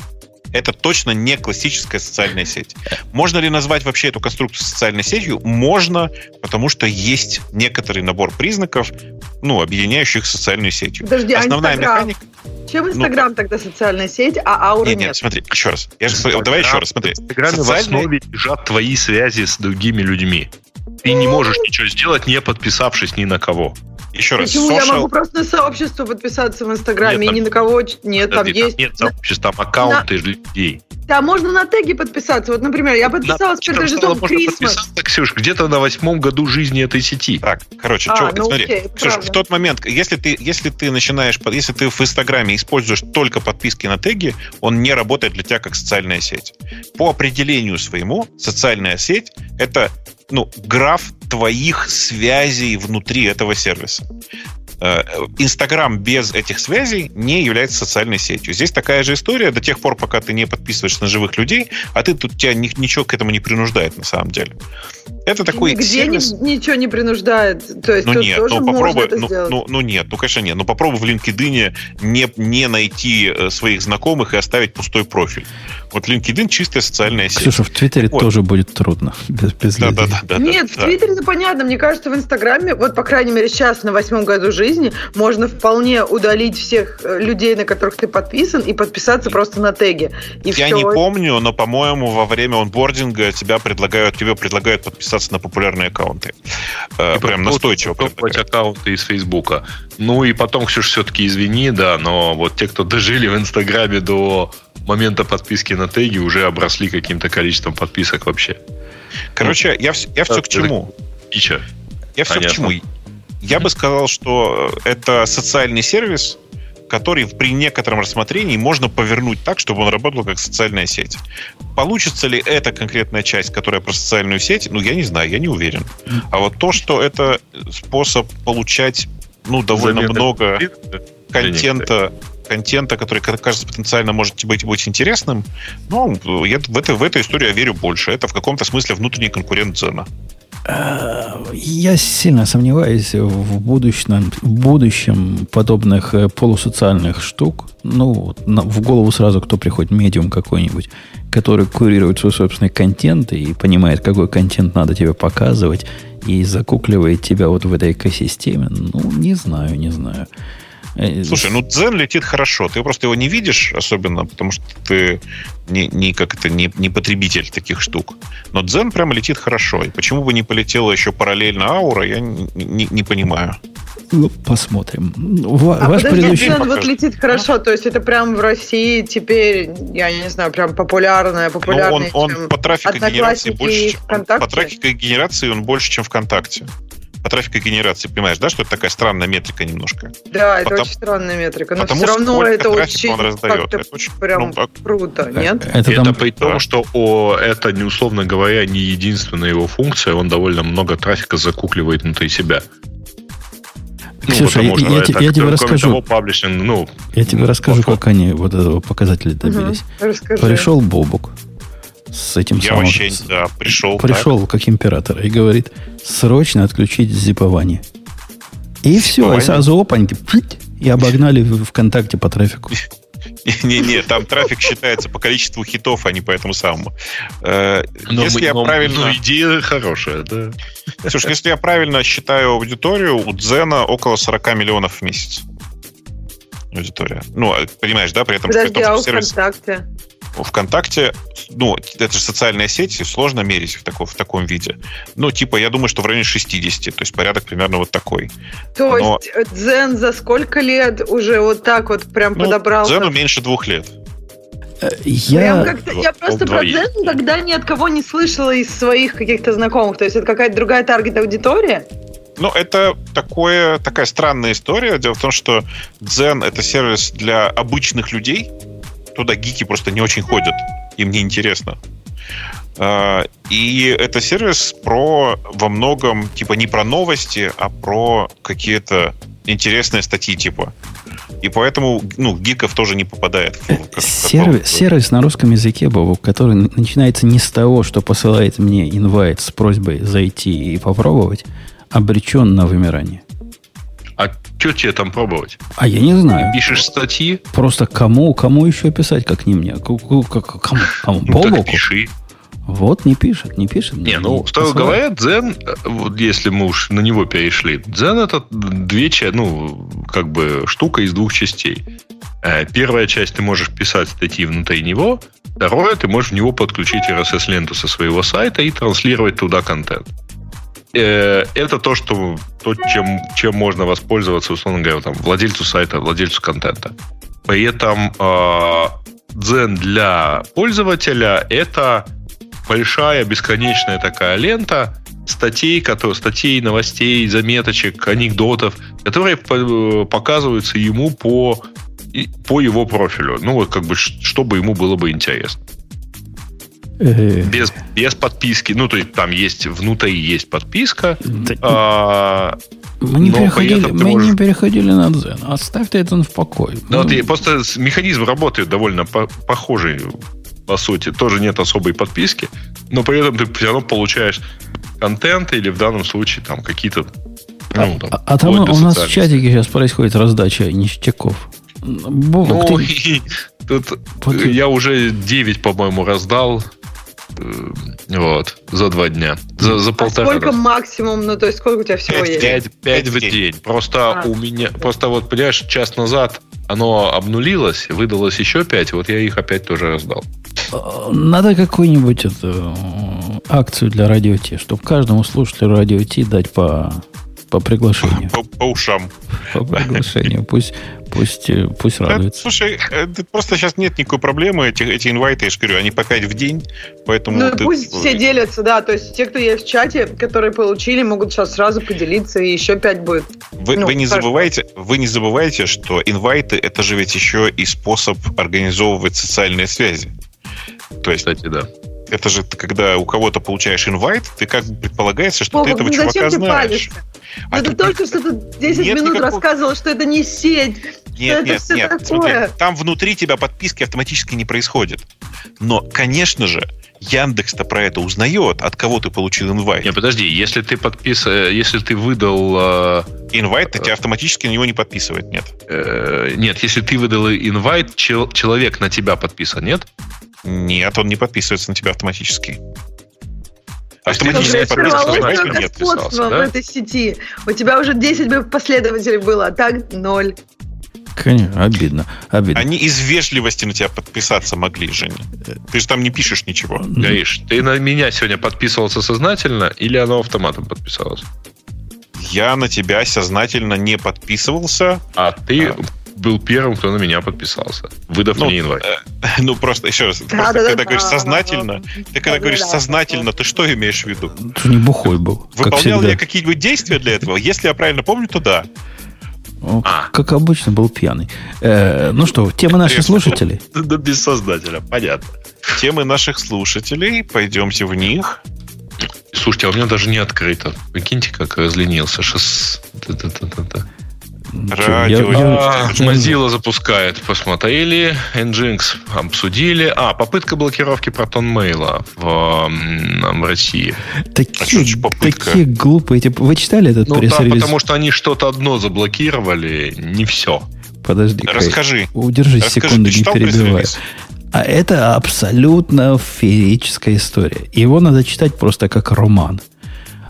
Это точно не классическая социальная сеть. Можно ли назвать вообще эту конструкцию социальной сетью? Можно, потому что есть некоторый набор признаков, ну, объединяющих социальную сетью. Подожди, основная а механика... Чем Инстаграм ну, тогда социальная сеть, а аура нет? Нет, нет, смотри, еще раз. Я же, давай еще раз, смотри. В Инстаграме социальные... в основе лежат твои связи с другими людьми. Ты не можешь ничего сделать, не подписавшись ни на кого. Еще Почему? раз, social... я могу просто на сообщество подписаться в Инстаграме, нет, там... и ни на кого... Нет, там, там есть... Нет сообщества, там аккаунты на... людей. Там можно на теги подписаться. Вот, например, я подписалась перед Рождеством Крисмас. Ксюш, где-то на восьмом году жизни этой сети. Так, короче, а, чё, ну, смотри. Окей, Ксюш, правда. В тот момент, если ты, если ты начинаешь... Если ты в Инстаграме используешь только подписки на теги, он не работает для тебя как социальная сеть. По определению своему, социальная сеть — это... ну, граф твоих связей внутри этого сервиса. Инстаграм без этих связей не является социальной сетью. Здесь такая же история до тех пор, пока ты не подписываешься на живых людей, а ты тут тебя ничего к этому не принуждает на самом деле. Это такой Нигде сервис... ни, ничего не принуждает. То есть ну, нет, тоже ну, попробуй, это ну, ну, ну нет, ну конечно нет. Но попробуй в LinkedIn не, не найти своих знакомых и оставить пустой профиль. Вот LinkedIn чистая социальная сеть. Слушай, в Твиттере вот. тоже будет трудно. Без, без да, да, да, да, нет, да, в Твиттере, да. ну понятно, мне кажется, в Инстаграме, вот по крайней мере сейчас на восьмом году жизни, жизни можно вполне удалить всех людей, на которых ты подписан, и подписаться просто на теги. И Я все... не помню, но, по-моему, во время онбординга тебя предлагают, тебе предлагают подписаться на популярные аккаунты. Э, прям настойчиво. Покупать аккаунты из Фейсбука. Ну и потом, Ксюш, все-таки извини, да, но вот те, кто дожили в Инстаграме до момента подписки на теги, уже обросли каким-то количеством подписок вообще. Короче, ну, я, я все к чему. Пича. Я все Понятно. К чему. Я mm-hmm. бы сказал, что это социальный сервис, который при некотором рассмотрении можно повернуть так, чтобы он работал как социальная сеть. Получится ли эта конкретная часть, которая про социальную сеть, ну, я не знаю, я не уверен. Mm-hmm. А вот то, что это способ получать, ну, довольно Заметы. много контента, контента, который, кажется, потенциально может быть, быть интересным, ну, я в, это, в эту историю я верю больше. Это в каком-то смысле внутренний конкурент Дзена. Я сильно сомневаюсь в будущем, в будущем подобных полусоциальных штук. Ну, в голову сразу кто приходит? Medium какой-нибудь, который курирует свой собственный контент и понимает, какой контент надо тебе показывать, и закукливает тебя вот в этой экосистеме. Ну, не знаю, не знаю. Слушай, ну Дзен летит хорошо. Ты просто его не видишь особенно, потому что ты не, не, как это, не, не потребитель таких штук. Но Дзен прямо летит хорошо. И почему бы не полетела еще параллельно Аура, я не, не, не понимаю. Ну, посмотрим. В, а ваш предыдущий... Дзен вот летит хорошо, то есть это прям в России теперь, я не знаю, прям популярная, популярная, он, он по трафикогенерации больше, чем, он, по трафикогенерации он больше, чем ВКонтакте. По трафикогенерации, понимаешь, да, что это такая странная метрика немножко? Да, это потому, очень странная метрика, но все равно это очень, раздает, это очень прям ну, круто, да, нет? Это, это там... при том, да. что о, это, не условно говоря, не единственная его функция, он довольно много трафика закукливает внутри себя. Ксюша, ну, я, я, так, я тебе расскажу, того, паблишинг, ну, я тебе расскажу, платформ. Как они вот этого показателя добились. Угу, пришел Бобук. С этим я самым, вообще, да, пришел. Пришел так. как император и говорит, срочно отключить зипование. И зипование? Все, и сразу опаньки, и обогнали ВКонтакте по трафику. Не-не, там трафик считается по количеству хитов, а не по этому самому. Если я правильно... идея хорошая, да. Слушай, если я правильно считаю аудиторию, у Дзена около сорок миллионов в месяц. Аудитория. Ну, понимаешь, да, при этом... Подожди, а у ВКонтакте... ВКонтакте, ну, это же социальная сеть, сложно мерить в, таком, в таком виде. Ну, типа, я думаю, что в районе шестьдесят, то есть порядок примерно вот такой. То Но... есть Дзен за сколько лет уже вот так вот прям ну, подобрался? Дзену меньше двух лет. Я, как-то, я просто про Дзен никогда ни от кого не слышала из своих каких-то знакомых. То есть это какая-то другая таргет-аудитория? Ну, это такое, такая странная история. Дело в том, что Дзен — это сервис для обычных людей, туда гики просто не очень ходят. Им не интересно. И это сервис про во многом, типа, не про новости, а про какие-то интересные статьи, типа. И поэтому, ну, гиков тоже не попадает. В сервис, сервис на русском языке, Бобок, который начинается не с того, что посылает мне инвайт с просьбой зайти и попробовать, обречен на вымирание. А что тебе там пробовать? А я не знаю. Ты пишешь статьи? Просто кому, кому еще писать, как не мне? Кому? Кому? кому? Ну, так пиши. Вот не пишет, не пишет. Не, не ну, строго говоря, Дзен, вот если мы уж на него перешли, Дзен — это две, ну, как бы штука из двух частей. Первая часть — ты можешь писать статьи внутри него. Вторая — ты можешь в него подключить эр эс эс-ленту со своего сайта и транслировать туда контент. Это то, что, то чем, чем можно воспользоваться, условно говоря, там, владельцу сайта, владельцу контента. При этом Дзен э, для пользователя — это большая, бесконечная такая лента статей, которые, статей, новостей, заметочек, анекдотов, которые показываются ему по, по его профилю. Ну, вот как бы, чтобы ему было бы интересно. Без, без подписки. Ну, то есть там есть, внутри есть подписка. Да. А, мы не переходили, мы можешь... не переходили на Дзен. Оставь ты это в покое. Да, ну... вот, просто механизм работает довольно по- похожий, по сути. Тоже нет особой подписки, но при этом ты все равно получаешь контент или в данном случае там какие-то... Ну, там, а, а там у нас в чатике сейчас происходит раздача ништяков. Бог, ну, ты... тут вот... я уже девять, по-моему, раздал. Вот, за два дня. За, за полтора. А сколько раз. Максимум, ну то есть сколько у тебя всего пять, есть? Пять, пять в день. день. Просто а, у меня, да. просто вот, понимаешь, час назад оно обнулилось, выдалось еще пять, вот я их опять тоже раздал. Надо какую-нибудь эту акцию для Радио Ти, чтобы каждому слушателю Радио Ти дать по, по приглашению. По, по ушам. По приглашению, пусть... Пусть, пусть радуется. Слушай, просто сейчас нет никакой проблемы. Эти, эти инвайты, я же говорю, они по пять в день. Поэтому ну ты... пусть все делятся, да. То есть те, кто есть в чате, которые получили, могут сейчас сразу поделиться, и еще пять будет. Вы, ну, вы, не, забывайте, вы не забывайте, что инвайты — это же ведь еще и способ организовывать социальные связи. То есть, кстати, да. Это же когда у кого-то получаешь инвайт, ты как бы предполагается, что О, ты этого ну чувака знаешь. А ты, ты только что ты десять минут никакого... рассказывал, что это не сеть. Нет, нет, нет. Смотри, там внутри тебя подписки автоматически не происходят. Но, конечно же, Яндекс-то про это узнает, от кого ты получил инвайт. Нет, подожди, если ты подпис... если ты выдал... Э... инвайт, то тебя автоматически на него не подписывает, нет? Э-э- нет, если ты выдал инвайт, чел- человек на тебя подписан, нет? Нет, он не подписывается на тебя автоматически. Автоматически подписывается. Господство в этой сети. У тебя уже десять последователей было, а так ноль. Конечно, обидно, обидно. Они из вежливости на тебя подписаться могли, Женя. Ты же там не пишешь ничего. Гаиш, ты на меня сегодня подписывался сознательно или оно автоматом подписалось? Я на тебя сознательно не подписывался. А ты... был первым, кто на меня подписался, выдав ну, мне инвайт. Э, ну, просто, еще раз, да, просто, да, когда да, говоришь да, сознательно, да, ты когда да, говоришь да, сознательно, да. ты что имеешь в виду? Ты не бухой был. Выполнял ли я какие-нибудь действия для этого? Если я правильно помню, то да. О, а. Как обычно, был пьяный. Э, ну что, темы наших слушателей? Да, без сознателя, понятно. Темы наших слушателей, пойдемте в них. Слушайте, а у меня даже не открыто. Прикиньте, как разленился. Шест... Радио. Я... А, Mozilla запускает. Посмотрели. Nginx обсудили. А, попытка блокировки протон-мейла в, в России. Такие, а такие глупые. Вы читали этот ну, пресс-релиз? Да, потому что они что-то одно заблокировали. Не все. Подожди. Расскажи. Удержись Расскажи, секунду, не перебивай. А это абсолютно феерическая история. Его надо читать просто как роман.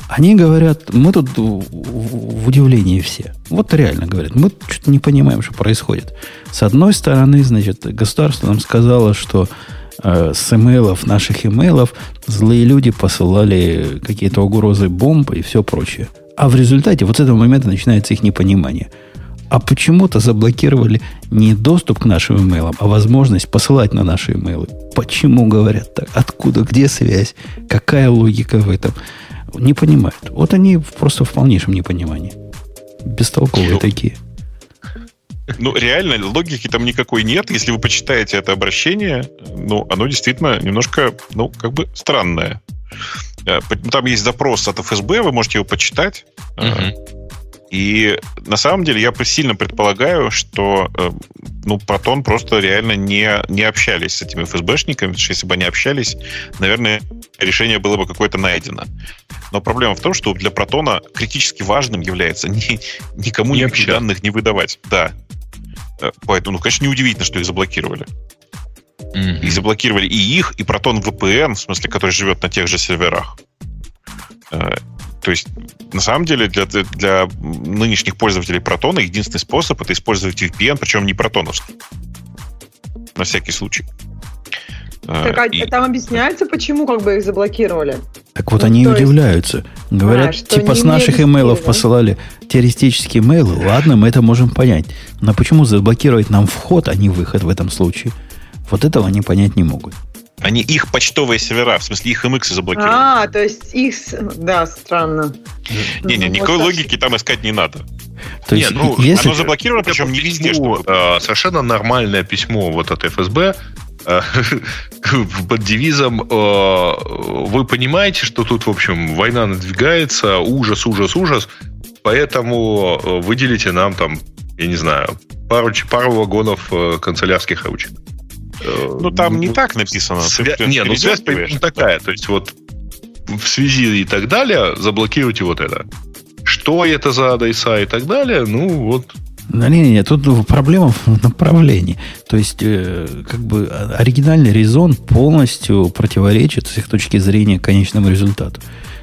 Они говорят, мы тут в удивлении все. Вот реально говорят, мы что-то не понимаем, что происходит. С одной стороны, значит, государство нам сказало, что э, с имейлов, наших имейлов, злые люди посылали какие-то угрозы бомб и все прочее. А в результате вот с этого момента начинается их непонимание. А почему-то заблокировали не доступ к нашим имейлам, а возможность посылать на наши имейлы. Почему говорят так? Откуда, где связь? Какая логика в этом? Не понимают. Вот они просто в полнейшем непонимании. Бестолковые ну, такие. Ну, реально, логики там никакой нет. Если вы почитаете это обращение, ну, оно действительно немножко, ну, как бы странное. Там есть запрос от эф эс бэ, вы можете его почитать. Угу. И на самом деле я сильно предполагаю, что ну, Протон просто реально не, не общались с этими эф эс бэшниками, потому что если бы они общались, наверное, решение было бы какое-то найдено. Но проблема в том, что для Протона критически важным является ни, никому не никаких общаться. Данных не выдавать. Да. Поэтому, ну, конечно, неудивительно, что их заблокировали. Mm-hmm. И заблокировали и их, и Протон ви пи эн, в смысле, который живет на тех же серверах. То есть, на самом деле, для, для нынешних пользователей Протона единственный способ — это использовать ви пи эн, причем не протоновский. На всякий случай. Так, а и... там объясняется, почему как бы их заблокировали? Так вот ну, они и удивляются. Есть... Говорят, а, типа с наших имейлов посылали террористические имейлы. Ладно, мы это можем понять. Но почему заблокировать нам вход, а не выход в этом случае? Вот этого они понять не могут. Они их почтовые сервера, в смысле их эм икс заблокировали. А, то есть их... Да, странно. Не-не, никакой логики там искать не надо. То есть, Нет, ну, если... оно заблокировано, причем не везде. Что... Совершенно нормальное письмо вот от эф эс бэ под девизом «Вы понимаете, что тут, в общем, война надвигается, ужас, ужас, ужас, поэтому выделите нам там, я не знаю, пару, пару вагонов канцелярских ручек». Ну, там не так написано. Свя... Ты, не, ну связь примерно такая. То есть, вот в связи и так далее заблокируйте вот это. Что это за адреса и так далее, ну, вот Не-не-не, тут проблема в направлении. То есть, э, как бы оригинальный резон полностью противоречит с их точки зрения конечному результату.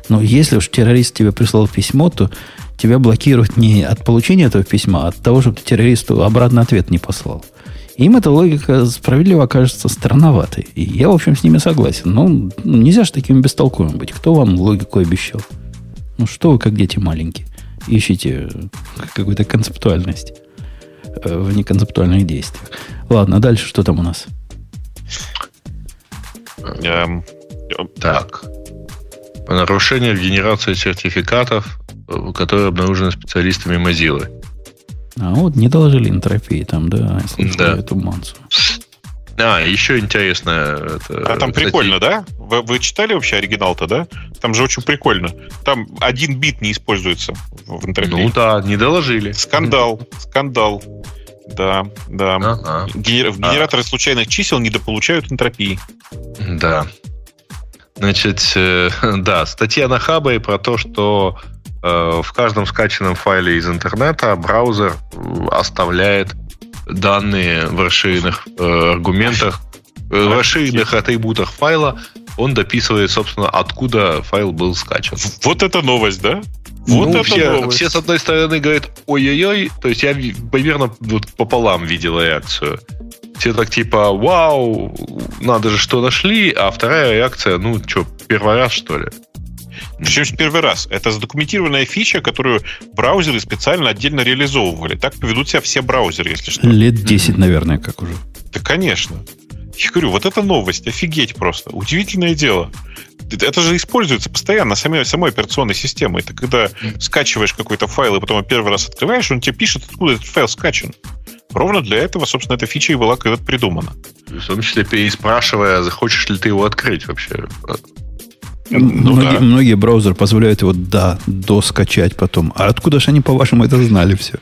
Но если уж террорист тебе прислал письмо, то тебя блокируют не от получения этого письма, а от того, чтобы ты террористу обратно ответ не послал. Им эта логика справедливо окажется странноватой. И я, в общем, с ними согласен. Но нельзя же таким бестолковым быть. Кто вам логику обещал? Ну, что вы, как дети маленькие, ищите какую-то концептуальность в неконцептуальных действиях. Ладно, дальше что там у нас? Эм, так. Нарушение в генерации сертификатов, которые обнаружены специалистами Mozilla. А вот не доложили энтропии там, да, да. Эту мансу. А, еще интересно... Это, а там кстати... прикольно, да? Вы, вы читали вообще оригинал-то, да? Там же очень прикольно. Там один бит не используется в энтропии. Ну да, не доложили. Скандал, скандал. Да, да. Ага. Генер... Генераторы а. случайных чисел недополучают энтропии. Да. Значит, э, да, статья на Хабре про то, что э, в каждом скачанном файле из интернета браузер оставляет данные в расширенных э, аргументах, э, в расширенных атрибутах файла, он дописывает, собственно, откуда файл был скачан. Вот это новость, да? Вот ну, это все, новость. Все, с одной стороны, говорят, ой-ой-ой, то есть я примерно вот, пополам видел реакцию. Все так типа, вау, надо же, что нашли, а вторая реакция, ну, что, первый раз, что ли? Причем первый раз. Это задокументированная фича, которую браузеры специально отдельно реализовывали. Так поведут себя все браузеры, если что. Лет десять, наверное, как уже. Да, конечно. Я говорю, вот это новость, офигеть просто. Удивительное дело. Это же используется постоянно самой, самой операционной системой. Ты когда mm. скачиваешь какой-то файл и потом первый раз открываешь, он тебе пишет, откуда этот файл скачан. Ровно для этого, собственно, эта фича и была когда-то придумана. В том числе переспрашивая, захочешь ли ты его открыть вообще. Ну, многие, да. многие браузеры позволяют его да, доскачать потом. А откуда же они, по-вашему, это знали все?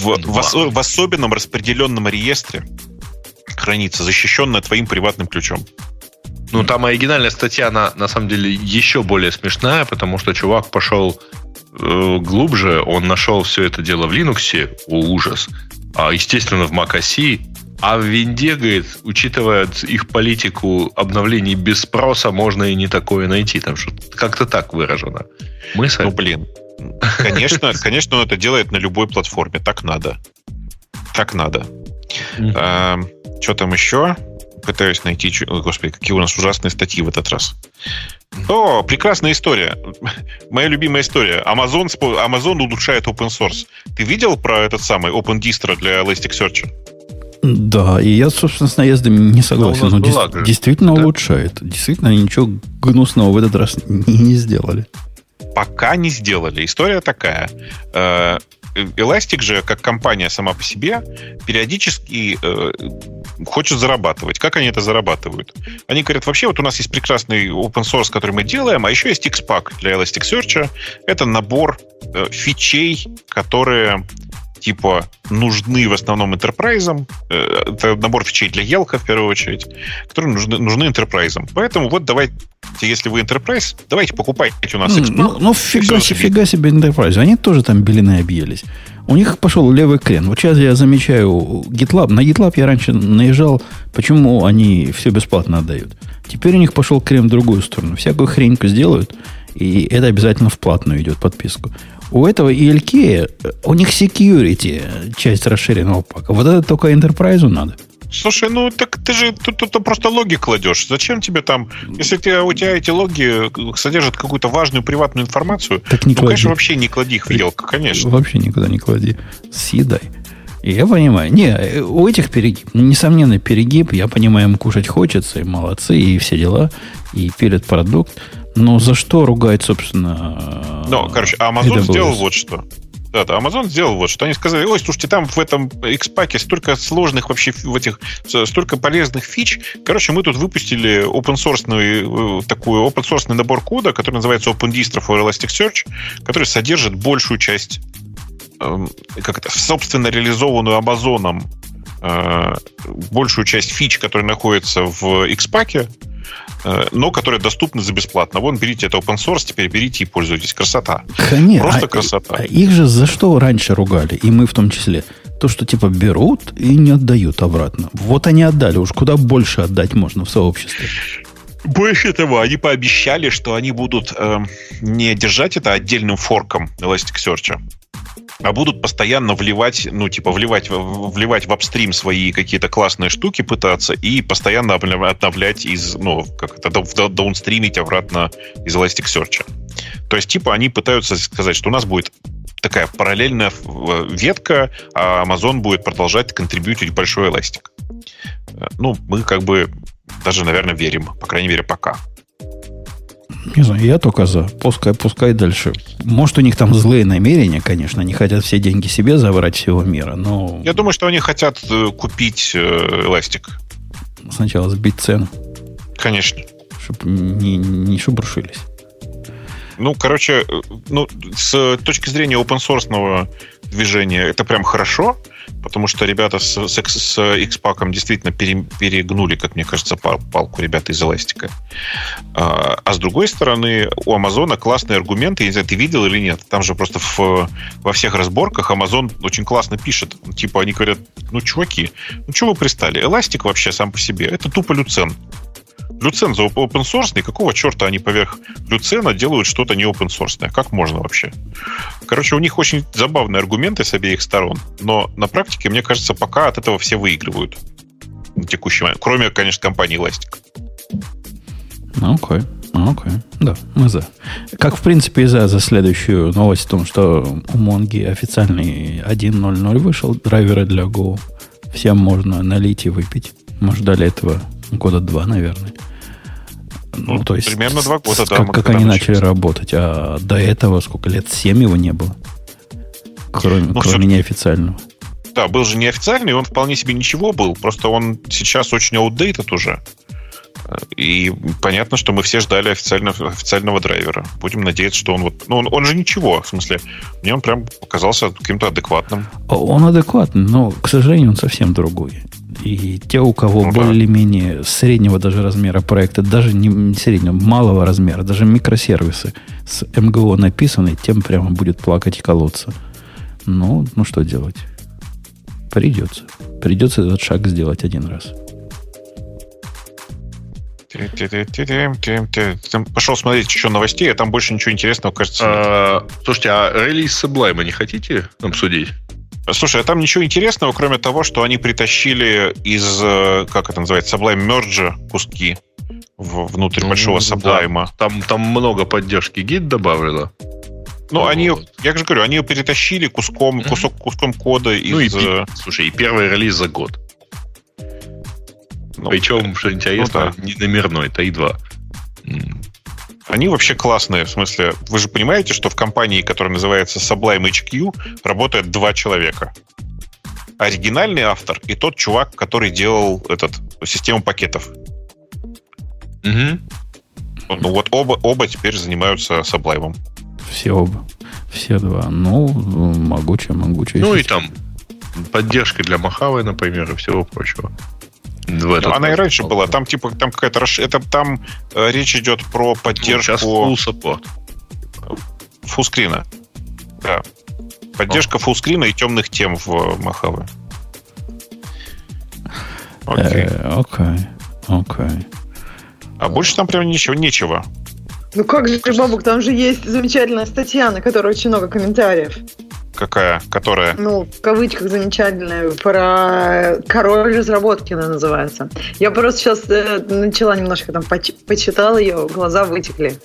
В, в, ос, в особенном распределенном реестре хранится, защищенная твоим приватным ключом. Ну, там оригинальная статья, она, на самом деле, еще более смешная, потому что чувак пошел э, глубже, он нашел все это дело в Linux, о, ужас, а, естественно, в macOS. А в Винде, говорит, учитывая их политику обновлений без спроса, можно и не такое найти. Там что-то как-то так выражено. Мысль. Ну, блин. Конечно, конечно, он это делает на любой платформе. Так надо. Так надо. Что там еще? Пытаюсь найти... Ой, господи, какие у нас ужасные статьи в этот раз. О, прекрасная история. Моя любимая история. Amazon, Amazon улучшает open source. Ты видел про этот самый open distro для Elasticsearch? Да, и я, собственно, с наездами не согласен. Но была, дес- действительно да. улучшает. Действительно, они ничего гнусного в этот раз не, не сделали. Пока не сделали. История такая. Elastic же, как компания сама по себе, периодически э, хочет зарабатывать. Как они это зарабатывают? Они говорят, вообще, вот у нас есть прекрасный open source, который мы делаем, а еще есть X-Pack для Elasticsearch. Это набор э, фичей, которые... типа нужны в основном энтерпрайзам. Это набор фичей для Елка, в первую очередь, которые нужны, нужны энтерпрайзам. Поэтому вот давайте, если вы энтерпрайз, давайте покупайте у нас X-Pack. Ну, ну фига, фига себе энтерпрайз. Они тоже там белины объелись. У них пошел левый крен. Вот сейчас я замечаю GitLab. На GitLab я раньше наезжал, почему они все бесплатно отдают. Теперь у них пошел крен в другую сторону. Всякую хреньку сделают, и это обязательно в платную идет подписку. У этого и эл кей, у них security, часть расширенного пака. Вот это только энтерпрайзу надо. Слушай, ну так ты же тут, тут просто логи кладешь. Зачем тебе там, если ты, у тебя эти логи содержат какую-то важную приватную информацию, так не ну, клади. Конечно, вообще не клади их в Елку, конечно. Вообще никуда не клади. Съедай. Я понимаю. Не, у этих перегиб, несомненно, перегиб. Я понимаю, им кушать хочется, и молодцы, и все дела, и пилят продукт. Но за что ругать, собственно... Ну, короче, Amazon сделал вот что. Да-да, Amazon сделал вот что. Они сказали, ой, слушайте, там в этом X-паке столько сложных вообще, в этих, столько полезных фич. Короче, мы тут выпустили open-source-ный, такой open-source-ный набор кода, который называется OpenDistro for Elasticsearch, который содержит большую часть, э, как это, собственно, реализованную Amazon большую часть фич, которые находятся в X-паке, но которые доступны за бесплатно. Вон, берите это open source, теперь берите и пользуйтесь. Красота. Конечно. Просто а, красота. А их же за что раньше ругали, и мы в том числе? То, что типа берут и не отдают обратно. Вот они отдали, уж куда больше отдать можно в сообществе. Больше того, они пообещали, что они будут э, не держать это отдельным форком Elasticsearch, а будут постоянно вливать, ну, типа, вливать, вливать в апстрим свои какие-то классные штуки, пытаться, и постоянно обновлять из, ну, как это, даунстримить обратно из Elasticsearch. То есть, типа, они пытаются сказать, что у нас будет такая параллельная ветка, а Amazon будет продолжать контрибьютить большой Elastic. Ну, мы как бы даже, наверное, верим. По крайней мере, пока. Не знаю, я только за. Пускай, пускай дальше. Может, у них там злые намерения, конечно. Они хотят все деньги себе забрать всего мира, но... Я думаю, что они хотят купить Elastic. Сначала сбить цену. Конечно. Чтобы не, не шубуршились. Ну, короче, ну, с точки зрения open-source'ного движения это прям хорошо, потому что ребята с, с, с X-Pack действительно пере, перегнули, как мне кажется, пал, палку ребята из Elastic. А, а с другой стороны, у Амазона классные аргументы, я не знаю, ты видел или нет, там же просто в, во всех разборках Амазон очень классно пишет. Типа они говорят, ну, чуваки, ну, чего вы пристали? Elastic вообще сам по себе, это тупо люцен. Люцен за open-source, какого черта они поверх люцена делают что-то не open-source? Как можно вообще? Короче, у них очень забавные аргументы с обеих сторон, но на практике, мне кажется, пока от этого все выигрывают на текущий момент. Кроме, конечно, компании Elastic. Окей, okay, окей, okay. Да, мы за. Как, в принципе, и за, за следующую новость о том, что у Монги официальный один ноль ноль вышел, драйверы для Go. Всем можно налить и выпить. Мы ждали этого года два, наверное. Ну, ну, то есть, примерно с, два года, с, да, как, как они начали работать. А до этого сколько лет? Семь его не было. Кроме, ну, кроме неофициального. Да, был же неофициальный, он вполне себе ничего был. Просто он сейчас очень outdated уже. И понятно, что мы все ждали официального, официального драйвера. Будем надеяться, что он вот... Ну, он, он же ничего, в смысле. Мне он прям показался каким-то адекватным. Он адекватный, но, к сожалению, он совсем другой. И те, у кого ну, более-менее да. среднего даже размера проекта, даже не среднего, малого размера, даже микросервисы с эм гэ о написаны, тем прямо будет плакать и колоться. Ну, ну что делать? Придется. Придется этот шаг сделать один раз. Пошел смотреть еще новостей, а там больше ничего интересного, кажется. А, слушайте, а релиз Sublime не хотите обсудить? Слушай, а там ничего интересного, кроме того, что они притащили из, как это называется, Sublime Merge куски внутрь большого Sublime. Да. Там, там много поддержки гид добавлено. Ну, вот. Они, я же говорю, они ее перетащили куском, кусок, куском кода ну, из... И, слушай, и первый релиз за год. Ну, причем, что интересно, ну, да. не номерной, это и два. Они вообще классные. В смысле, вы же понимаете, что в компании, которая называется Sublime эйч кью, работает два человека. Оригинальный автор и тот чувак, который делал этот, систему пакетов. Угу. Ну вот оба, оба теперь занимаются Sublime. Все оба. Все два. Ну, могучая, могучая. Ну и там поддержка для Мохавы, например, и всего прочего. Она и раньше была. Там типа там какая-то расш... это там э, речь идет про поддержку фуллскрина. Да. Поддержка фуллскрина и темных тем в Мохаве. Окей. Окей. Окей. А больше там прям ничего нечего. Ну как же, бабок, там же есть замечательная статья, на которой очень много комментариев. Какая? Которая? Ну, в кавычках замечательная. Про король разработки она называется. Я просто сейчас э, начала немножко там поч- почитала ее, глаза вытекли.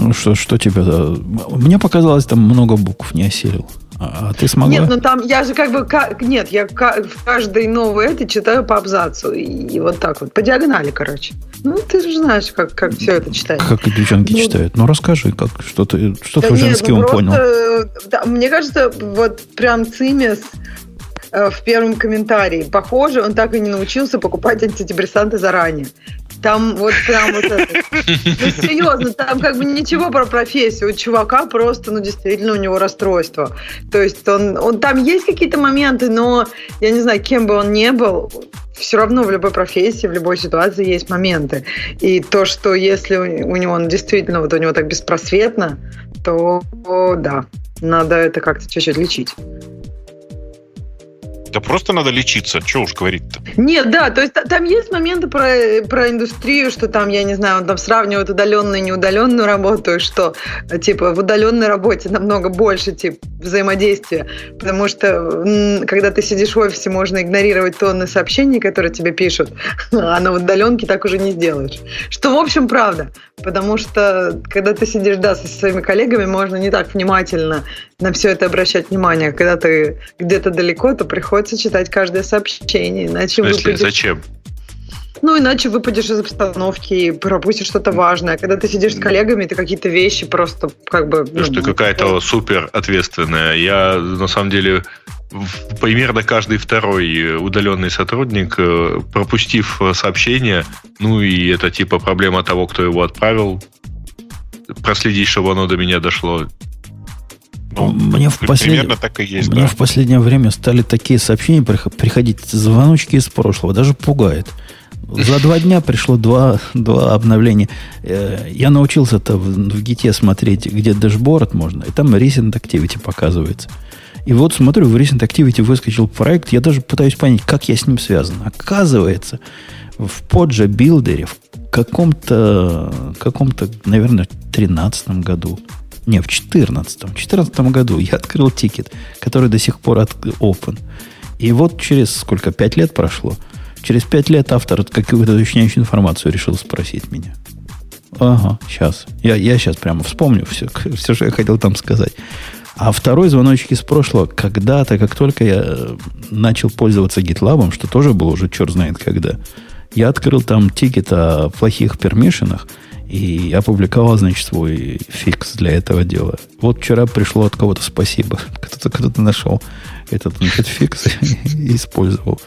Ну что, что тебе? Мне показалось, там много букв, не осилил. А ты смогла? Нет, ну там я же как бы... Как, нет, я как, в каждой новой это читаю по абзацу. И, и вот так вот, по диагонали, короче. Ну, ты же знаешь, как, как все это читать. Как и девчонки ну, читают. Ну, расскажи, как, что ты, что да твой нет, женский ну, ум просто, понял. Да, мне кажется, вот прям Цимес э, в первом комментарии. Похоже, он так и не научился покупать антидепрессанты заранее. Там вот прям вот это. Ну, серьезно, там как бы ничего про профессию. У чувака просто, ну, действительно, у него расстройство. То есть он, он там есть какие-то моменты, но я не знаю, кем бы он ни был, все равно в любой профессии, в любой ситуации есть моменты. И то, что если у него он действительно вот у него так беспросветно, то да, надо это как-то чуть-чуть лечить. Да просто надо лечиться, что уж говорить-то. Нет, да, то есть там есть моменты про, про индустрию, что там, я не знаю, там сравнивают удаленную и неудаленную работу, и что, типа, в удаленной работе намного больше, типа, взаимодействия, потому что когда ты сидишь в офисе, можно игнорировать тонны сообщений, которые тебе пишут, а на удаленке так уже не сделаешь. Что, в общем, правда, потому что когда ты сидишь, да, со своими коллегами, можно не так внимательно на все это обращать внимание. Когда ты где-то далеко, то приходишь читать каждое сообщение, иначе выпадешь... Зачем? Ну, иначе выпадешь из обстановки и пропустишь что-то важное. Когда ты сидишь с коллегами, ты какие-то вещи просто как бы... Ну, что ты какая-то супер ответственная. Я, на самом деле, примерно каждый второй удаленный сотрудник, пропустив сообщение, ну, и это типа проблема того, кто его отправил, проследить, чтобы оно до меня дошло. Ну, мне в послед... так и есть, мне да. в последнее время стали такие сообщения приходить, звоночки из прошлого, даже пугает. За два дня пришло два, два обновления. Я научился-то в гите смотреть, где дашборд можно, и там Recent Activity показывается. И вот смотрю, в Recent Activity выскочил проект, я даже пытаюсь понять, как я с ним связан. Оказывается, в Podge Builder в каком-то, каком-то, наверное, тринадцатом году, не, в четырнадцатом. В четырнадцатом году я открыл тикет, который до сих пор от open. И вот через сколько? Пять лет прошло. Через пять лет автор какую-то уточняющую информацию решил спросить меня. Ага, сейчас. Я, я сейчас прямо вспомню все, все, что я хотел там сказать. А второй звоночек из прошлого. Когда-то, как только я начал пользоваться GitLab'ом, что тоже было уже черт знает когда, я открыл там тикет о плохих пермишенах, и опубликовал, значит, свой фикс для этого дела. Вот вчера пришло от кого-то спасибо. Кто-то, кто-то нашел этот, значит, фикс и использовал.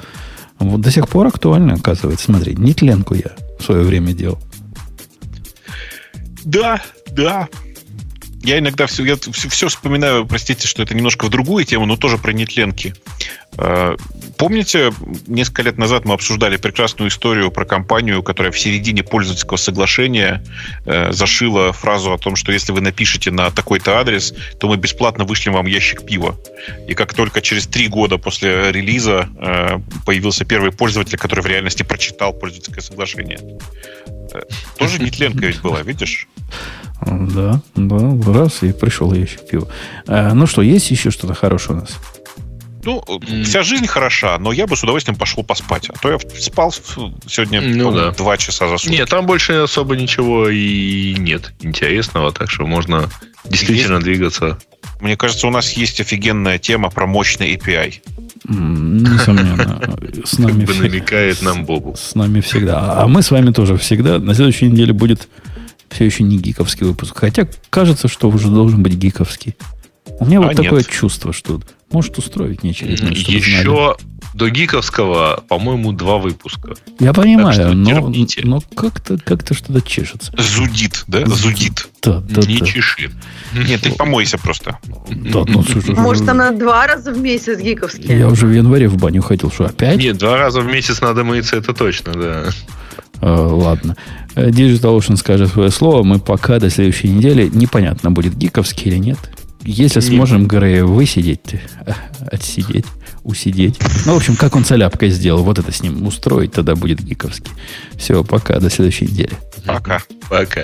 Вот до сих пор актуально, оказывается. Смотри, нетленку я в свое время делал. Да, да. Я иногда все, я все, все вспоминаю, простите, что это немножко в другую тему, но тоже про нетленки. Помните, несколько лет назад мы обсуждали прекрасную историю про компанию, которая в середине пользовательского соглашения э, зашила фразу о том, что если вы напишете на такой-то адрес, то мы бесплатно вышлем вам ящик пива. И как только через три года после релиза э, появился первый пользователь, который в реальности прочитал пользовательское соглашение. Э, тоже нетленка ведь была, видишь? Да, да, раз, и пришел ящик пива. А, ну что, есть еще что-то хорошее у нас? Ну, mm. вся жизнь хороша, но я бы с удовольствием пошел поспать. А то я спал сегодня ну, да. два часа за сутки. Нет, там больше особо ничего и нет интересного, так что можно действительно есть... двигаться. Мне кажется, у нас есть офигенная тема про мощный эй пи ай. Mm, несомненно. С нами всегда. Намекает нам Бобу. С нами всегда. А мы с вами тоже всегда. На следующей неделе будет все еще не гиковский выпуск. Хотя кажется, что уже должен быть гиковский. У меня а вот такое нет. чувство, что может устроить нечего. Еще до гиковского, по-моему, два выпуска. Я понимаю, но, но как-то, как-то что-то чешется. Зудит, да? Зудит. Да, да, не да. чеши. Нет, ты помойся просто. Да, ну, слушай, может, она два раза в месяц гиковский? Я уже в январе в баню ходил, что опять? Нет, два раза в месяц надо мыться, это точно, да. Ладно. DigitalOcean скажет свое слово. Мы пока до следующей недели. Непонятно, будет гиковский или нет. Если не сможем Грея высидеть, отсидеть, усидеть. Ну, в общем, как он соляпкой сделал, вот это с ним устроить, тогда будет гиковский. Все, пока, до следующей недели. Пока. Пока.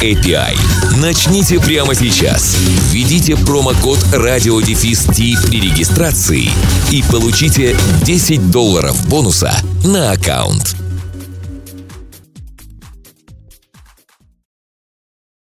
эй пи ай. Начните прямо сейчас. Введите промокод радио-ти при регистрации и получите десять долларов бонуса на аккаунт.